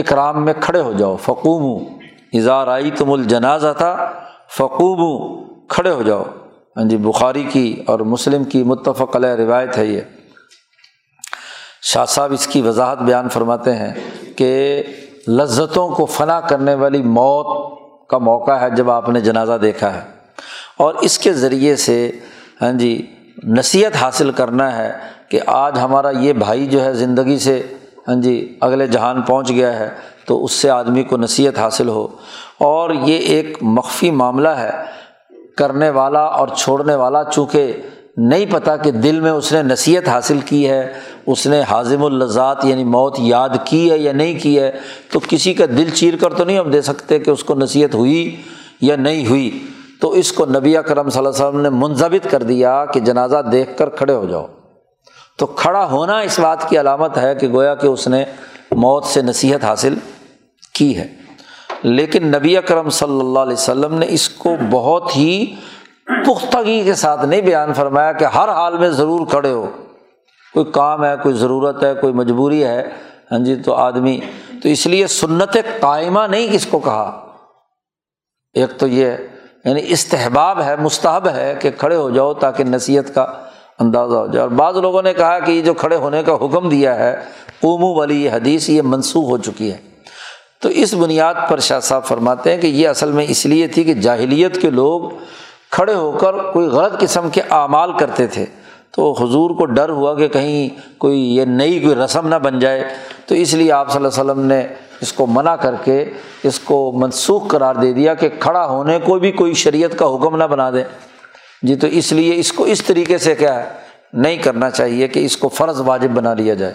اکرام میں کھڑے ہو جاؤ، فقومو اذا رأیتم الجنازۃ فقومو، کھڑے ہو جاؤ۔ ہاں جی، بخاری کی اور مسلم کی متفق علیہ روایت ہے۔ یہ شاہ صاحب اس کی وضاحت بیان فرماتے ہیں کہ لذتوں کو فنا کرنے والی موت کا موقع ہے جب آپ نے جنازہ دیکھا ہے، اور اس کے ذریعے سے ہاں جی نصیحت حاصل کرنا ہے کہ آج ہمارا یہ بھائی جو ہے زندگی سے ہاں جی اگلے جہان پہنچ گیا ہے، تو اس سے آدمی کو نصیحت حاصل ہو۔ اور یہ ایک مخفی معاملہ ہے، کرنے والا اور چھوڑنے والا چونکہ نہیں پتہ کہ دل میں اس نے نصیحت حاصل کی ہے، اس نے حازم اللذات یعنی موت یاد کی ہے یا نہیں کی ہے، تو کسی کا دل چیر کر تو نہیں ہم دے سکتے کہ اس کو نصیحت ہوئی یا نہیں ہوئی۔ تو اس کو نبی اکرم صلی اللہ علیہ وسلم نے منضبط کر دیا کہ جنازہ دیکھ کر کھڑے ہو جاؤ، تو کھڑا ہونا اس بات کی علامت ہے کہ گویا کہ اس نے موت سے نصیحت حاصل کی ہے۔ لیکن نبی اکرم صلی اللہ علیہ وسلم نے اس کو بہت ہی پختگی کے ساتھ نہیں بیان فرمایا کہ ہر حال میں ضرور کھڑے ہو، کوئی کام ہے، کوئی ضرورت ہے، کوئی مجبوری ہے، ہاں جی، تو آدمی تو اس لیے سنت قائمہ نہیں کس کو کہا، ایک تو یہ یعنی استحباب ہے، مستحب ہے کہ کھڑے ہو جاؤ تاکہ نصیحت کا اندازہ ہو جائے۔ اور بعض لوگوں نے کہا کہ یہ جو کھڑے ہونے کا حکم دیا ہے قوموا والی حدیث یہ منسوخ ہو چکی ہے، تو اس بنیاد پر شاہ صاحب فرماتے ہیں کہ یہ اصل میں اس لیے تھی کہ جاہلیت کے لوگ کھڑے ہو کر کوئی غلط قسم کے اعمال کرتے تھے، تو حضور کو ڈر ہوا کہ کہیں کوئی یہ نئی کوئی رسم نہ بن جائے، تو اس لیے آپ صلی اللہ علیہ وسلم نے اس کو منع کر کے اس کو منسوخ قرار دے دیا کہ کھڑا ہونے کو بھی کوئی شریعت کا حکم نہ بنا دے جی، تو اس لیے اس کو اس طریقے سے کیا ہے نہیں کرنا چاہیے کہ اس کو فرض واجب بنا لیا جائے۔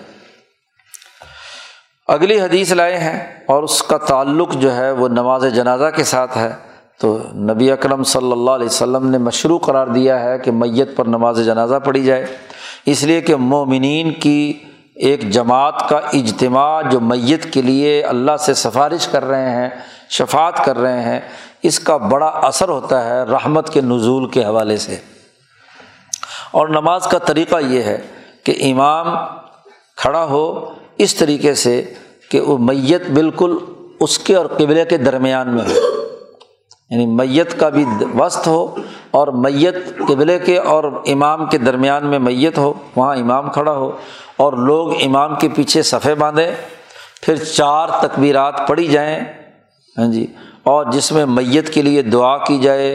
اگلی حدیث لائے ہیں اور اس کا تعلق جو ہے وہ نماز جنازہ کے ساتھ ہے، تو نبی اکرم صلی اللہ علیہ وسلم نے مشروع قرار دیا ہے کہ میت پر نماز جنازہ پڑھی جائے، اس لیے کہ مومنین کی ایک جماعت کا اجتماع جو میت کے لیے اللہ سے سفارش کر رہے ہیں، شفاعت کر رہے ہیں، اس کا بڑا اثر ہوتا ہے رحمت کے نزول کے حوالے سے۔ اور نماز کا طریقہ یہ ہے کہ امام کھڑا ہو اس طریقے سے کہ وہ میت بالکل اس کے اور قبلے کے درمیان میں ہو، یعنی میت کا بھی وسط ہو اور میت قبلے کے اور امام کے درمیان میں میت ہو، وہاں امام کھڑا ہو، اور لوگ امام کے پیچھے صفحے باندھیں، پھر چار تکبیرات پڑھی جائیں، ہاں جی، اور جس میں میت کے لیے دعا کی جائے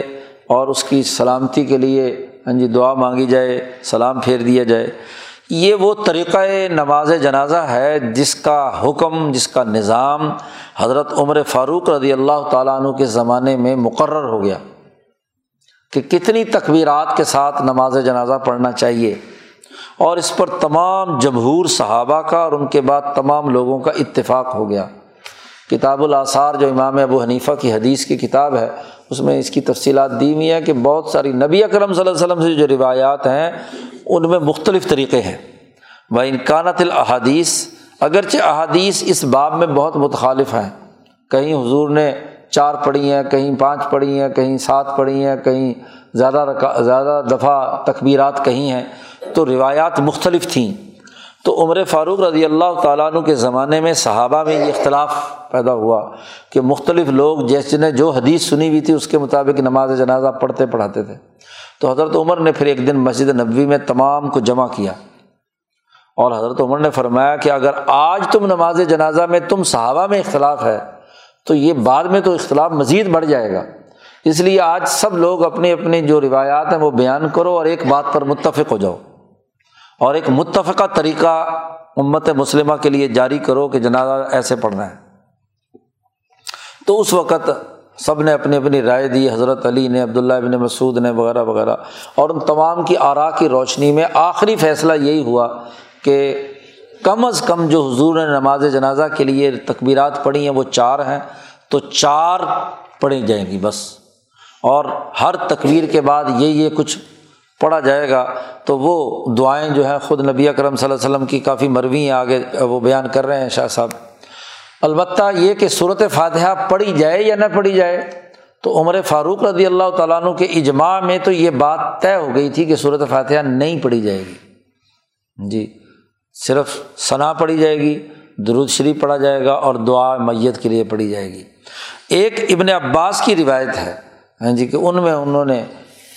اور اس کی سلامتی کے لیے ہاں جی دعا مانگی جائے، سلام پھیر دیا جائے۔ یہ وہ طریقہ نماز جنازہ ہے جس کا حکم، جس کا نظام حضرت عمر فاروق رضی اللہ تعالیٰ عنہ کے زمانے میں مقرر ہو گیا کہ کتنی تکبیرات کے ساتھ نماز جنازہ پڑھنا چاہیے، اور اس پر تمام جمہور صحابہ کا اور ان کے بعد تمام لوگوں کا اتفاق ہو گیا۔ کتاب الاثار جو امام ابو حنیفہ کی حدیث کی کتاب ہے، اس میں اس کی تفصیلات دی ہوئی ہیں کہ بہت ساری نبی اکرم صلی اللہ علیہ وسلم سے جو روایات ہیں ان میں مختلف طریقے ہیں۔ وَإِنْ كَانَتِ الْأَحَادِيثِ، اگرچہ احادیث اس باب میں بہت متخالف ہیں، کہیں حضور نے چار پڑھی ہیں، کہیں پانچ پڑھی ہیں، کہیں سات پڑھی ہیں، کہیں زیادہ زیادہ دفعہ تکبیرات کہیں ہیں، تو روایات مختلف تھیں۔ تو عمر فاروق رضی اللہ تعالیٰ عنہ کے زمانے میں صحابہ میں یہ اختلاف پیدا ہوا کہ مختلف لوگ جس نے جو حدیث سنی ہوئی تھی اس کے مطابق نماز جنازہ پڑھتے پڑھاتے تھے۔ تو حضرت عمر نے پھر ایک دن مسجد نبوی میں تمام کو جمع کیا اور حضرت عمر نے فرمایا کہ اگر آج تم نماز جنازہ میں تم صحابہ میں اختلاف ہے تو یہ بعد میں تو اختلاف مزید بڑھ جائے گا، اس لیے آج سب لوگ اپنی اپنی جو روایات ہیں وہ بیان کرو اور ایک بات پر متفق ہو جاؤ اور ایک متفقہ طریقہ امت مسلمہ کے لیے جاری کرو کہ جنازہ ایسے پڑھنا ہے۔ تو اس وقت سب نے اپنی اپنی رائے دی، حضرت علی نے، عبداللہ بن مسعود نے، وغیرہ وغیرہ، اور ان تمام کی آراء کی روشنی میں آخری فیصلہ یہی ہوا کہ کم از کم جو حضور نے نماز جنازہ کے لیے تکبیرات پڑھی ہیں وہ چار ہیں، تو چار پڑھی جائیں گی بس، اور ہر تکبیر کے بعد یہ یہ کچھ پڑھا جائے گا۔ تو وہ دعائیں جو ہیں خود نبی اکرم صلی اللہ علیہ وسلم کی کافی مروی ہیں، آگے وہ بیان کر رہے ہیں شاہ صاحب۔ البتہ یہ کہ سورۃ فاتحہ پڑھی جائے یا نہ پڑھی جائے، تو عمر فاروق رضی اللہ تعالیٰ عنہ کے اجماع میں تو یہ بات طے ہو گئی تھی کہ سورۃ فاتحہ نہیں پڑھی جائے گی جی، صرف ثنا پڑھی جائے گی، درود شریف پڑھا جائے گا، اور دعا میت کے لیے پڑھی جائے گی۔ ایک ابن عباس کی روایت ہے ہاں جی کہ ان میں انہوں نے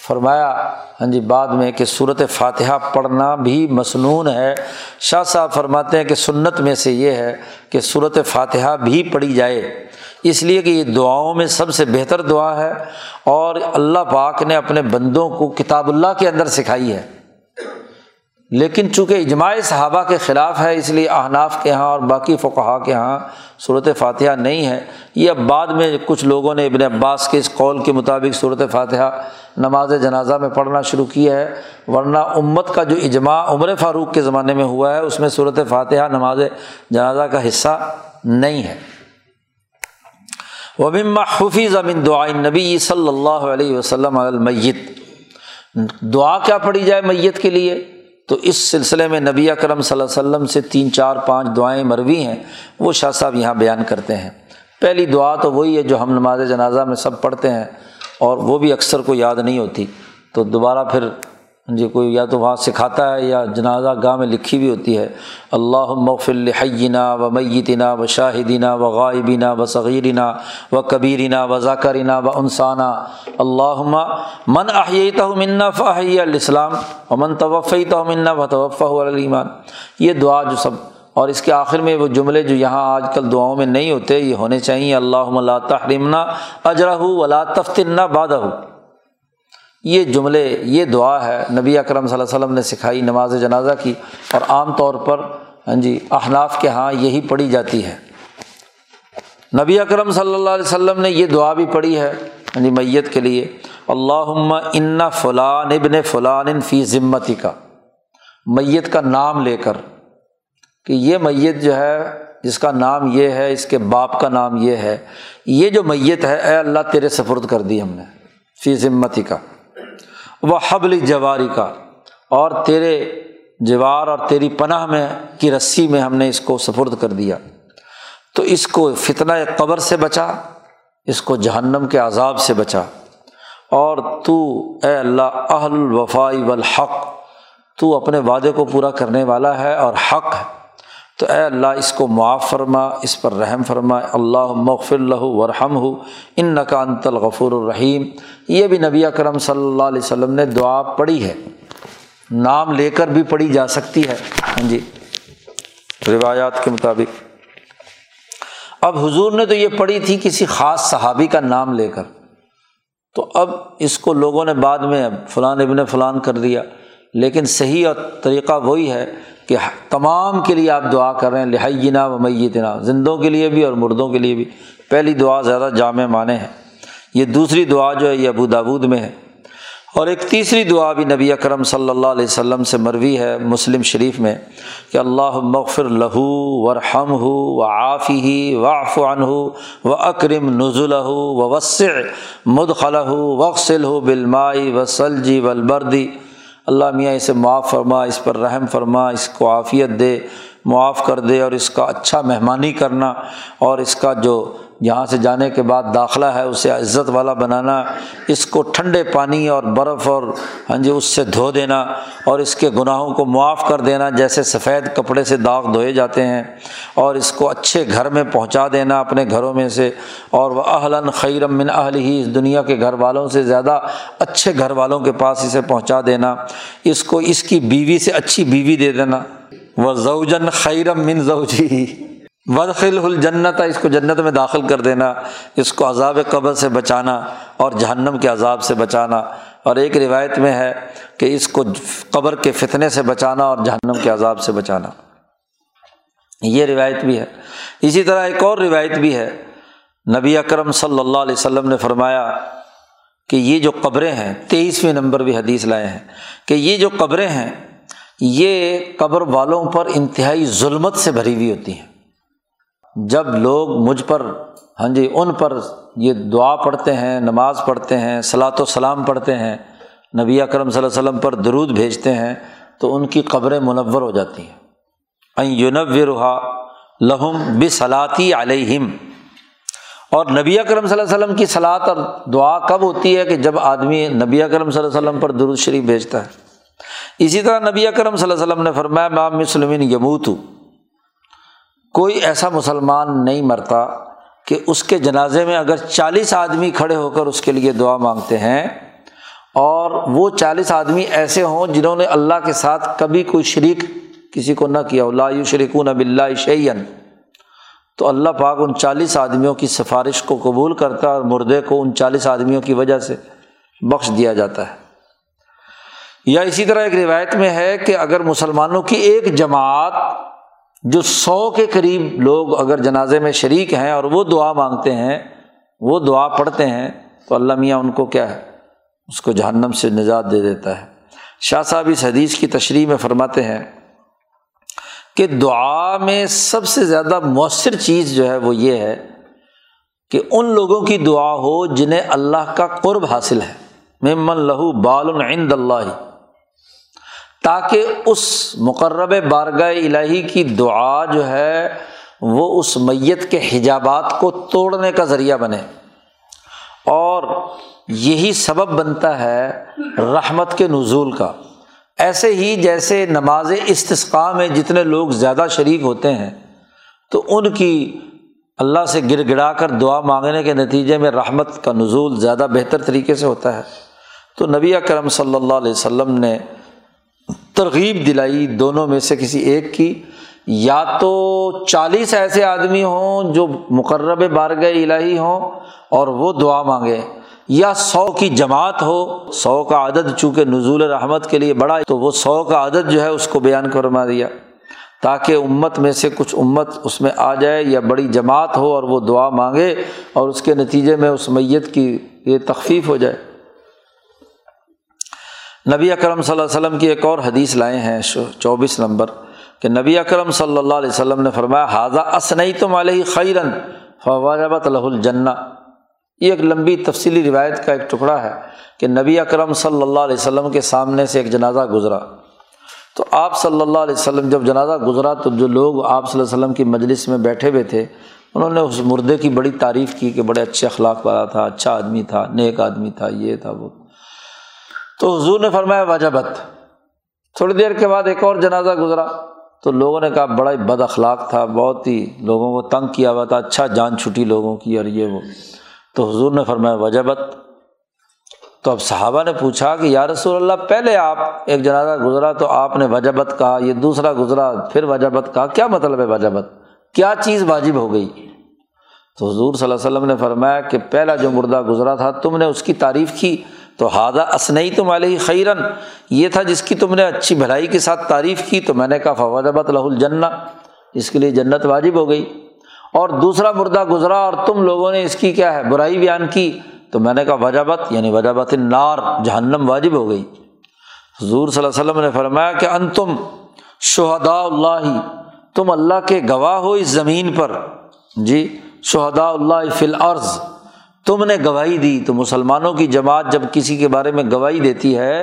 فرمایا ہاں جی بعد میں کہ سورۃ فاتحہ پڑھنا بھی مسنون ہے۔ شاہ صاحب فرماتے ہیں کہ سنت میں سے یہ ہے کہ سورۃ فاتحہ بھی پڑھی جائے، اس لیے کہ یہ دعاؤں میں سب سے بہتر دعا ہے، اور اللہ پاک نے اپنے بندوں کو کتاب اللہ کے اندر سکھائی ہے، لیکن چونکہ اجماع صحابہ کے خلاف ہے اس لیے احناف کے ہاں اور باقی فقہا کے ہاں سورۃ فاتحہ نہیں ہے۔ یہ اب بعد میں کچھ لوگوں نے ابن عباس کے اس قول کے مطابق سورۃ فاتحہ نماز جنازہ میں پڑھنا شروع کی ہے، ورنہ امت کا جو اجماع عمر فاروق کے زمانے میں ہوا ہے اس میں سورۃ فاتحہ نماز جنازہ کا حصہ نہیں ہے۔ وَمِمَّا حُفِظَ مِن دُعَاءِ النَّبِيِّ صلی اللہ علیہ وسلم علی المیت، دعا کیا پڑھی جائے میت کے لیے، تو اس سلسلے میں نبی اکرم صلی اللہ علیہ وسلم سے تین چار پانچ دعائیں مروی ہیں، وہ شاہ صاحب یہاں بیان کرتے ہیں۔ پہلی دعا تو وہی ہے جو ہم نماز جنازہ میں سب پڑھتے ہیں اور وہ بھی اکثر کو یاد نہیں ہوتی، تو دوبارہ پھر جی کوئی یا تو وہاں سکھاتا ہے یا جنازہ گاہ میں لکھی بھی ہوتی ہے، اللہم اغفر لحینا و میتنا و شاہدنا و غائبنا و صغیرنا و کبیرنا و ذاکرنا و انسانا، اللہم من احییتہ منا فاحیہ الاسلام ومن توفیتہ منا فتوفہ علی الایمان، یہ دعا جو سب، اور اس کے آخر میں وہ جملے جو یہاں آج کل دعاؤں میں نہیں ہوتے یہ ہونے چاہیے، اللہم لا تحرمنا اجرہ ولا تفتنا بعدہ، یہ جملے، یہ دعا ہے نبی اکرم صلی اللہ علیہ وسلم نے سکھائی نماز جنازہ کی، اور عام طور پر جی احناف کے ہاں یہی پڑھی جاتی ہے۔ نبی اکرم صلی اللہ علیہ وسلم نے یہ دعا بھی پڑھی ہے جی میت کے لیے، اللہم ان فلان ابن فلان فی ذمتک، میت کا نام لے کر کہ یہ میت جو ہے جس کا نام یہ ہے، اس کے باپ کا نام یہ ہے، یہ جو میت ہے اے اللہ تیرے سپرد کر دی ہم نے، فی ذمتک وحبل جواری کا، اور تیرے جوار اور تیری پناہ میں کی رسی میں ہم نے اس کو سپرد کر دیا، تو اس کو فتنہ قبر سے بچا، اس کو جہنم کے عذاب سے بچا، اور تو اے اللہ اہل الوفائی والحق، تو اپنے وعدے کو پورا کرنے والا ہے اور حق ہے، تو اے اللہ اس کو معاف فرما، اس پر رحم فرما، اللہم اغفر لہ وارحمہ انک انت الغفور الرحیم، یہ بھی نبی اکرم صلی اللہ علیہ وسلم نے دعا پڑھی ہے، نام لے کر بھی پڑھی جا سکتی ہے ہاں جی روایات کے مطابق۔ اب حضور نے تو یہ پڑھی تھی کسی خاص صحابی کا نام لے کر، تو اب اس کو لوگوں نے بعد میں اب فلان ابن فلان کر دیا، لیکن صحیح اور طریقہ وہی ہے کہ تمام کے لیے آپ دعا کر رہے ہیں، لحینا و میتنا، زندوں کے لیے بھی اور مردوں کے لیے بھی، پہلی دعا زیادہ جامع معنی ہے، یہ دوسری دعا جو ہے یہ ابو داود میں ہے، اور ایک تیسری دعا بھی نبی اکرم صلی اللہ علیہ وسلم سے مروی ہے مسلم شریف میں کہ اللہم اغفر لہ وارحمہ وعافہ واعف عنہ واکرم نزلہ ووسع مدخلہ واغسلہ بالماء والثلج والبرد، اللہ میاں اسے معاف فرما، اس پر رحم فرما، اس کو عافیت دے، معاف کر دے، اور اس کا اچھا مہمانی کرنا، اور اس کا جو یہاں سے جانے کے بعد داخلہ ہے اسے عزت والا بنانا، اس کو ٹھنڈے پانی اور برف اور ہاں جی اس سے دھو دینا، اور اس کے گناہوں کو معاف کر دینا جیسے سفید کپڑے سے داغ دھوئے جاتے ہیں، اور اس کو اچھے گھر میں پہنچا دینا اپنے گھروں میں سے، اور وَأَهْلًا خَيْرًا مِّنْ أَهْلِهِ، اس دنیا کے گھر والوں سے زیادہ اچھے گھر والوں کے پاس اسے پہنچا دینا، اس کو اس کی بیوی سے اچھی بیوی دے دینا، وَزَوْجًا خَيْرًا مِّنْ زَوْجِهِ وَادْخِلْهُ الْجَنَّةَ، اس کو جنت میں داخل کر دینا، اس کو عذاب قبر سے بچانا اور جہنم کے عذاب سے بچانا، اور ایک روایت میں ہے کہ اس کو قبر کے فتنے سے بچانا اور جہنم کے عذاب سے بچانا، یہ روایت بھی ہے۔ اسی طرح ایک اور روایت بھی ہے، نبی اکرم صلی اللہ علیہ وسلم نے فرمایا کہ یہ جو قبریں ہیں، تیئیسویں نمبر بھی حدیث لائے ہیں کہ یہ جو قبریں ہیں یہ قبر والوں پر انتہائی ظلمت سے بھری ہوئی ہوتی ہیں، جب لوگ مجھ پر ہاں جی ان پر یہ دعا پڑھتے ہیں، نماز پڑھتے ہیں، صلاۃ و سلام پڑھتے ہیں، نبی اکرم صلی اللہ علیہ وسلم پر درود بھیجتے ہیں، تو ان کی قبریں منور ہو جاتی ہیں، ان ینورها لهم بصلاتی علیہم، اور نبی اکرم صلی اللہ علیہ وسلم کی صلاۃ اور دعا کب ہوتی ہے کہ جب آدمی نبی اکرم صلی اللہ علیہ وسلم پر درود شریف بھیجتا ہے۔ اسی طرح نبی اکرم صلی اللہ علیہ وسلم نے فرمایا ما مسلم یموت، کوئی ایسا مسلمان نہیں مرتا کہ اس کے جنازے میں اگر چالیس آدمی کھڑے ہو کر اس کے لیے دعا مانگتے ہیں، اور وہ چالیس آدمی ایسے ہوں جنہوں نے اللہ کے ساتھ کبھی کوئی شریک کسی کو نہ کیا، لا یشرکون باللہ شیئا، تو اللہ پاک ان چالیس آدمیوں کی سفارش کو قبول کرتا ہے اور مردے کو ان چالیس آدمیوں کی وجہ سے بخش دیا جاتا ہے۔ یا اسی طرح ایک روایت میں ہے کہ اگر مسلمانوں کی ایک جماعت جو سو کے قریب لوگ اگر جنازے میں شریک ہیں اور وہ دعا مانگتے ہیں، وہ دعا پڑھتے ہیں، تو اللہ میاں ان کو کیا ہے، اس کو جہنم سے نجات دے دیتا ہے۔ شاہ صاحب اس حدیث کی تشریح میں فرماتے ہیں کہ دعا میں سب سے زیادہ مؤثر چیز جو ہے وہ یہ ہے کہ ان لوگوں کی دعا ہو جنہیں اللہ کا قرب حاصل ہے، ممن لہو بال عند اللہ، تاکہ اس مقرب بارگاہ الہی کی دعا جو ہے وہ اس میت کے حجابات کو توڑنے کا ذریعہ بنے، اور یہی سبب بنتا ہے رحمت کے نزول کا۔ ایسے ہی جیسے نماز استسقاء میں جتنے لوگ زیادہ شریک ہوتے ہیں تو ان کی اللہ سے گر گڑا کر دعا مانگنے کے نتیجے میں رحمت کا نزول زیادہ بہتر طریقے سے ہوتا ہے۔ تو نبی اکرم صلی اللہ علیہ وسلم نے ترغیب دلائی دونوں میں سے کسی ایک کی، یا تو چالیس ایسے آدمی ہوں جو مقرب بارگاہ الہی ہوں اور وہ دعا مانگیں، یا سو کی جماعت ہو۔ سو کا عدد چونکہ نزول رحمت کے لیے بڑا، تو وہ سو کا عدد جو ہے اس کو بیان فرما دیا تاکہ امت میں سے کچھ امت اس میں آ جائے، یا بڑی جماعت ہو اور وہ دعا مانگے اور اس کے نتیجے میں اس میت کی یہ تخفیف ہو جائے۔ نبی اکرم صلی اللہ علیہ وسلم کی ایک اور حدیث لائے ہیں چوبیس نمبر کہ نبی اکرم صلی اللہ علیہ وسلم نے فرمایا ھذا اثنیتم علیہ خیراً فوجبت لہ الجنہ۔ یہ ایک لمبی تفصیلی روایت کا ایک ٹکڑا ہے کہ نبی اکرم صلی اللہ علیہ وسلم کے سامنے سے ایک جنازہ گزرا، تو آپ صلی اللہ علیہ وسلم جب جنازہ گزرا تو جو لوگ آپ صلی اللہ علیہ وسلم کی مجلس میں بیٹھے ہوئے تھے انہوں نے اس مردے کی بڑی تعریف کی کہ بڑے اچھے اخلاق والا تھا، اچھا آدمی تھا، نیک آدمی تھا، یہ تھا وہ۔ تو حضور نے فرمایا وجبت۔ تھوڑی دیر کے بعد ایک اور جنازہ گزرا تو لوگوں نے کہا بڑا ہی بد اخلاق تھا، بہت ہی لوگوں کو تنگ کیا ہوا تھا، اچھا جان چھٹی لوگوں کی اور یہ وہ۔ تو حضور نے فرمایا وجبت۔ تو اب صحابہ نے پوچھا کہ یا رسول اللہ، پہلے آپ ایک جنازہ گزرا تو آپ نے وجبت کہا، یہ دوسرا گزرا پھر وجبت کہا، کیا مطلب ہے وجبت؟ کیا چیز واجب ہو گئی؟ تو حضور صلی اللہ علیہ وسلم نے فرمایا کہ پہلا جو مردہ گزرا تھا تم نے اس کی تعریف کی، تو ھذا اثنیتم علیہ خیراً، یہ تھا جس کی تم نے اچھی بھلائی کے ساتھ تعریف کی، تو میں نے کہا فوجبت لہ الجنہ، اس کے لیے جنت واجب ہو گئی۔ اور دوسرا مردہ گزرا اور تم لوگوں نے اس کی کیا ہے برائی بیان کی، تو میں نے کہا وجبت، یعنی وجبت النار، جہنم واجب ہو گئی۔ حضور صلی اللہ علیہ وسلم نے فرمایا کہ انتم شہداء اللہ، تم اللہ کے گواہ ہو اس زمین پر، جی شہداء اللہ فی الارض، تم نے گواہی دی۔ تو مسلمانوں کی جماعت جب کسی کے بارے میں گواہی دیتی ہے،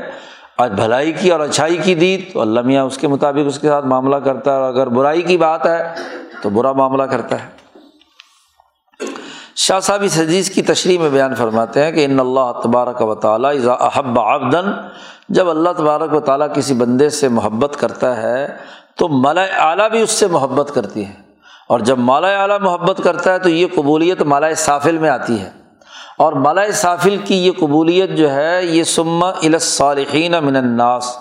آج بھلائی کی اور اچھائی کی دی، تو اللہ میاں اس کے مطابق اس کے ساتھ معاملہ کرتا ہے، اور اگر برائی کی بات ہے تو برا معاملہ کرتا ہے۔ شاہ صاحب اس حدیث کی تشریح میں بیان فرماتے ہیں کہ ان اللہ تبارک و تعالی اذا احب عبدا، جب اللہ تبارک و تعالی کسی بندے سے محبت کرتا ہے تو ملائے اعلیٰ بھی اس سے محبت کرتی ہے، اور جب ملائے اعلیٰ محبت کرتا ہے تو یہ قبولیت ملائے سافل میں آتی ہے، اور ملائے سافل کی یہ قبولیت جو ہے یہ ثم الی الصالحین من الناس،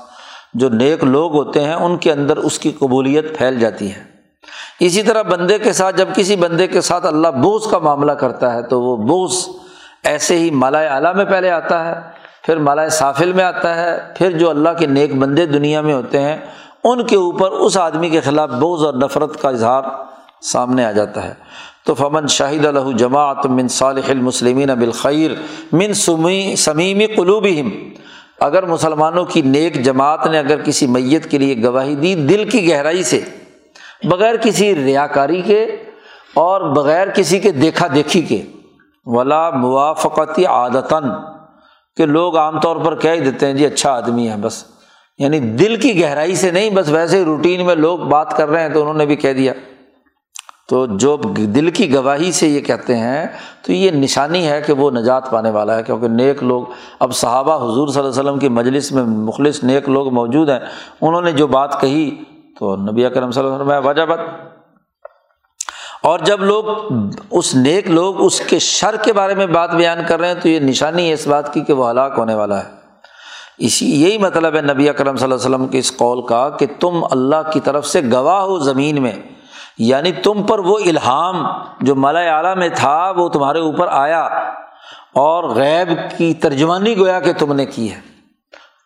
جو نیک لوگ ہوتے ہیں ان کے اندر اس کی قبولیت پھیل جاتی ہے۔ اسی طرح بندے کے ساتھ جب کسی بندے کے ساتھ اللہ بغض کا معاملہ کرتا ہے تو وہ بغض ایسے ہی ملائے اعلیٰ میں پہلے آتا ہے، پھر ملائے سافل میں آتا ہے، پھر جو اللہ کے نیک بندے دنیا میں ہوتے ہیں ان کے اوپر اس آدمی کے خلاف بغض اور نفرت کا اظہار سامنے آ جاتا ہے۔ تو فمن شہد لہ جماعۃ من صالح المسلمین بالخیر من صمیم قلوبہم، اگر مسلمانوں کی نیک جماعت نے اگر کسی میت کے لیے گواہی دی دل کی گہرائی سے، بغیر کسی ریاکاری کے اور بغیر کسی کے دیکھا دیکھی کے، ولا موافقتی عادتاً، کہ لوگ عام طور پر کہہ ہی دیتے ہیں جی اچھا آدمی ہے بس، یعنی دل کی گہرائی سے نہیں، بس ویسے ہی روٹین میں لوگ بات کر رہے ہیں تو انہوں نے بھی کہہ دیا، تو جو دل کی گواہی سے یہ کہتے ہیں تو یہ نشانی ہے کہ وہ نجات پانے والا ہے، کیونکہ نیک لوگ۔ اب صحابہ حضور صلی اللہ علیہ وسلم کی مجلس میں مخلص نیک لوگ موجود ہیں، انہوں نے جو بات کہی تو نبی اکرم صلی اللہ علیہ وسلم نے وجبت۔ اور جب لوگ اس نیک لوگ اس کے شر کے بارے میں بات بیان کر رہے ہیں تو یہ نشانی ہے اس بات کی کہ وہ ہلاک ہونے والا ہے۔ اسی یہی مطلب ہے نبی اکرم صلی اللہ علیہ وسلم کے اس قول کا کہ تم اللہ کی طرف سے گواہ ہو زمین میں، یعنی تم پر وہ الہام جو ملائے اعلیٰ میں تھا وہ تمہارے اوپر آیا، اور غیب کی ترجمانی گویا کہ تم نے کی ہے۔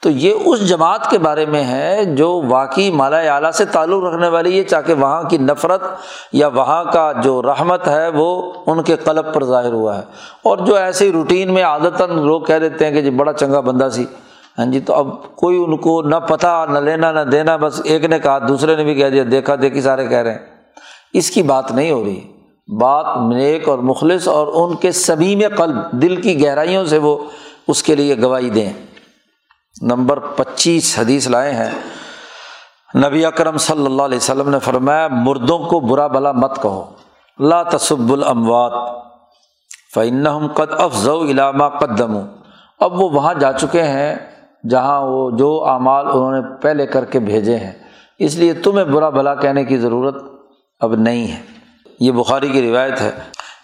تو یہ اس جماعت کے بارے میں ہے جو واقعی ملائے اعلیٰ سے تعلق رکھنے والی ہے، تاکہ وہاں کی نفرت یا وہاں کا جو رحمت ہے وہ ان کے قلب پر ظاہر ہوا ہے۔ اور جو ایسے ہی روٹین میں عادتاً لوگ کہہ دیتے ہیں کہ جی بڑا چنگا بندہ سی، ہاں جی، تو اب کوئی ان کو نہ پتہ نہ لینا نہ دینا، بس ایک نے کہا دوسرے نے بھی کہہ دیا، دیکھا دیکھی سارے کہہ رہے ہیں، اس کی بات نہیں ہو رہی۔ بات نیک اور مخلص اور ان کے صمیم قلب، دل کی گہرائیوں سے وہ اس کے لیے گواہی دیں۔ نمبر پچیس حدیث لائے ہیں نبی اکرم صلی اللہ علیہ وسلم نے فرمایا مردوں کو برا بھلا مت کہو، لا تسبوا الاموات فانہم قد افضوا الی ما قدموا، اب وہ وہاں جا چکے ہیں جہاں وہ جو اعمال انہوں نے پہلے کر کے بھیجے ہیں، اس لیے تمہیں برا بھلا کہنے کی ضرورت اب نہیں ہے۔ یہ بخاری کی روایت ہے۔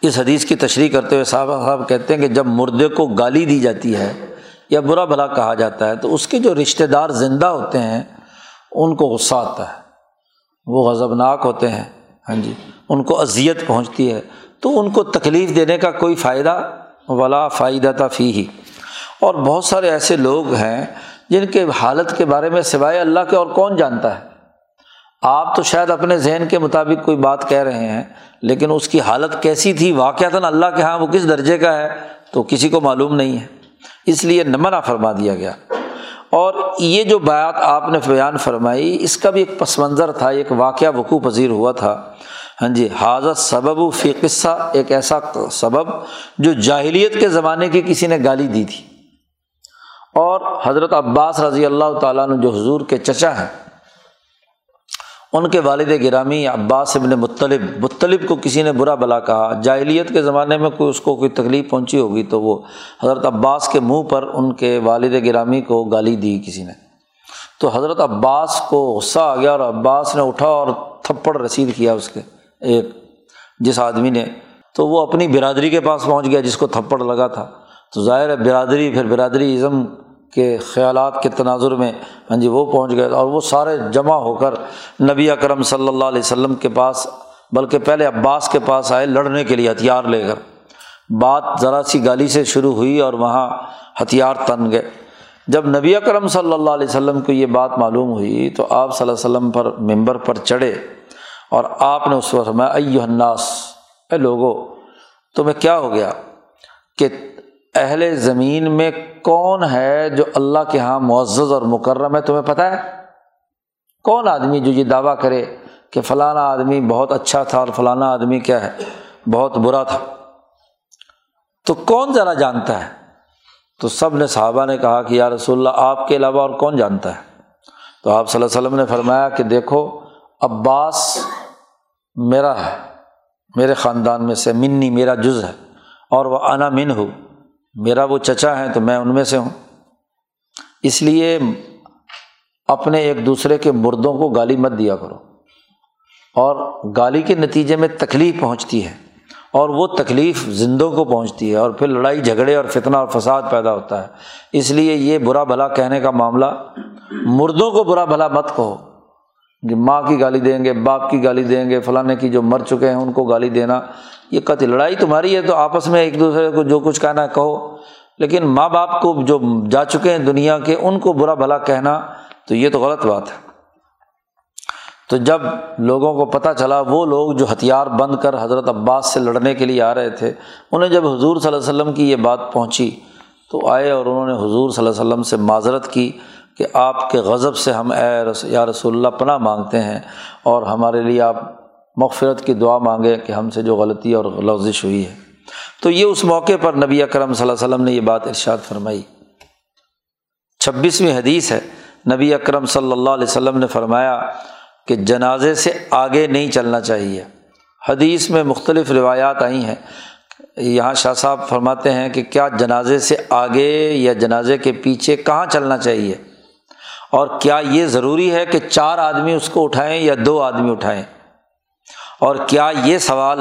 اس حدیث کی تشریح کرتے ہوئے صاحب صاحب کہتے ہیں کہ جب مردے کو گالی دی جاتی ہے یا برا بھلا کہا جاتا ہے تو اس کے جو رشتہ دار زندہ ہوتے ہیں ان کو غصہ آتا ہے، وہ غضبناک ہوتے ہیں، ہاں جی، ان کو اذیت پہنچتی ہے، تو ان کو تکلیف دینے کا کوئی فائدہ ولا فائدۃ فیہ۔ اور بہت سارے ایسے لوگ ہیں جن کے حالت کے بارے میں سوائے اللہ کے اور کون جانتا ہے۔ آپ تو شاید اپنے ذہن کے مطابق کوئی بات کہہ رہے ہیں، لیکن اس کی حالت کیسی تھی واقعتاً اللہ کے ہاں وہ کس درجے کا ہے تو کسی کو معلوم نہیں ہے، اس لیے منع فرما دیا گیا۔ اور یہ جو بات آپ نے بیان فرمائی اس کا بھی ایک پس منظر تھا، ایک واقعہ وقوع پذیر ہوا تھا، ہاں جی، حاضر سبب فی قصہ، ایک ایسا سبب جو جاہلیت کے زمانے کی کسی نے گالی دی تھی، اور حضرت عباس رضی اللہ تعالیٰ عنہ جو حضور کے چچا ہیں، ان کے والد گرامی عباس ابن مطلب مطلب کو کسی نے برا بھلا کہا، جاہلیت کے زمانے میں کوئی اس کو کوئی تکلیف پہنچی ہوگی تو وہ حضرت عباس کے منہ پر ان کے والد گرامی کو گالی دی کسی نے، تو حضرت عباس کو غصہ آ گیا اور عباس نے اٹھا اور تھپڑ رسید کیا اس کے ایک جس آدمی نے، تو وہ اپنی برادری کے پاس پہنچ گیا جس کو تھپڑ لگا تھا، تو ظاہر ہے برادری پھر برادری ازم کے خیالات کے تناظر میں، ہاں جی، وہ پہنچ گئے اور وہ سارے جمع ہو کر نبی اکرم صلی اللہ علیہ وسلم کے پاس، بلکہ پہلے عباس کے پاس آئے لڑنے کے لیے ہتھیار لے کر۔ بات ذرا سی گالی سے شروع ہوئی اور وہاں ہتھیار تن گئے۔ جب نبی اکرم صلی اللہ علیہ وسلم کو یہ بات معلوم ہوئی تو آپ صلی اللہ علیہ وسلم پر منبر پر چڑھے اور آپ نے اس وقت فرمایا ایھا الناس، اے لوگو تمہیں کیا ہو گیا کہ اہل زمین میں کون ہے جو اللہ کے ہاں معزز اور مکرم ہے؟ تمہیں پتہ ہے کون آدمی جو یہ دعویٰ کرے کہ فلانا آدمی بہت اچھا تھا اور فلانا آدمی کیا ہے بہت برا تھا، تو کون ذرا جانتا ہے؟ تو سب نے صحابہ نے کہا کہ یا رسول اللہ آپ کے علاوہ اور کون جانتا ہے؟ تو آپ صلی اللہ علیہ وسلم نے فرمایا کہ دیکھو عباس میرا ہے، میرے خاندان میں سے، منی میرا جز ہے، اور وہ انا منہ، میرا وہ چچا ہے تو میں ان میں سے ہوں، اس لیے اپنے ایک دوسرے کے مردوں کو گالی مت دیا کرو، اور گالی کے نتیجے میں تکلیف پہنچتی ہے اور وہ تکلیف زندوں کو پہنچتی ہے اور پھر لڑائی جھگڑے اور فتنہ اور فساد پیدا ہوتا ہے، اس لیے یہ برا بھلا کہنے کا معاملہ، مردوں کو برا بھلا مت کہو کہ ماں کی گالی دیں گے، باپ کی گالی دیں گے، فلانے کی جو مر چکے ہیں ان کو گالی دینا یہ قتل، لڑائی تمہاری ہے تو آپس میں ایک دوسرے کو جو کچھ کہنا ہے کہو، لیکن ماں باپ کو جو جا چکے ہیں دنیا کے ان کو برا بھلا کہنا تو یہ تو غلط بات ہے۔ تو جب لوگوں کو پتہ چلا، وہ لوگ جو ہتھیار بند کر حضرت عباس سے لڑنے کے لیے آ رہے تھے، انہیں جب حضور صلی اللہ علیہ وسلم کی یہ بات پہنچی تو آئے اور انہوں نے حضور صلی اللہ علیہ وسلم سے معذرت کی کہ آپ کے غضب سے ہم اے یا رسول اللہ پناہ مانگتے ہیں اور ہمارے لیے آپ مغفرت کی دعا مانگیں کہ ہم سے جو غلطی اور لغزش ہوئی ہے۔ تو یہ اس موقع پر نبی اکرم صلی اللہ علیہ وسلم نے یہ بات ارشاد فرمائی۔ چھبیسویں حدیث ہے، نبی اکرم صلی اللہ علیہ وسلم نے فرمایا کہ جنازے سے آگے نہیں چلنا چاہیے۔ حدیث میں مختلف روایات آئی ہیں، یہاں شاہ صاحب فرماتے ہیں کہ کیا جنازے سے آگے یا جنازے کے پیچھے کہاں چلنا چاہیے، اور کیا یہ ضروری ہے کہ چار آدمی اس کو اٹھائیں یا دو آدمی اٹھائیں، اور کیا یہ سوال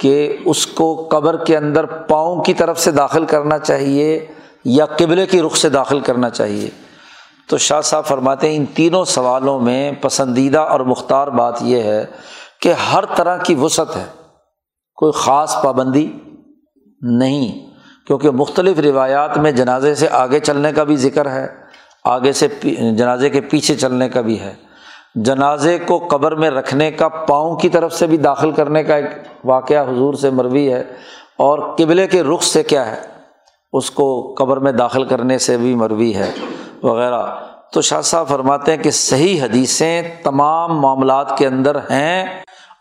کہ اس کو قبر کے اندر پاؤں کی طرف سے داخل کرنا چاہیے یا قبلے کی رخ سے داخل کرنا چاہیے؟ تو شاہ صاحب فرماتے ہیں ان تینوں سوالوں میں پسندیدہ اور مختار بات یہ ہے کہ ہر طرح کی وسعت ہے، کوئی خاص پابندی نہیں، کیونکہ مختلف روایات میں جنازے سے آگے چلنے کا بھی ذکر ہے، آگے سے جنازے کے پیچھے چلنے کا بھی ہے، جنازے کو قبر میں رکھنے کا پاؤں کی طرف سے بھی داخل کرنے کا ایک واقعہ حضور سے مروی ہے، اور قبلے کے رخ سے کیا ہے اس کو قبر میں داخل کرنے سے بھی مروی ہے وغیرہ۔ تو شاہ صاحب فرماتے ہیں کہ صحیح حدیثیں تمام معاملات کے اندر ہیں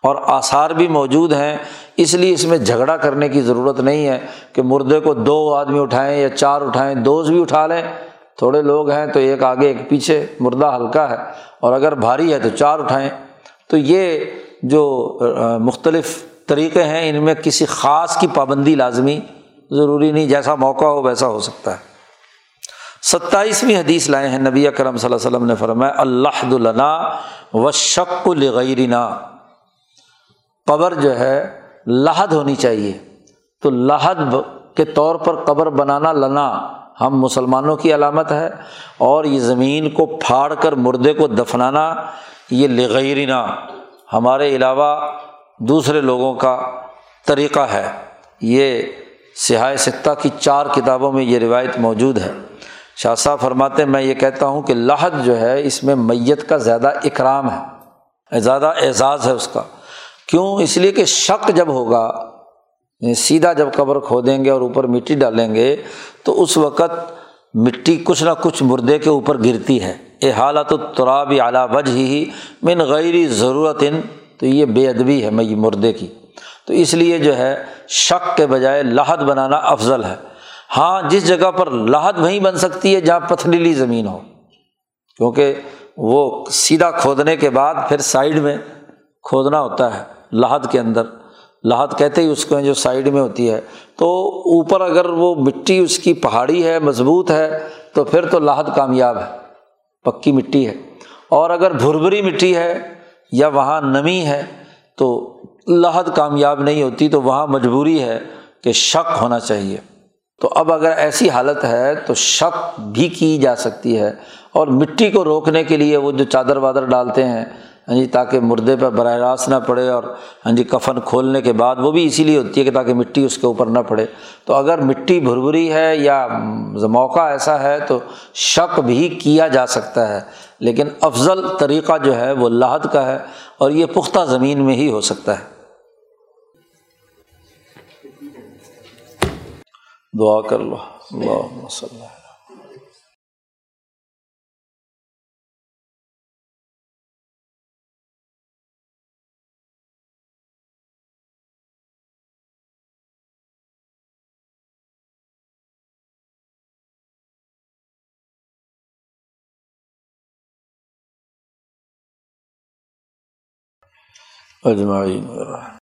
اور آثار بھی موجود ہیں، اس لیے اس میں جھگڑا کرنے کی ضرورت نہیں ہے کہ مردے کو دو آدمی اٹھائیں یا چار اٹھائیں، دوز بھی اٹھا لیں تھوڑے لوگ ہیں تو ایک آگے ایک پیچھے، مردہ ہلکا ہے، اور اگر بھاری ہے تو چار اٹھائیں۔ تو یہ جو مختلف طریقے ہیں ان میں کسی خاص کی پابندی لازمی ضروری نہیں، جیسا موقع ہو ویسا ہو سکتا ہے۔ ستائیسویں حدیث لائے ہیں، نبی اکرم صلی اللہ علیہ وسلم نے فرمایا اللحد لنا والشق لغیرنا، قبر جو ہے لحد ہونی چاہیے، تو لحد کے طور پر قبر بنانا لنا ہم مسلمانوں کی علامت ہے، اور یہ زمین کو پھاڑ کر مردے کو دفنانا یہ لغیرنا ہمارے علاوہ دوسرے لوگوں کا طریقہ ہے۔ یہ صحاح ستہ کی چار کتابوں میں یہ روایت موجود ہے۔ شاہ صاحب فرماتے ہیں میں یہ کہتا ہوں کہ لحد جو ہے اس میں میت کا زیادہ اکرام ہے، زیادہ اعزاز ہے اس کا، کیوں؟ اس لیے کہ شق جب ہوگا، سیدھا جب قبر کھودیں گے اور اوپر مٹی ڈالیں گے تو اس وقت مٹی کچھ نہ کچھ مردے کے اوپر گرتی ہے، احالۃ التراب علی وجہہ من غیر ضرورت، تو یہ بے ادبی ہے میت مردے کی، تو اس لیے جو ہے شق کے بجائے لحد بنانا افضل ہے۔ ہاں، جس جگہ پر لحد وہیں بن سکتی ہے جہاں پتھریلی زمین ہو، کیونکہ وہ سیدھا کھودنے کے بعد پھر سائیڈ میں کھودنا ہوتا ہے لحد کے اندر، لحد کہتے ہی اس کو جو سائیڈ میں ہوتی ہے، تو اوپر اگر وہ مٹی اس کی پہاڑی ہے، مضبوط ہے، تو پھر تو لحد کامیاب ہے، پکی مٹی ہے، اور اگر بھربھری مٹی ہے یا وہاں نمی ہے تو لحد کامیاب نہیں ہوتی، تو وہاں مجبوری ہے کہ شق ہونا چاہیے۔ تو اب اگر ایسی حالت ہے تو شق بھی کی جا سکتی ہے، اور مٹی کو روکنے کے لیے وہ جو چادر وادر ڈالتے ہیں ہاں جی، تاکہ مردے پر براہ راست نہ پڑے، اور ہاں جی کفن کھولنے کے بعد وہ بھی اسی لیے ہوتی ہے کہ تاکہ مٹی اس کے اوپر نہ پڑے، تو اگر مٹی بھربھری ہے یا موقع ایسا ہے تو شق بھی کیا جا سکتا ہے، لیکن افضل طریقہ جو ہے وہ لحد کا ہے، اور یہ پختہ زمین میں ہی ہو سکتا ہے۔ دعا کر لو، اللہم صلی۔ اجمعین۔